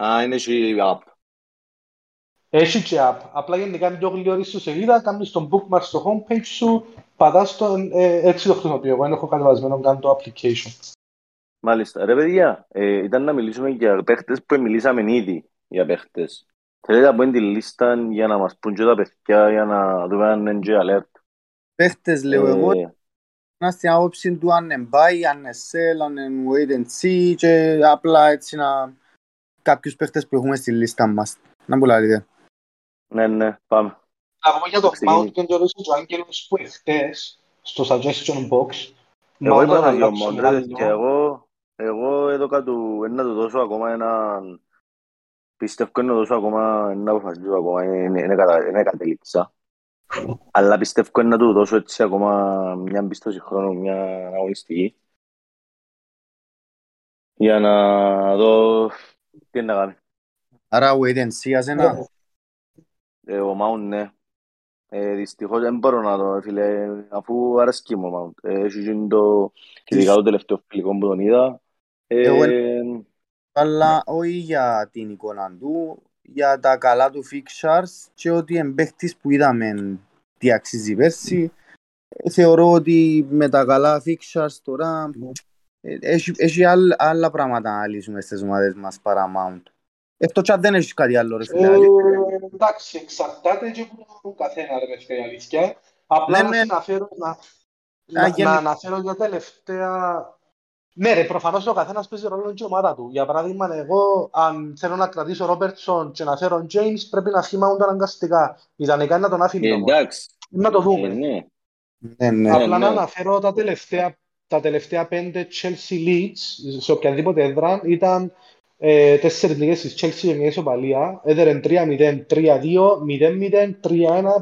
Α, είναι και app. Έχει και app. Απλά για να κάνει το γλυόρι ιστοσελίδα, κάνεις τον bookmark στο homepage σου, πατάς το, έτσι το χρησιμοποιώ. Εγώ έχω κατεβασμένο, κάνω το application. Μάλιστα. Ρε παιδιά, ήταν να μιλήσουμε για παίχτες που μιλήσαμε ήδη για παίχτες. Θέλετε από την λίστα για να μας πούν και τα παιδιά, για να δούμε αν είναι και alert. Παίχτες λέω εγώ. Να στην άποψη του αν είναι buy, αν είναι sell, αν είναι wait and see και απλά έτσι να... κάποιους παίχτες που έχουμε στη λίστα μας. Να πουλάρετε. Ναι, ναι, πάμε. Να πούμε για το Mount και το ρίσιο του Άγγελος που εχθές στο suggestion box. Εγώ είπα να δυο μόντρες και εγώ έδωκα του να του δώσω ακόμα ένα... Πιστεύω να δώσω ακόμα ένα αποφασίζω ακόμα, είναι κατελήψα. Αλλά πιστεύω να του δώσω έτσι ακόμα μια εμπίστωση χρόνου, μια αγωνιστική για να δω τι είναι να κάνει. Άρα wait and see, ας ένα. Ο Mount, ναι. Δυστυχώς δεν μπορώ να το, φίλε, αφού αρέσκει μου ο Μάουντ. Έχει γίνει το τελευταίο φιλικό που τον είδα. Αλλά όχι για την εικόνα του, για τα καλά του fixtures και ότι εμπαίχτης που είδαμε τι αξίζει πέρσι. Θεωρώ ότι με τα καλά fixtures τώρα έχει άλλα πράγματα να λύσουμε στις ομάδες μας παρά Μάουντ. Ευτόχα δεν έχεις κάτι άλλο, ρε φίλε. Εντάξει, εξαρτάται και που καθένα, ρε φίλε, αλήθεια. Απλά να αναφέρω για τελευταία... Ναι ρε, προφανώς ο καθένας παίζει ρόλο και η ομάδα του. Για παράδειγμα, εγώ αν θέλω να κρατήσω Ρόμπερτσον και να φέρω James, πρέπει να αφήνω Μάουντ αναγκαστικά. Ιδανικά να τον αφήνω. Να το δούμε. Απλά να αναφέρω τα τελευταία 5 Chelsea Leeds, σε οποιαδήποτε έδρα, ήταν... 4 νίκες της Chelsea και μια ισοπαλία, έδερεν 3-0, 3-2, 0-0, 3-1,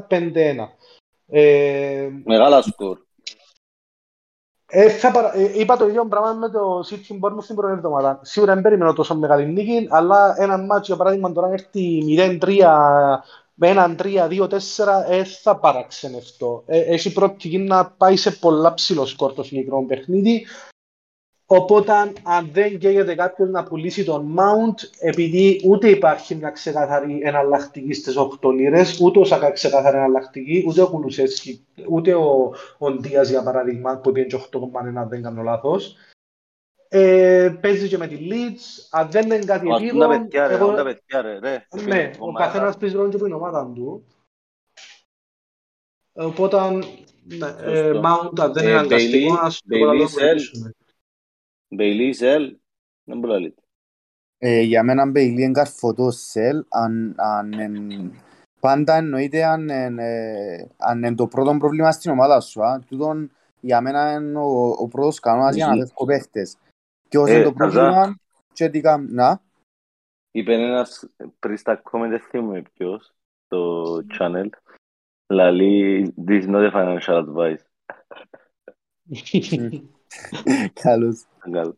5-1. Μεγάλα σκορ. Είπα το ίδιο πράγμα με το City Bournemouth στην πρώτη εβδομάδα. Σίγουρα δεν περιμένω τόσο μεγάλη νίκη, αλλά ένα μάτσο, για παράδειγμα, τώρα έρθει 0-3, 1-3, 2-4, θα παραξενευτώ. Έχει προοπτική να πάει σε πολλά ψηλό σκορ το συγκεκριμένο παιχνίδι. Οπότε, αν δεν καίγεται κάποιος να πουλήσει τον Mount, επειδή ούτε υπάρχει μια ξεκαθαρή εναλλακτική στις 8 λίρες, ούτε όσα ξεκαθαρή εναλλακτική, ούτε ο Κουλουσέσκι, ούτε ο Ντίας, για παράδειγμα, που πήγε 8,1, δεν κάνω λάθος. Παίζει και με τη Leeds, αν δεν είναι κάτι επίγον... Ναι, ο καθένας παίζει ρόλο και που είναι η ομάδα του. Οπότε, Mount, αν δεν είναι αναγκαστικό, ας το παρακολουθήσουμε. Bailey, Σελ, δεν μπορώ να λέτε. Για μένα Bailey είναι καρφωτός Σελ, πάντα εννοείται αν είναι το πρώτο πρόβλημα στην ομάδα σου. Τούτον για μένα είναι ο πρώτος κανόνας για να φεύγω παίχτες. Και όσο είναι το πρόβλημα, και τι κάνω, να. Είπε ένας πριν στα comment, δεν θυμούμαι ποιος, στο channel, λέει, this is not a financial advice. Καλώς. Άρα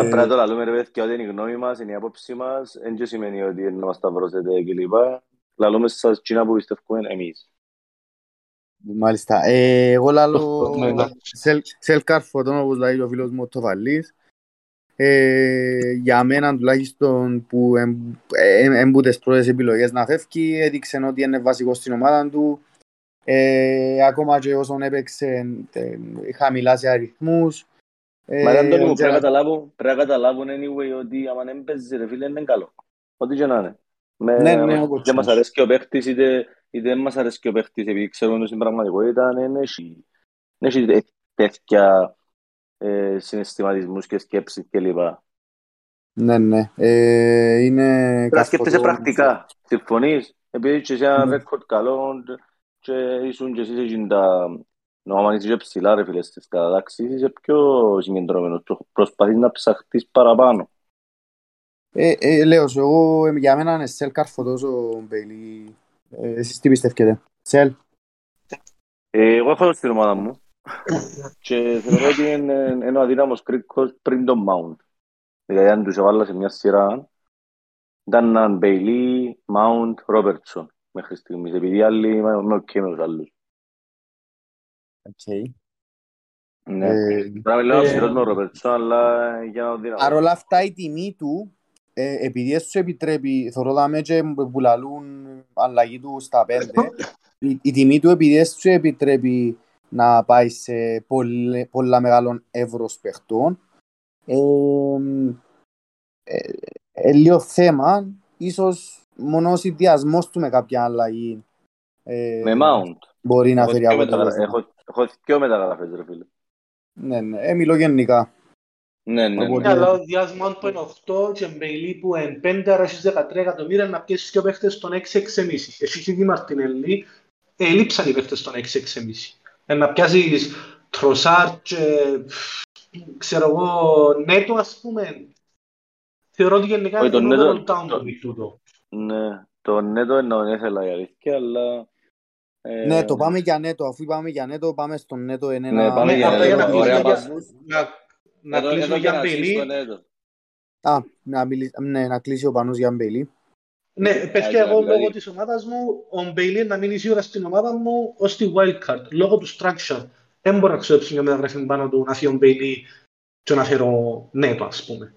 πρέπει να το λαλούμε, ρε παιδιά, ότι είναι η γνώμη μας, είναι η απόψη μας. Εν και σημαίνει ότι να μας σταυρώσετε και λοιπά. Λαλούμε σας κοινά που πιστεύουμε εμείς. Μάλιστα, εγώ λαλώ Σελκαρφωτών, όπως λέει ο φίλος μου το Βαλής. Για μένα τουλάχιστον που έμπου τις πρώτες επιλογές να φεύγει, έδειξε ότι είναι βασικός στην ομάδα του. Ακόμα και όσον έπαιξε χαμηλά σε αριθμούς. Μα ρε Αντώνη μου, πρέπει να καταλάβουν anyway ότι άμα δεν παίζει, ρε φίλε, είναι καλό. Ό,τι και να είναι. Δεν μας αρέσει και ο παίχτης, είτε δεν μας αρέσει και ο παίχτης, επειδή ξέρουμε ότι στην πραγματικότητα έχει τέτοια συναισθηματισμούς και σκέψεις κλπ. Ναι, είναι... Πρέπει να σκέφτεσαι πρακτικά, συμφωνείς, επειδή είσαι ένα ρεκόρτ καλό και ήσουν και εσείς έγινε τα... Νομίζω αν είσαι ψηλά, ρε φίλε, στις κατατάξεις είσαι πιο συγκεντρωμένος, προσπαθείς να ψαχτείς παραπάνω. Λέω σου, εγώ για μένα είναι Σελ καρφωτός ο Μπέιλι. Εσείς τι πιστεύετε, Σελ? Εγώ έχω στην ομάδα μου και θεωρώ ότι είναι ο αδύναμος κρίκος πριν τον Μάουντ. Δηλαδή αν τους έβαλα σε μια σειρά, ήταν Μπέιλι, Μάουντ, Ρόμπερτσον μέχρι στιγμής, επειδή άλλοι είμαι οκ με τους άλλους. Τώρα μιλάω ψηλός με ο Ρόμπερτσον, αλλά για να δίνω. Άρα όλα αυτά η τιμή του, επειδή σου επιτρέπει, θωρώ και που λαλούν αλλαγή του στα 5, η τιμή του επειδή σου επιτρέπει να πάει σε πολλά μεγάλων εύρος παιχτών, λίγο θέμα, ίσως μόνο ο συνδυασμός του με κάποια αλλαγή. Με Mount. Μπορεί να φέρει από το δεύτερο. Έχω πιο μεταγραφές, ρε φίλε. Ναι, μιλώ γενικά. Ναι. Αλλά ο Δίας Μάουντ που είναι 8 και Μπέιλι που είναι 5, άρα στις 13 εκατομμύρια να πιέσεις και ο παίχτες στον 6-6,5. Εσύ και η Μαρτινέλι ελείψαν οι παίχτες στον 6-6,5. Να πιάσεις Τροσάρ και ξέρω εγώ Νέτο, ας πούμε. Θεωρώ ότι γενικά είναι το down το μητούτο. Ναι, το Νέτο εννοώ ήθελα η αλήθεια, αλλά... Ναι, το πάμε για Νέτο. Αφού πάμε για Νέτο, πάμε στον Νέτο. Ναι, πάμε για Νέτο. Ωραία, να κλείσουμε για Μπέιλι. Να κλείσει ο Πανός για Μπέιλι. Ναι, παιδιά, εγώ λόγω της ομάδας μου, ο Μπέιλι να μείνει σίγουρα στην ομάδα μου ως τη wildcard, λόγω του structure. Δεν μπορώ να ξοδέψω μια μεταγραφή πάνω του να φύγω Μπέιλι και να φέρω Νέκο, ας πούμε.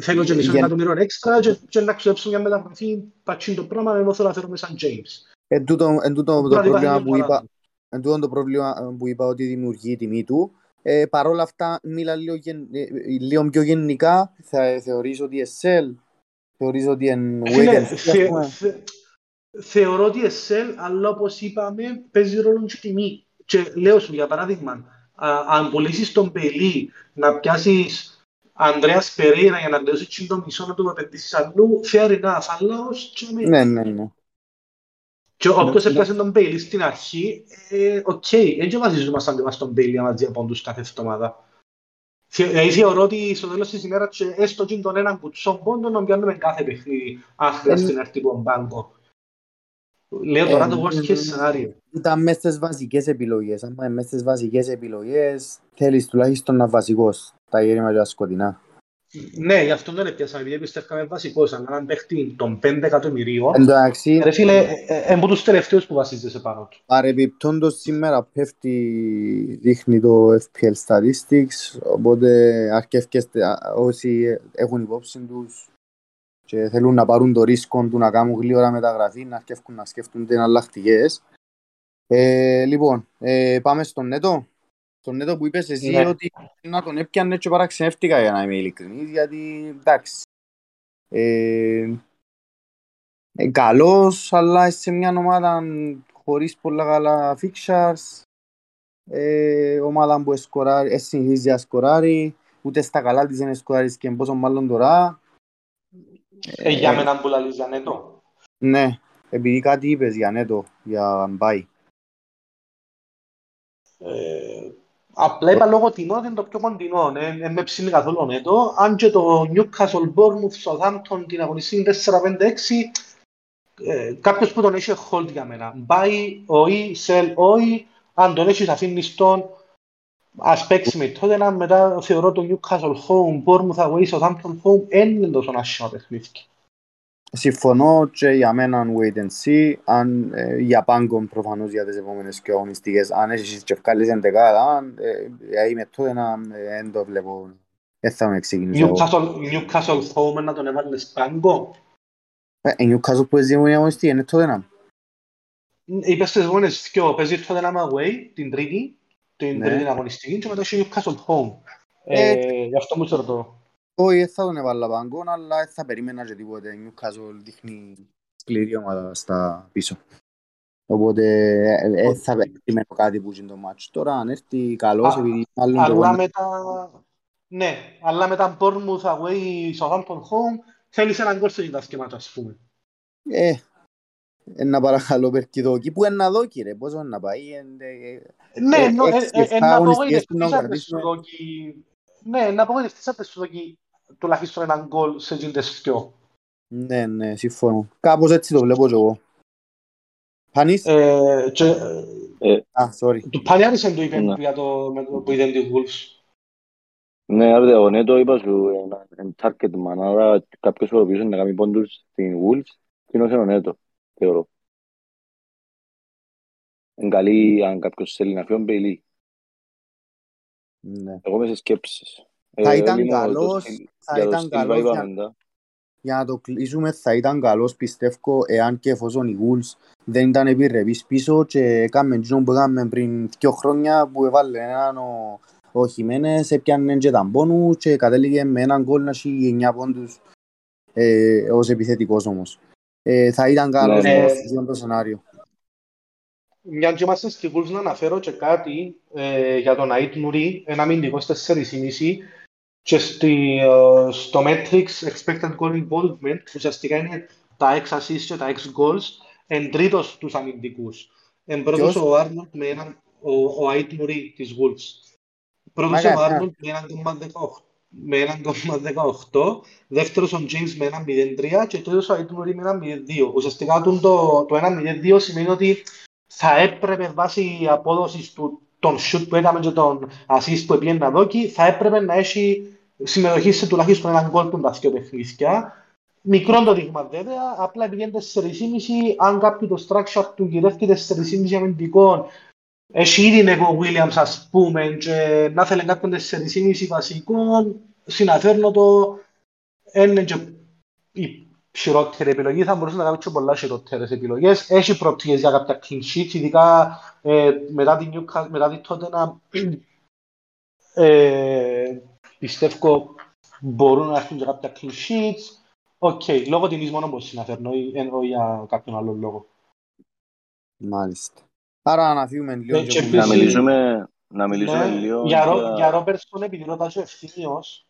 Θέλω και μισό εκατομμύριο έξτρα και να ξοδέψω μια μεταγραφή πατσίν το πράγμα, ενώ θέλω να φέρω μέσα James. Εν τούτο το πρόβλημα που είπα ότι δημιουργεί η τιμή του. Παρ' όλα αυτά, μίλα λίγο πιο γενικά. Θα θεωρείς ότι SL, θεωρείς ότι θεωρώ ότι SL, αλλά όπως είπαμε, παίζει ρόλο και τιμή. Και λέω σου, για παράδειγμα, αν πωλήσεις τον Πελή να πιάσεις Ανδρέας Περέιρα για να κλειώσεις το μισό να του επενδύσεις αλλού, fair enough, αλλά ως και με... Ναι. Και όποιος έπιασε τον Μπέιλι στην αρχή, οκ, έτσι βασίζουμε στον Μπέιλι να διαποντούς κάθε εβδομάδα. Θεωρώ ότι στο τέλος της ημέρας έστω και τον έναν κουτσό πόντο να πιάνουμε κάθε παιχνίδι άχρια στην αρτικό μπάνκο. Λέω τώρα το worst case scenario. Ήταν μέσα στις βασικές επιλογές. Αν μέσα στις βασικές επιλογές θέλεις τουλάχιστον να βασικός τα γέρημα και τα σκοτεινά. Ναι, γι' αυτό δεν έπιασαμε, επειδή πιστεύκαμε βασικός, αν έναν παίχτη των 5 εκατομμυρίων. Εντάξει. Ρε φίλε, από τους τελευταίους που βασίζεσαι πάνω του. Παρεπιπτόντως σήμερα πέφτει, δείχνει το FPL Statistics, οπότε αρκεύκεστε όσοι έχουν υπόψη τους και θέλουν να πάρουν το ρίσκο του να κάνουν γλύωρα μεταγραφή, να αρκεύκουν να σκέφτονται εναλλακτικές. Λοιπόν, πάμε στον Νέτο. Τον Νέτο που είπες εσύ ότι να τον έπιανε και παραξενεύτηκα, για να είμαι ειλικρινής, γιατί εντάξει. Καλός, αλλά σε μια ομάδα χωρίς πολλά καλά fixtures, ομάδα που συνεχίζει να σκοράρει, ούτε στα καλά της δεν σκοράρεις και πόσο μάλλον τώρα. Για μένα που λαλείς για Νέτο. Ναι, επειδή κάτι είπες για Νέτο, για Μπάι. Απλά είπα λόγω τιμών δεν είναι το πιο κοντινό, δεν με ψήνει καθόλου Νέτο. Αν και το Newcastle, Bournemouth, Southampton, την αγωνιστή 4-5-6, κάποιος που τον έχει hold για μένα. Buy, όχι, sell, όχι, αν τον έχεις αφήνεις τον, ας παίξει με τότε. Μετά θεωρώ το Newcastle home, Bournemouth away, Southampton home, είναι τόσο να συνοδεχνήθηκε. Συμφωνώ και για μένα wait and see, αν, για πάγκον προφανώς για τις επόμενες και αγωνιστικές. Αν έχεις και ευκάλεις εντεκάδα, είμαι τότε να το βλέπω, δεν θα με ξεκινήσω. Newcastle home να τον έβαλες πάγκο. Newcastle που παίζει μόνο αγωνιστή, είναι τότε να. Είπες τις επόμενες δυο, παίζει τότε να away, την τρίτη, την τρίτη αγωνιστική και μετά έχει Newcastle home. Γι' αυτό μου ρωτώ. Όχι, θα τον έβαλα παγκόν, αλλά θα περίμενα και τίποτε. Newcastle δείχνει σκληρή ομάδα στα πίσω. Οπότε θα περίμενω κάτι που γίνει το μάτσο. Τώρα αν έρθει καλός, επειδή άλλον το πόνο... Ναι, αλλά με τα Bournemouth away, Southampton home, θέλεις έναν κόρσο για τα σκεμάτα, ας πούμε. Ένα παρακαλώ περκυδό. Εκεί που ένα δόκι ρε, πόσο να πάει. Ναι, ένα δόκι ρε. Ναι, να απογοητευτήσατε στο δοκί τουλάχιστον έναν γκολ σε γίντες πιο. Ναι, συμφωνώ. Κάπως έτσι το βλέπω και εγώ. Πανής. Του Πανιάρισεν το είπε που είδαν τη Wolves. Ναι, άρδε, ο Νέτο είπα σου έναν target man, άρα κάποιος που οροποιούσε να κάνει πόντους στην Wolves, κοινώσε ο Νέτο, θεωρώ. Εν καλή, αν κάποιος θέλει να φύγει, Μπέιλι. Ναι. Εγώ είμαι σε σκέψεις. Θα ήταν καλός, για να το κλείσουμε, θα ήταν καλός πιστεύω, εάν και εφόσον οι Wolves δεν ήταν επιρρεπείς πίσω και έκαμε τζον που έκαμε πριν 2 χρόνια που έβαλε έναν ο Χιμένες, έπιανε και τα μπόνους και κατέληγε με έναν γκολ να έχει 9 πόντους ως επιθετικός όμως. Θα ήταν καλός το σενάριο. Μια και είμαστε στη Wolves να αναφέρω και κάτι για τον Αϊτ Νουρί, ένα μήνυμα 4,5 και στο Matrix Expected Goal Involvement, ουσιαστικά είναι τα 6 assists και τα 6 goals, εν τρίτος τους αμυντικούς. Εν πρώτος ο Άρνολτ με έναν, ο Αϊτ Νουρί της Wolves. Πρώτος ο Άρνολτ με 1,18, δεύτερος ο James με 1,03 και τρίτος ο Αϊτ Νουρί με 1,02. Ουσιαστικά το 1,02 σημαίνει ότι θα έπρεπε βάσει απόδοσης των shoot που έκαμε και των assist που έπιανε να δόκει, θα έπρεπε να έχει συμμετοχή σε τουλάχιστον έναν γκολ που τα δύο παιχνίδια. Μικρόν το δείγμα βέβαια, απλά επειδή είναι 4,5, αν κάποιο το structure του γυρεύκεται 4,5 αμυντικών, εσύ ήδη είναι ο Williams ας πούμε, και να θέλει κάποιον 4,5 βασικών, συναφέρνω το, είναι και η χειρότερη επιλογή, θα μπορούσε να κάνει και πολλά χειρότερες επιλογές. Έχει προοπτικές για κάποια clean sheets, ειδικά μετά την Tottenham, πιστεύω μπορούν να έρθουν και κάποια clean sheets. Οκ, λόγω τιμής μόνο μπορείς να φέρνω, εννοώ για κάποιον άλλο λόγο. Μάλιστα. Άρα αναφύγουμε λίγο και πριν. Να μιλήσουμε λίγο για Ρόμπερτσον, επειδή ρωτάζω ευθύνιος.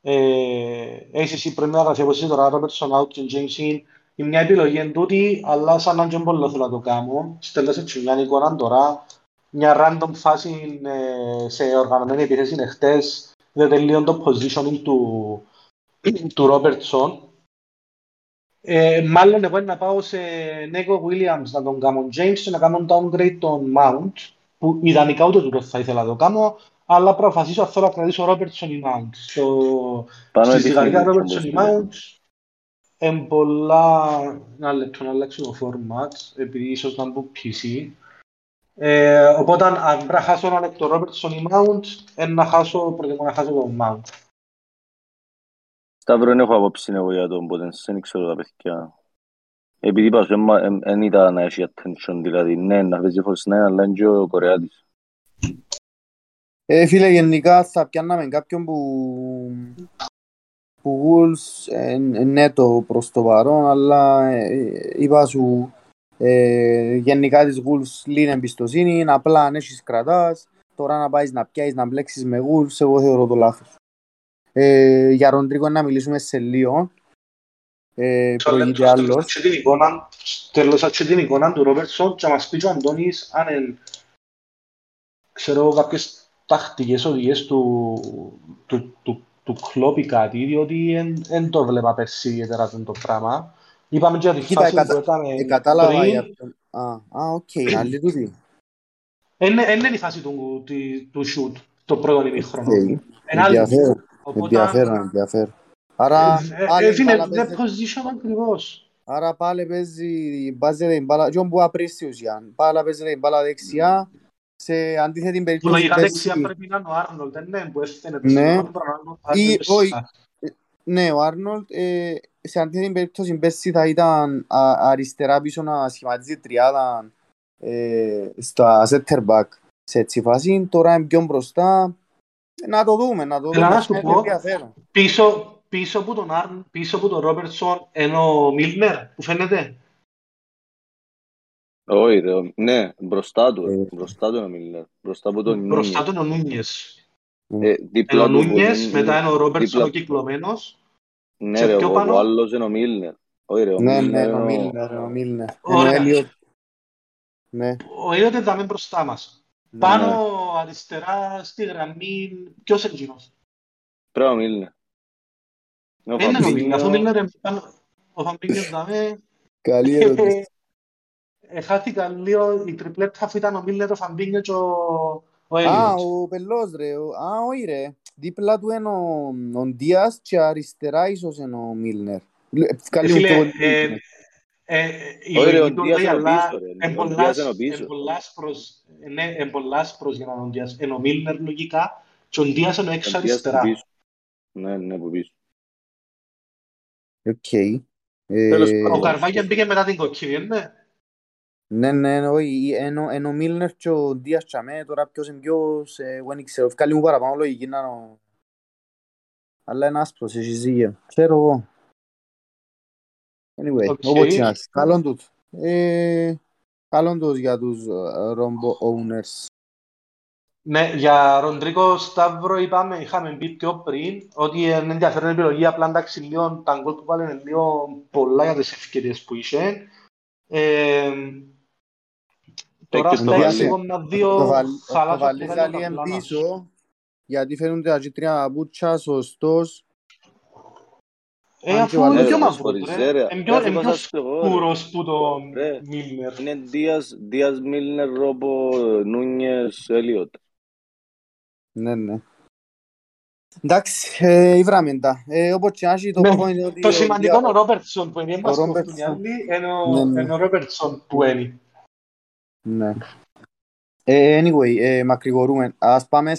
Έχεις εσύ πρέπει να καθιερώσεις τώρα Ρόμπερτσον out και James in. Η μια επιλογή εν τούτη, αλλά σαν άντια πολύ θέλω να το κάνω. Στέλνω σε τσιμιάνη εικόνα τώρα. Μια random φάση σε οργανωμένη επιθέση είναι χτες. Δεν τελείω το positioning του Ρόμπερτσον. Μάλλον εγώ να πάω σε Νέκο Williams να τον κάνω James και να κάνω downgrade τον Mount, που ιδανικά ούτε τούτο θα ήθελα να το κάνω, αλλά προφασίσω αυτό να κρατήσω Ρόμπερτσον ή Mount. Στη ζυγαρικά Ρόμπερτσον ή Mount εμπολά να λεπτό να αλλάξει το format, επειδή ίσως να μπω PC. Οπότε αν πρέπει να χάσω ένα λεπτό Ρόμπερτσον ή Mount, προτιμώ να χάσω τον Mount. Σταύρο, δεν έχω απόψη εγώ για τον Ποτενσέν, δεν ξέρω τα παιδιά. Επειδή είπα σου, δεν ήταν να έχει attention, δηλαδή ναι, να παίζει φορές ναι, αλλά είναι και ο Κορεάτης. Φίλε, γενικά θα πιάνναμε κάποιον που Wolves ναι το προς το παρόν, αλλά είπα σου, γενικά της Wolves λύνει εμπιστοσύνη, απλά αν έχεις κρατάς, τώρα να πάεις να πιάσεις, να μπλέξεις με Wolves, εγώ θεωρώ το λάθος. Για Ροντρίκο να μιλήσουμε σε λίγο. Προηγείται άλλος. Τελώσα και την εικόνα του Ρόμπερτσον και μας πει ο Αντώνης αν ξέρω κάποιες τακτικές οδηγίες του Κλόπ ή κάτι, διότι δεν το βλέπα πέρσι ιδιαίτερα αυτό το πράγμα. Είπαμε και τη φάση που έκαμε κατάλαβα για αυτόν. Α, οκ, άλλη δουλειά. Είναι η φάση του shoot, το πρώτο ημίχρονο. Είναι άλλη δουλειά. Ενδιαφέρον. Άρα πάλι παίζει την μπάλα και όπου απρίστη ουσιαν. Πάλι παίζει την μπάλα δεξιά. Σε αντίθετη περίπτωση παίζει... Λογικά δεξιά πρέπει να είναι ο Άρνολτ, ναι, που έφτανε. Ναι, ο Άρνολτ σε αντίθετη περίπτωση παίζει θα ήταν αριστερά πίσω να σχηματίζει τριάδα στα center back. Σε έτσι φάση, τώρα είναι πιο μπροστά. Να το δούμε, να σου πω, πίσω από τον Ρόμπερτσον ενώ ο Μίλνερ, που φαίνεται. Όχι, ναι, μπροστά του είναι ο Μίλνερ, μπροστά από τον Νούνιες. Μπροστά του είναι ο Νούνιες. Ο Νούνιες, μετά είναι ο Ρόμπερτσον ο κυκλωμένος. Ναι ρε, ο άλλος είναι ο Μίλνερ. Ναι, ο Μίλνερ. Ο Έλιοτ θα είναι μπροστά μας. Πάνω αριστερά στη γραμμή, ποιος είναι εκείνος. Πρέπει να μιλνε. Είναι ο Μίλνερ, αφού Μίλνερ ο Φαμπίνιος δαμε. Καλή ερώτηση. Χάθηκα λίγο, η τριπλέτ χαφή ήταν ο Μίλνερ, ο Φαμπίνιος και ο Έλιος. Α, ο Πελός ρε, όχι ρε. Δίπλα του είναι ο Δίας και αριστερά ίσως είναι ο Μίλνερ. Φίλε, ο Δίας είναι πολλά άσπρος για να τον Δίας, ενώ ο Μίλνερ λογικά και ο Δίας είναι έξω αριστερά. Ναι, που πίσω. Οκ. Ο Καρβάγιαν πήγε μετά την κοκκίνη, ναι. Ναι, όχι, ενώ ο Μίλνερ και ο Δίας τσαμέ, τώρα ποιος είναι ποιος, εγώ δεν ξέρω, ευκάλλει μου παραπάνω λογική να... Αλλά είναι άσπρος, εσύ ζήγε, ξέρω εγώ. Anyway, όπως και να είσαι. Καλόν τους για τους Ρόμπο owners. Ναι, για Ροντρίκο Σταύρο είχαμε πει πιο πριν ότι είναι ενδιαφέρον επιλογή, απλά εντάξει λίγο τα γκολ που πάλι λίγο πολλά για τις ευκαιρίες που είχε. Τώρα στα λίγο να δω χαλάσω που θα είναι τα πλάνα. Γιατί φαίνονται τα τρία μπούτσα, σωστός. Αφού είναι πιο μαύρος, είναι πιο σκούρος που το Μίλνερ. Είναι Δίας, Μίλνερ, Ρόμπο, Νούνιες, Έλιοτ. Ναι. Εντάξει, ήβραμε τα. Το σημαντικό είναι ο Ρόμπερτσον που είναι ο Ρόμπερτσον που είναι. Ναι. Anyway, μακρηγορούμε. Ας πάμε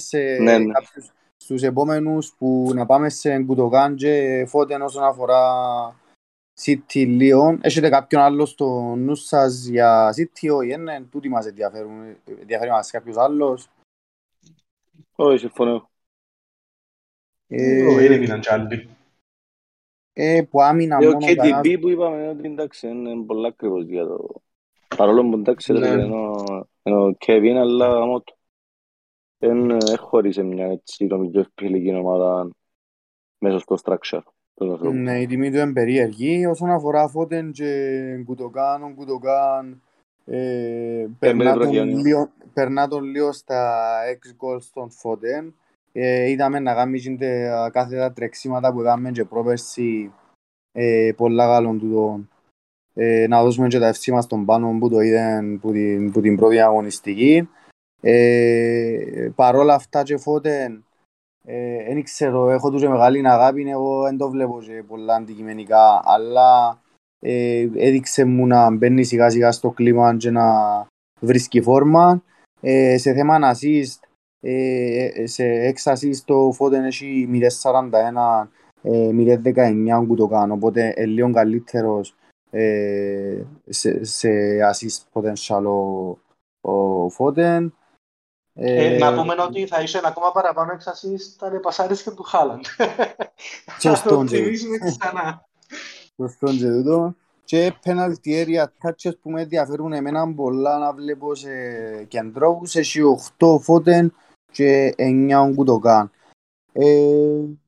στους επόμενους που να πάμε σε Γκιουντογκάν και Φώτεν όσον αφορά City Λιόν. Έχετε κάποιον άλλο στο νου σας για City, όχι, είναι τούτοι μας ενδιαφέρει μας κάποιος άλλος. Όχι, συμφωνώ. Είναι Μιναντζάλη. Που άμυνα μόνο καλά. Το KDB που είπαμε ότι εντάξει είναι πολύ ακριβώς για το... Παρόλο που εντάξει ενώ Kevin αλλά άμα το... Δεν χωρίσε μια έτσι πιο φιλική ομάδα μέσα στο structure. Ναι, η τιμή του είναι περίεργη. Όσον αφορά Φώτεν και Γκιουντογκάν, ο Γκιουντογκάν περνά τον λίγο στα 6 γκολ στον Φώτεν. Είδαμε να κάνουμε κάθε τα τρεξίματα που έκαμε και πρόπερση πολλά καλών τούτων. Να δώσουμε και τα ευσύμα στον πάνω που το είδαν που την πρώτη αγωνιστική. Παρόλα αυτά και Φώτεν, δεν ξέρω, έχω τους μεγάλη αγάπη, εγώ δεν το βλέπω και πολλά αντικειμενικά, αλλά έδειξε μου να μπαίνει σιγά σιγά στο κλίμα και να βρίσκει φόρμα. Σε θέμα assist, σε εξασίστ το Φώτεν έχει 0.41, 0.19 που το κάνω, οπότε λίγο καλύτερος σε assist potential ο Φώτεν. Να πούμε ότι θα είσαι ακόμα παραπάνω εξασύ στα ρεπασάρες και του Χάλαν. Θα το τηρήσουμε ξανά. Σωστόν και τούτο. Και penalty area touches που με ενδιαφέρουν εμένα πολλά να βλέπω σε κεντρώους. Έχει 8 Φώτεν και 9 Γκιουντογκάν.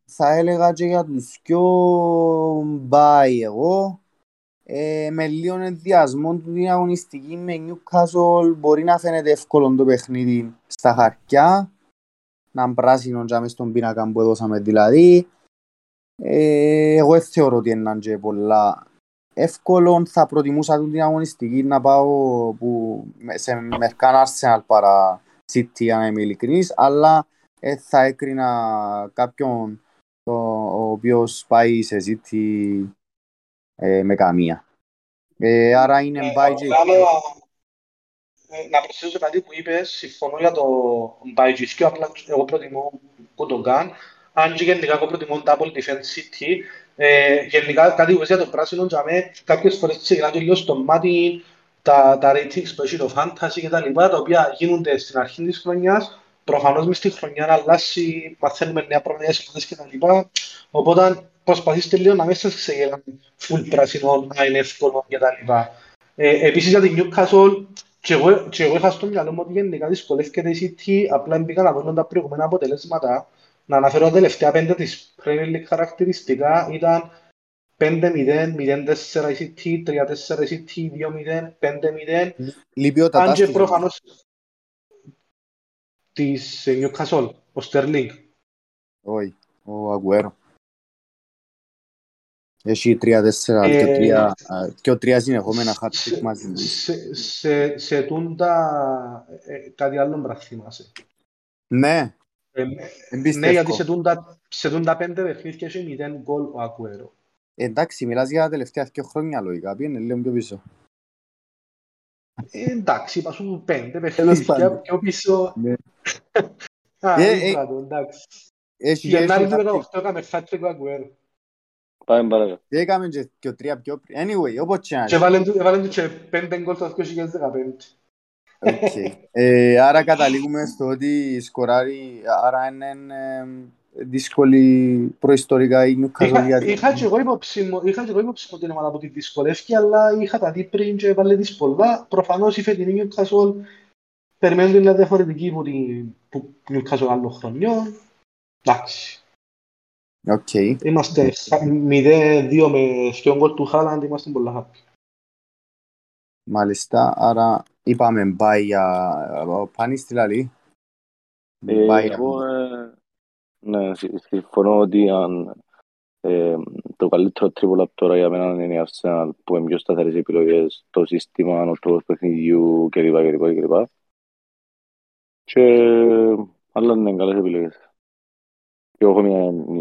Θα έλεγα και για τους πιο μπάει εγώ. Με λίγο ενδιασμό του την αγωνιστική με Newcastle μπορεί να φαίνεται εύκολο το παιχνίδι στα χαρτιά, να πράσινο και μες στον πίνακα που έδωσαμε δηλαδή. Εγώ θεωρώ ότι είναι και πολλά εύκολο, θα προτιμούσα την αγωνιστική να πάω σε μερικά Arsenal παρά City αν είμαι ειλικρινής, αλλά θα έκρινα κάποιον ο οποίος πάει σε City με καμία. Άρα είναι Μπάιτζι. Να προσθέσω κάτι που είπες, συμφωνώ για το Μπάιτζι και απλά εγώ προτιμώ Γκιουντογκάν. Αν και γενικά εγώ προτιμώ Double Defense City, γενικά κάτι που πες για το πράσινο τζαμέ, κάποιες φορές ξεκινά το λίγο στο μάτι τα ratings που έχει το fantasy και τα λοιπά, τα οποία γίνονται στην αρχή της χρονιάς. Προφανώς μες στη χρονιά να αλλάσει, μαθαίνουμε νέα προβλήματα συμφωνές και τα λοιπά. Οπότε προσπαθήστε λίγο να μην σας ξεγελάνε full πράσινο, να είναι εύκολο κτλ. Επίσης για την Newcastle, και εγώ είχα στο μυαλό μου ότι γενικά δυσκολεύκεται η City, απλά μπήκα να δω τα προηγούμενα αποτελέσματα. Να αναφέρω τα τελευταία 5 της Premier League χαρακτηριστικά ήταν 5-0, 0-4 η City, 3-4 η City, 2-0, 5-0. Λιπιότατα. Αν και προφανώς της Newcastle, ο Sterling. Όχι, ο Agüero. Έχει 3-4 και 3 συνεχόμενα χατ-τρικ μαζί. Σε τούντα κάτι άλλο μπραθήμασε. Ναι. Ναι, γιατί σε τούντα 5 παιχνίδια έχει 0 γκολ ο Agüero. Εντάξει, μιλάς για τα τελευταία 2 χρόνια λογικά, πήγαινε λίγο πιο πίσω. Εντάξει, είπα σου 5 παιχνίδια πιο πίσω. Εντάξει. Γενάρη του 18 έκαμε χατ-τρικ ο Agüero. Πάμε παρακαλώ. Έκαμε και 3 πιο πριν. Anyway, όπως και να είναι. Και βάλουν και 5 γκολ στο 2015. Άρα καταλήγουμε στο ότι σκοράρει. Άρα είναι δύσκολη προϊστορικά η Newcastle. Είχα και εγώ υποψή μου την ομάδα από τη δυσκολεύκη, αλλά είχα τα δει πριν και βάλε τις πολλά. Προφανώς η φετινή Newcastle περιμένουν μια διαφορετική από την Newcastle άλλων χρονιών. Εντάξει. Okay. Είμαστε 0-2 με στον γκολ του Χάλαντ, είμαστε πολλά happy. Μάλιστα, άρα είπαμε μπάει για πάνης τη λαλή. Εγώ συμφωνώ ότι το καλύτερο τρίπολα τώρα για μένα είναι η Arsenal που είναι πιο σταθερές επιλογές, το σύστημα, ο τρόπος παιχνιδιού κλπ. Αλλά είναι καλές επιλογές. και εγώ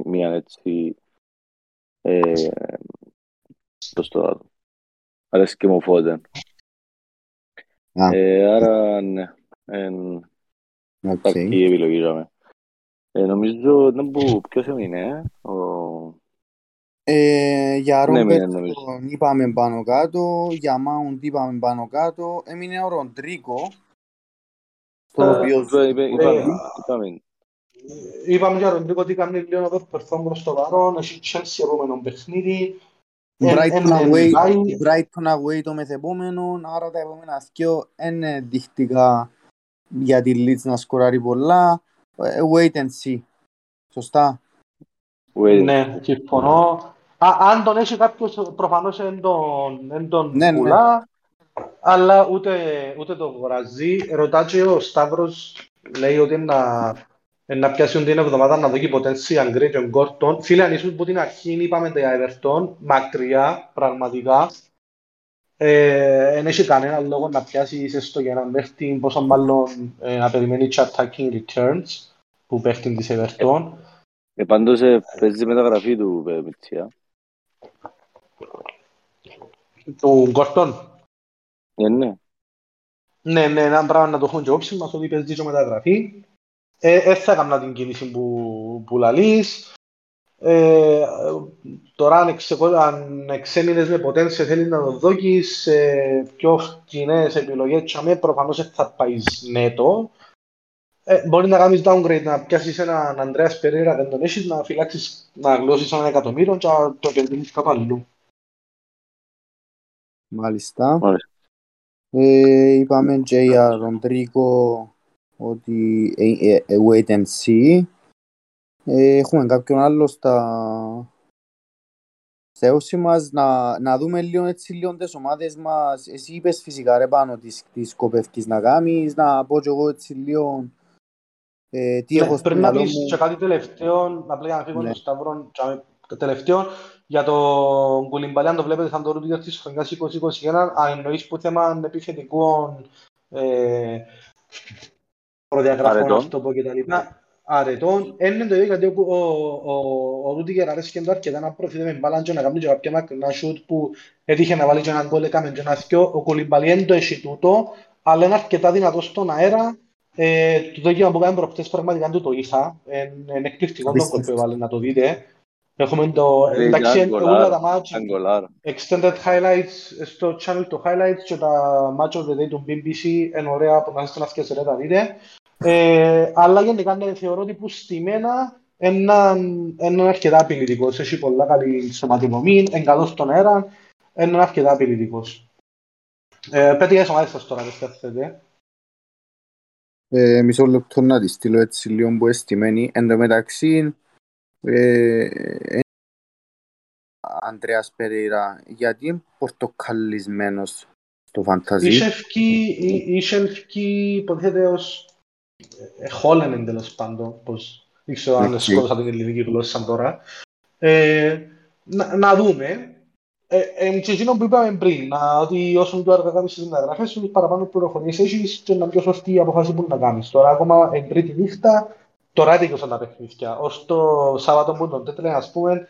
μια έτσι προς το άλλο. Αρέσει και μου Φώτεν. Άρα ναι. Αυτή επιλογή είχαμε. Νομίζω ήταν που ποιος έμεινε. Για Ρόμπερτσον είπαμε πάνω κάτω, για Mount είπαμε πάνω κάτω, έμεινε ο Ροντρίκο. Είπαμε για Ροντρίκο ότι κάνει λίγο εδώ περθόν στο παρόν, έχει Chelsea επόμενο παιχνίδι, Brighton away το μεθεπόμενο, άρα τα επόμενα ασκέω είναι δειχτικά για τη Leeds να σκοράρει πολλά. Wait and see, σωστά. Ναι, συμφωνώ. Αν τον έχει κάποιος, προφανώς δεν τον πουλά, αλλά ούτε τον αγοράζει. Ρωτάει ο Σταύρος, λέει ότι να πιάσουν την εβδομάδα να δοκιμάσει potential grade των Gordon. Φίλε, αν ίσως που την αρχή είπαμε τα Everton, μακριά, πραγματικά. Δεν έχει κανένα λόγο να πιάσεις έστω για έναν παίχτη, πόσο μάλλον να περιμένει attacking returns που παίχτην της Everton. Πάντως παίζει μεταγραφή του Πετσιά. Του Γκορτών. Ναι. Ναι, έναν πράγμα να το έχουν και όψη μας ότι παίζει και μεταγραφή. Θα έκανα την κίνηση που λαλείς. Τώρα αν εξέμεινες με ποτένσια θέλεις να το δώκεις πιο κοινές επιλογές, προφανώς θα πάει νέτο. Μπορεί να κάνεις downgrade, να πιάσεις έναν Ανδρέας Περέρα, δεν τον έχεις, να φυλάξεις, να γλώσεις έναν εκατομμύριο και να το κερδίσεις κάπου αλλού. Μάλιστα. Είπαμε και για Ροντρίκο ότι wait and see. Έχουμε κάποιον άλλο στα όσοι μας, να δούμε λίγο έτσι λίγο τις ομάδες μας. Εσύ είπες φυσικά ρε πάνω τι σκοπεύκεις να κάνεις, να πω και εγώ έτσι λίγο τι έχω στο μυαλό μου. Πριν να πεις και κάτι τελευταίο, απλά για να φύγω τον Σταυρό, τελευταίο, για τον Κουλιμπαλιάν το βλέπετε σαν το Ρούτιγκερ της χρονιάς 2021, αν εννοείς που θέμα επιθετικών προδιαγραφών, αυτό πω και τα λοιπά. Αρετών, είναι το ίδιο γιατί ο Ρούτιγκερ αρέσει και το αρκετά να προωθείται με μπάλα και να κάνει και κάποια μακρινά σούτ που έτυχε να βάλει και έναν κόλ, έκαμε και ένα θυκιό. Ο Κολυμπαλιέν το έχει τούτο, αλλά είναι αρκετά δυνατό στον αέρα. Το δόγημα που κάνουμε προχτές πραγματικά του το είχα, είναι εκπληκτικό το που έβαλε να το δείτε. Έχουμε το όλα τα μάτς, extended highlights στο channel το highlights και τα match of the day του BBC, είναι ωραία που να είστε να σκέψετε να δείτε. Αλλά γενικά θεωρώ ότι που στιμένα είναι αρκετά απειλητικός. Έχει πολλά καλή σωματινομή, είναι καλός στον αέρα, είναι αρκετά απειλητικός. Πέτει για σωμάδες σας τώρα, πιστεύετε. Μισό λεπτό να τη στείλω έτσι λίγο που εστιμένη. Εν τω μεταξύ, Ανδρέας Περέιρα, γιατί είναι πορτοκαλισμένος στο φανταζί. Είσαι ευκή, υποθέτε ως... Χόλενεν τέλος πάντων, πως ήξερα αν σκότωσα την ελληνική γλώσσα τώρα. Να δούμε. Και εκείνο που είπαμε πριν, ότι όσον του αργά κάνεις τις μεταγραφές σου, παραπάνω πληροφορίες έχεις και να πιο σωστή αποφάση που να κάνεις. Τώρα ακόμα εν τρίτη νύχτα, τώρα έδειξαν τα παιχνίδια. Ως το Σάββατο που τον τέτοιο, ας πούμε,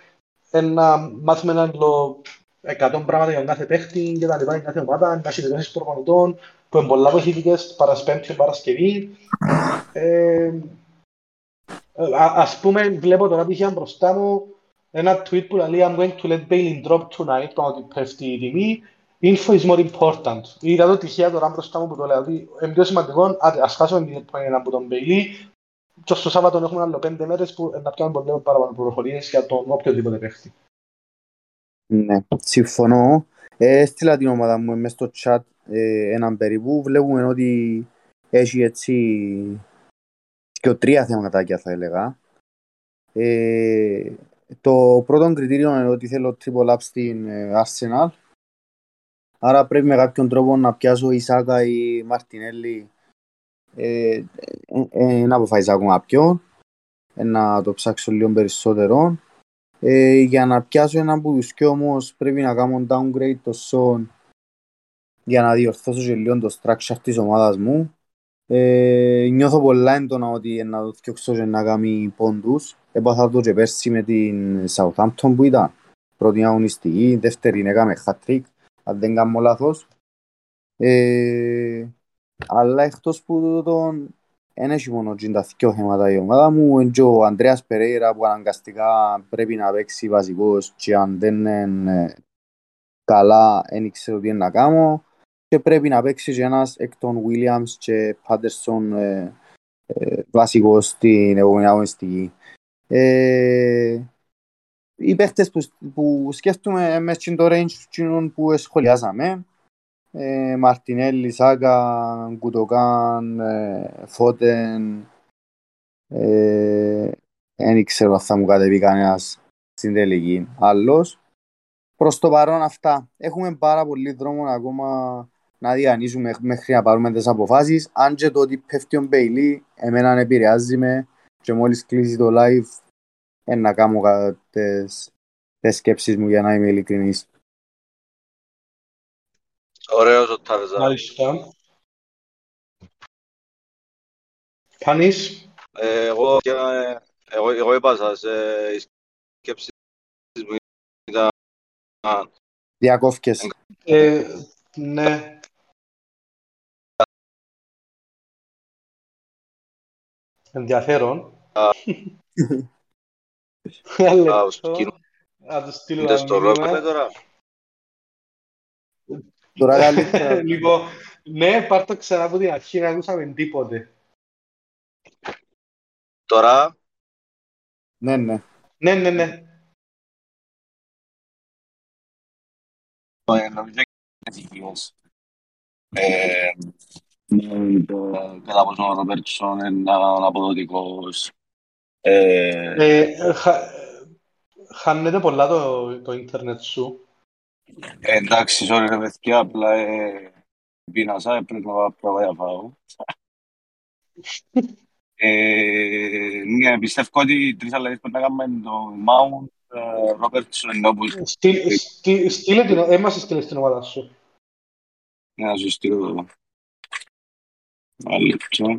να μάθουμε έναν 100 πράγματα για κάθε παίχτη και τα λοιπά, για κάθε ομάδα, να συνδεδέσεις προπονητών, που είναι πολλά βοηθητικές, Παρασπέμπτη, Παρασκευή. Ας πούμε, βλέπω τώρα τυχαία μπροστά μου ένα tweet που λέει I'm going to let Bailey drop tonight, πάνω ότι πέφτει η τιμή. Info is more important. Είδα το τυχαία τώρα μπροστά μου που το λέω, ότι είναι πιο σημαντικό, ας χάσουμε την επόμενη από τον Bailey. Και στο Σάββατο έχουμε άλλο 5 μέρες που να πιάνουν πολλές παραπληροφορίες για τον οποιοδήποτε παίχτη. Ναι, συμφωνώ. Έστειλα την ομάδα μου μες στο chat έναν περίπου. Βλέπουμε ότι έχει έτσι και τρία θεματάκια θα έλεγα. Το πρώτο κριτήριο είναι ότι θέλω triple up στην Arsenal. Άρα πρέπει με κάποιον τρόπο να πιάσω Ισάκα ή Μαρτινέλι. Να αποφασίσω ακόμα ποιον. Να το ψάξω λίγο περισσότερο. Για να πιάσω έναν που δυσκεί όμως πρέπει να κάνω downgrade το Son για να διορθώσω και λίγο το structure της ομάδας μου. Νιώθω πολλά έντονα ότι να το φτιάξω και να κάνει πόντους. Έπαθα το και πέρσι με την Southampton που ήταν πρώτη αγωνιστική, δεύτερη είναι έκαμε χατρίκ, αν δεν κάνω λάθος. Αλλά εκτός που τον ένεχει μόνο τα δύο θέματα η ομάδα μου, είναι και ο Ανδρέας Περέιρα που αναγκαστικά πρέπει να παίξει βασικός και αν δεν είναι καλά δεν ξέρω τι είναι να κάνω. Και πρέπει να παίξει και ένας εκ των Williams και Patterson βασικός στην επόμενη αγωνιστική. Οι παίχτες που σκέφτομαι μέσα στο range που σχολιάζαμε, Μαρτινέλι, Σάκα, Γκιουντογκάν, Φώτεν, δεν ξέρω αν θα μου κατεβεί κανένας στην τελική άλλος. Προς το παρόν αυτά, έχουμε πάρα πολύ δρόμο ακόμα να διανύσουμε μέχρι να πάρουμε τις αποφάσεις. Αν και το ότι πέφτει ο Bailey, εμένα επηρεάζει με και μόλις κλείσει το live να κάνω τις σκέψεις μου για να είμαι ειλικρινής. Ωραίος ο Ταβεζάρης. Μάλιστα. Πάνης. Εγώ είπα σας, οι σκέψεις μου ήταν... Διακόφκες. Ναι. Ενδιαφέρον. Να τους στείλω να μήνυμα. Ναι, πάρ' ξανά από την αρχή, να ακούσαμε τίποτε. Τώρα. Ναι. Ναι. Νομίζω κατά πόσο ο Ρόμπερτσον είναι αποδοτικός. Χάνεται πολλά το ίντερνετ σου. Εντάξει, sorry ρε παιδιά, απλά πίνασα, έπρεπε να πάω να φάω. Πιστεύω ότι τρεις αλλαγές πρέπει να κάνουμε το Mount, Ρόμπερτσον, Νόπουλ. Έμασε στείλες την ομάδα σου. Να σου στείλω εδώ. Αλήθεια.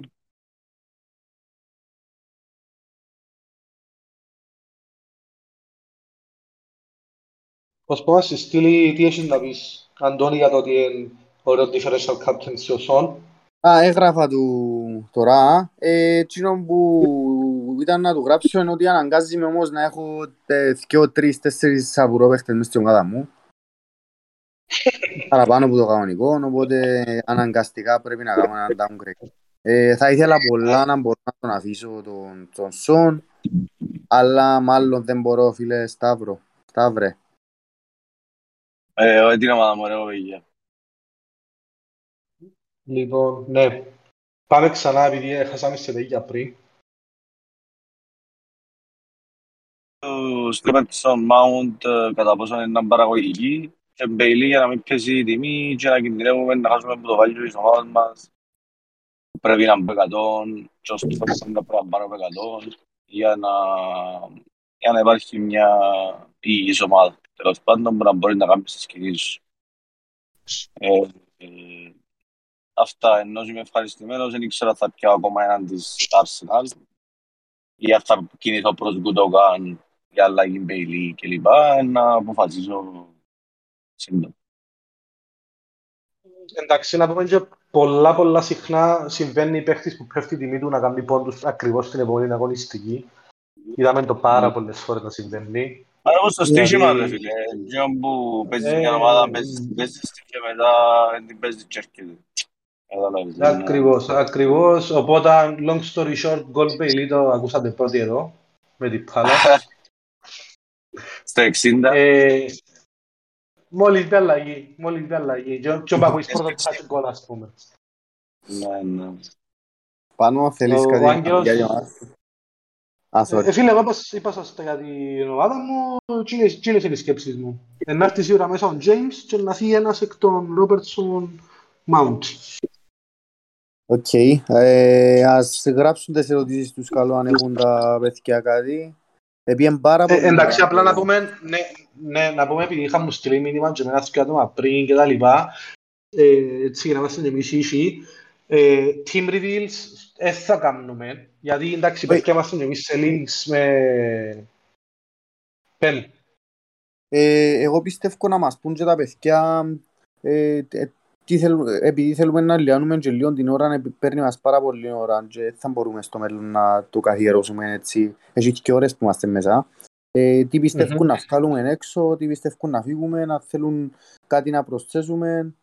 Πώς πω να σε στείλει, τι έχεις να πεις, Αντώνη, για το ότι είναι ωραίο differential captain στο Σον. Έγραφα του τώρα. Εκείνο που ήταν να του γράψω είναι ότι αναγκάζομαι όμως να έχω 2-3-4 σαβουρόπαιχτες μες στην ομάδα μου. Παραπάνω από το κανονικό, οπότε αναγκαστικά πρέπει να κάνω έναν downgrade. Θα ήθελα πολλά να μπορώ να τον αφήσω τον Σον, αλλά μάλλον δεν μπορώ, φίλε Σταύρε. Την ομάδα μου, ρε, παιδιά. Λοιπόν, ναι. Πάμε ξανά, επειδή έχασαμε σε τέτοια πριν. Στρέπερτσον, Μάουντ, κατά πόσο είναι έναν παραγωγική. Και Μπέιλι για να μην πιέσει η τιμή και να κινδυνεύουμε να χάσουμε από το βάλιο της ομάδας μας. Πρέπει να μπει 100, και όσο πρέπει να πάρω 100, για να υπάρχει μια υγιής ομάδα. Τέλος πάντων, να μπορεί να κάνεις τις κινήσεις σου. Αυτά, ενώ είμαι ευχαριστημένος, δεν ήξερα αν θα πιάω ακόμα έναν της Arsenal ή αν θα κινηθώ προς Γκιουντογκάν για αλλαγή Bailey κλπ. Να αποφασίζω σύντομα. Εντάξει, να πούμε και πολλά συχνά συμβαίνει η παίχτης που πέφτει η τιμή του να κάνει πόντους ακριβώς στην επόμενη αγωνιστική. Είδαμε το πάρα πολλές φορές να συμβαίνει. Άρα όπως το στοίχημα, ρε φίλε, γιον που παίζεις μια ομάδα, παίζεις και μετά την παίζεις και έρχεται. Ακριβώς, οπότε long story short, goal Bailey το ακούσατε πρώτοι εδώ, με την πάλα. Στο 60. Μόλις δεν αλλαγή, και ο Παπουής πρώτα ψάχνει goal, ας πούμε. Ναι. Πάνω θέλεις κάτι για εμάς. Φίλε, εγώ είπα σας για την ομάδα μου, τσίλες είναι οι σκέψεις μου. Να έρθει σίγουρα μέσα ο James και να θύει ένας εκ των Ρόμπερτσον Mount. Οκ. Ας γράψουν τις ερωτήσεις τους καλό αν έχουν τα παιδιά κάτι. Εντάξει, απλά να πούμε, επειδή είχαμε στείλει μήνυμα και με ένα άτομα πριν και τα λοιπά, έτσι για να είμαστε εμείς ίσοι, Team reveals δεν θα κάνουμε, γιατί εντάξει πρέπει να μάθουμε εμείς σε links με πέμπ. Εγώ πιστεύω να μας πούν και τα παιδιά, επειδή θέλουμε να λιάνουμε και λίγο την ώρα, παίρνει μας πάρα πολύ ώρα και θα μπορούμε στο μέλλον να το καθιερώσουμε έτσι, έτσι και ώρες που είμαστε μέσα. Τι πιστεύουν να βγάλουμε έξω, τι πιστεύουν να φύγουμε, να θέλουν κάτι να προσθέσουμε.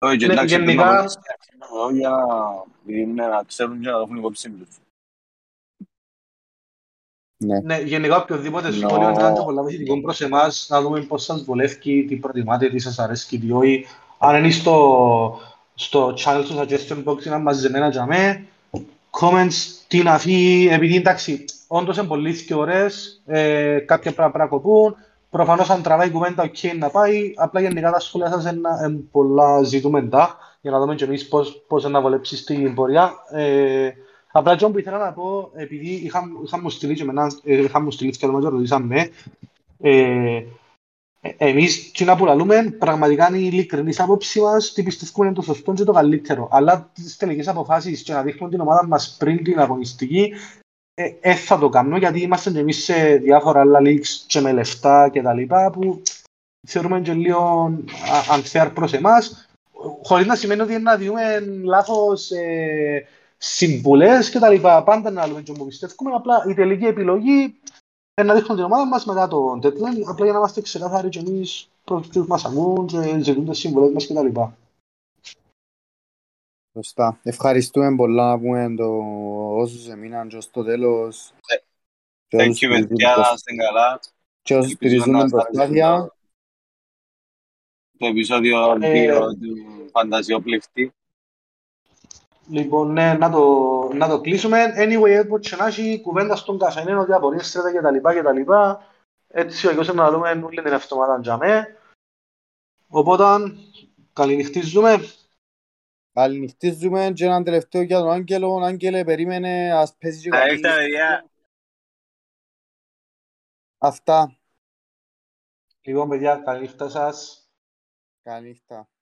Όχι, εντάξει, γενικά είναι να ξέρουν και να το έχουν υπόψη τους. Ναι, γενικά οποιοδήποτε σχόλιο ήταν το πολλά μεσητικό προς εμάς, να δούμε πώς σας βολεύει, τι προτιμάτε, τι σας αρέσει, τι όχι. Αν είναι στο channel, στο suggestion box, είναι μαζεμένα για μέ, comments, τι να φύγει, επειδή εντάξει, όντως είναι πολλές και ωραίες, κάποια πράγματα κοπούν. Προφανώς αν τραβάει η κουβέντα, ok, να πάει. Απλά γενικά τα σχόλια σας είναι πολλά ζητούμεντα, για να δούμε και εμείς πώς να βολέψεις την πορεία. Απλά και όπου ήθελα να πω, επειδή είχα μου στείλει και εμένα και ρωτήσαμε, εμείς τι να πουλαλούμε, πραγματικά είναι η ειλικρινής άποψη μας, τι πιστεύουμε είναι το σωστό και το καλύτερο. Αλλά τις τελικές αποφάσεις και να δείχνουν την ομάδα μας πριν την αγωνιστική, θα το κάνω, γιατί είμαστε και εμείς σε διάφορα άλλα leaks και με λεφτά και τα λοιπά που θεωρούμε και λίγο unfair προς εμάς, χωρίς να σημαίνει ότι είναι να δίνουμε λάθος συμβουλές και τα λοιπά. Πάντα να λέμε και όπου πιστεύουμε, απλά η τελική επιλογή είναι να δείχνουν την ομάδα μας μετά το deadline, απλά για να είμαστε ξεκάθαροι και εμείς προς ποιους μας ακούν και ζητούν τις συμβουλές μας και τα λοιπά. Σωστά. Ευχαριστούμε πολλά να πούμε όσους εμείναν και ως το τέλος. Thank you, παιδιά, να είστε καλά. Και όσους στηρίζουν την προσπάθεια. Το επεισόδιο 2 του Φαντασιοπληκτή. Λοιπόν, ναι, να το κλείσουμε. Anyway, όπως να έχει κουβέντα στον καθένα, ότι απορίες, στρέτα κτλ. Έτσι, όπως να δούμε, όλη την εβδομάδα για μέ. Οπότε, καληνυχτίζουμε. Καληνυχτίζουμε και έναν τελευταίο για τον Άγγελο. Άγγελε, περίμενε, ας πέσει και καλύτερα. Αυτά. Λοιπόν, παιδιά, καληνύχτα σας. Καληνύχτα.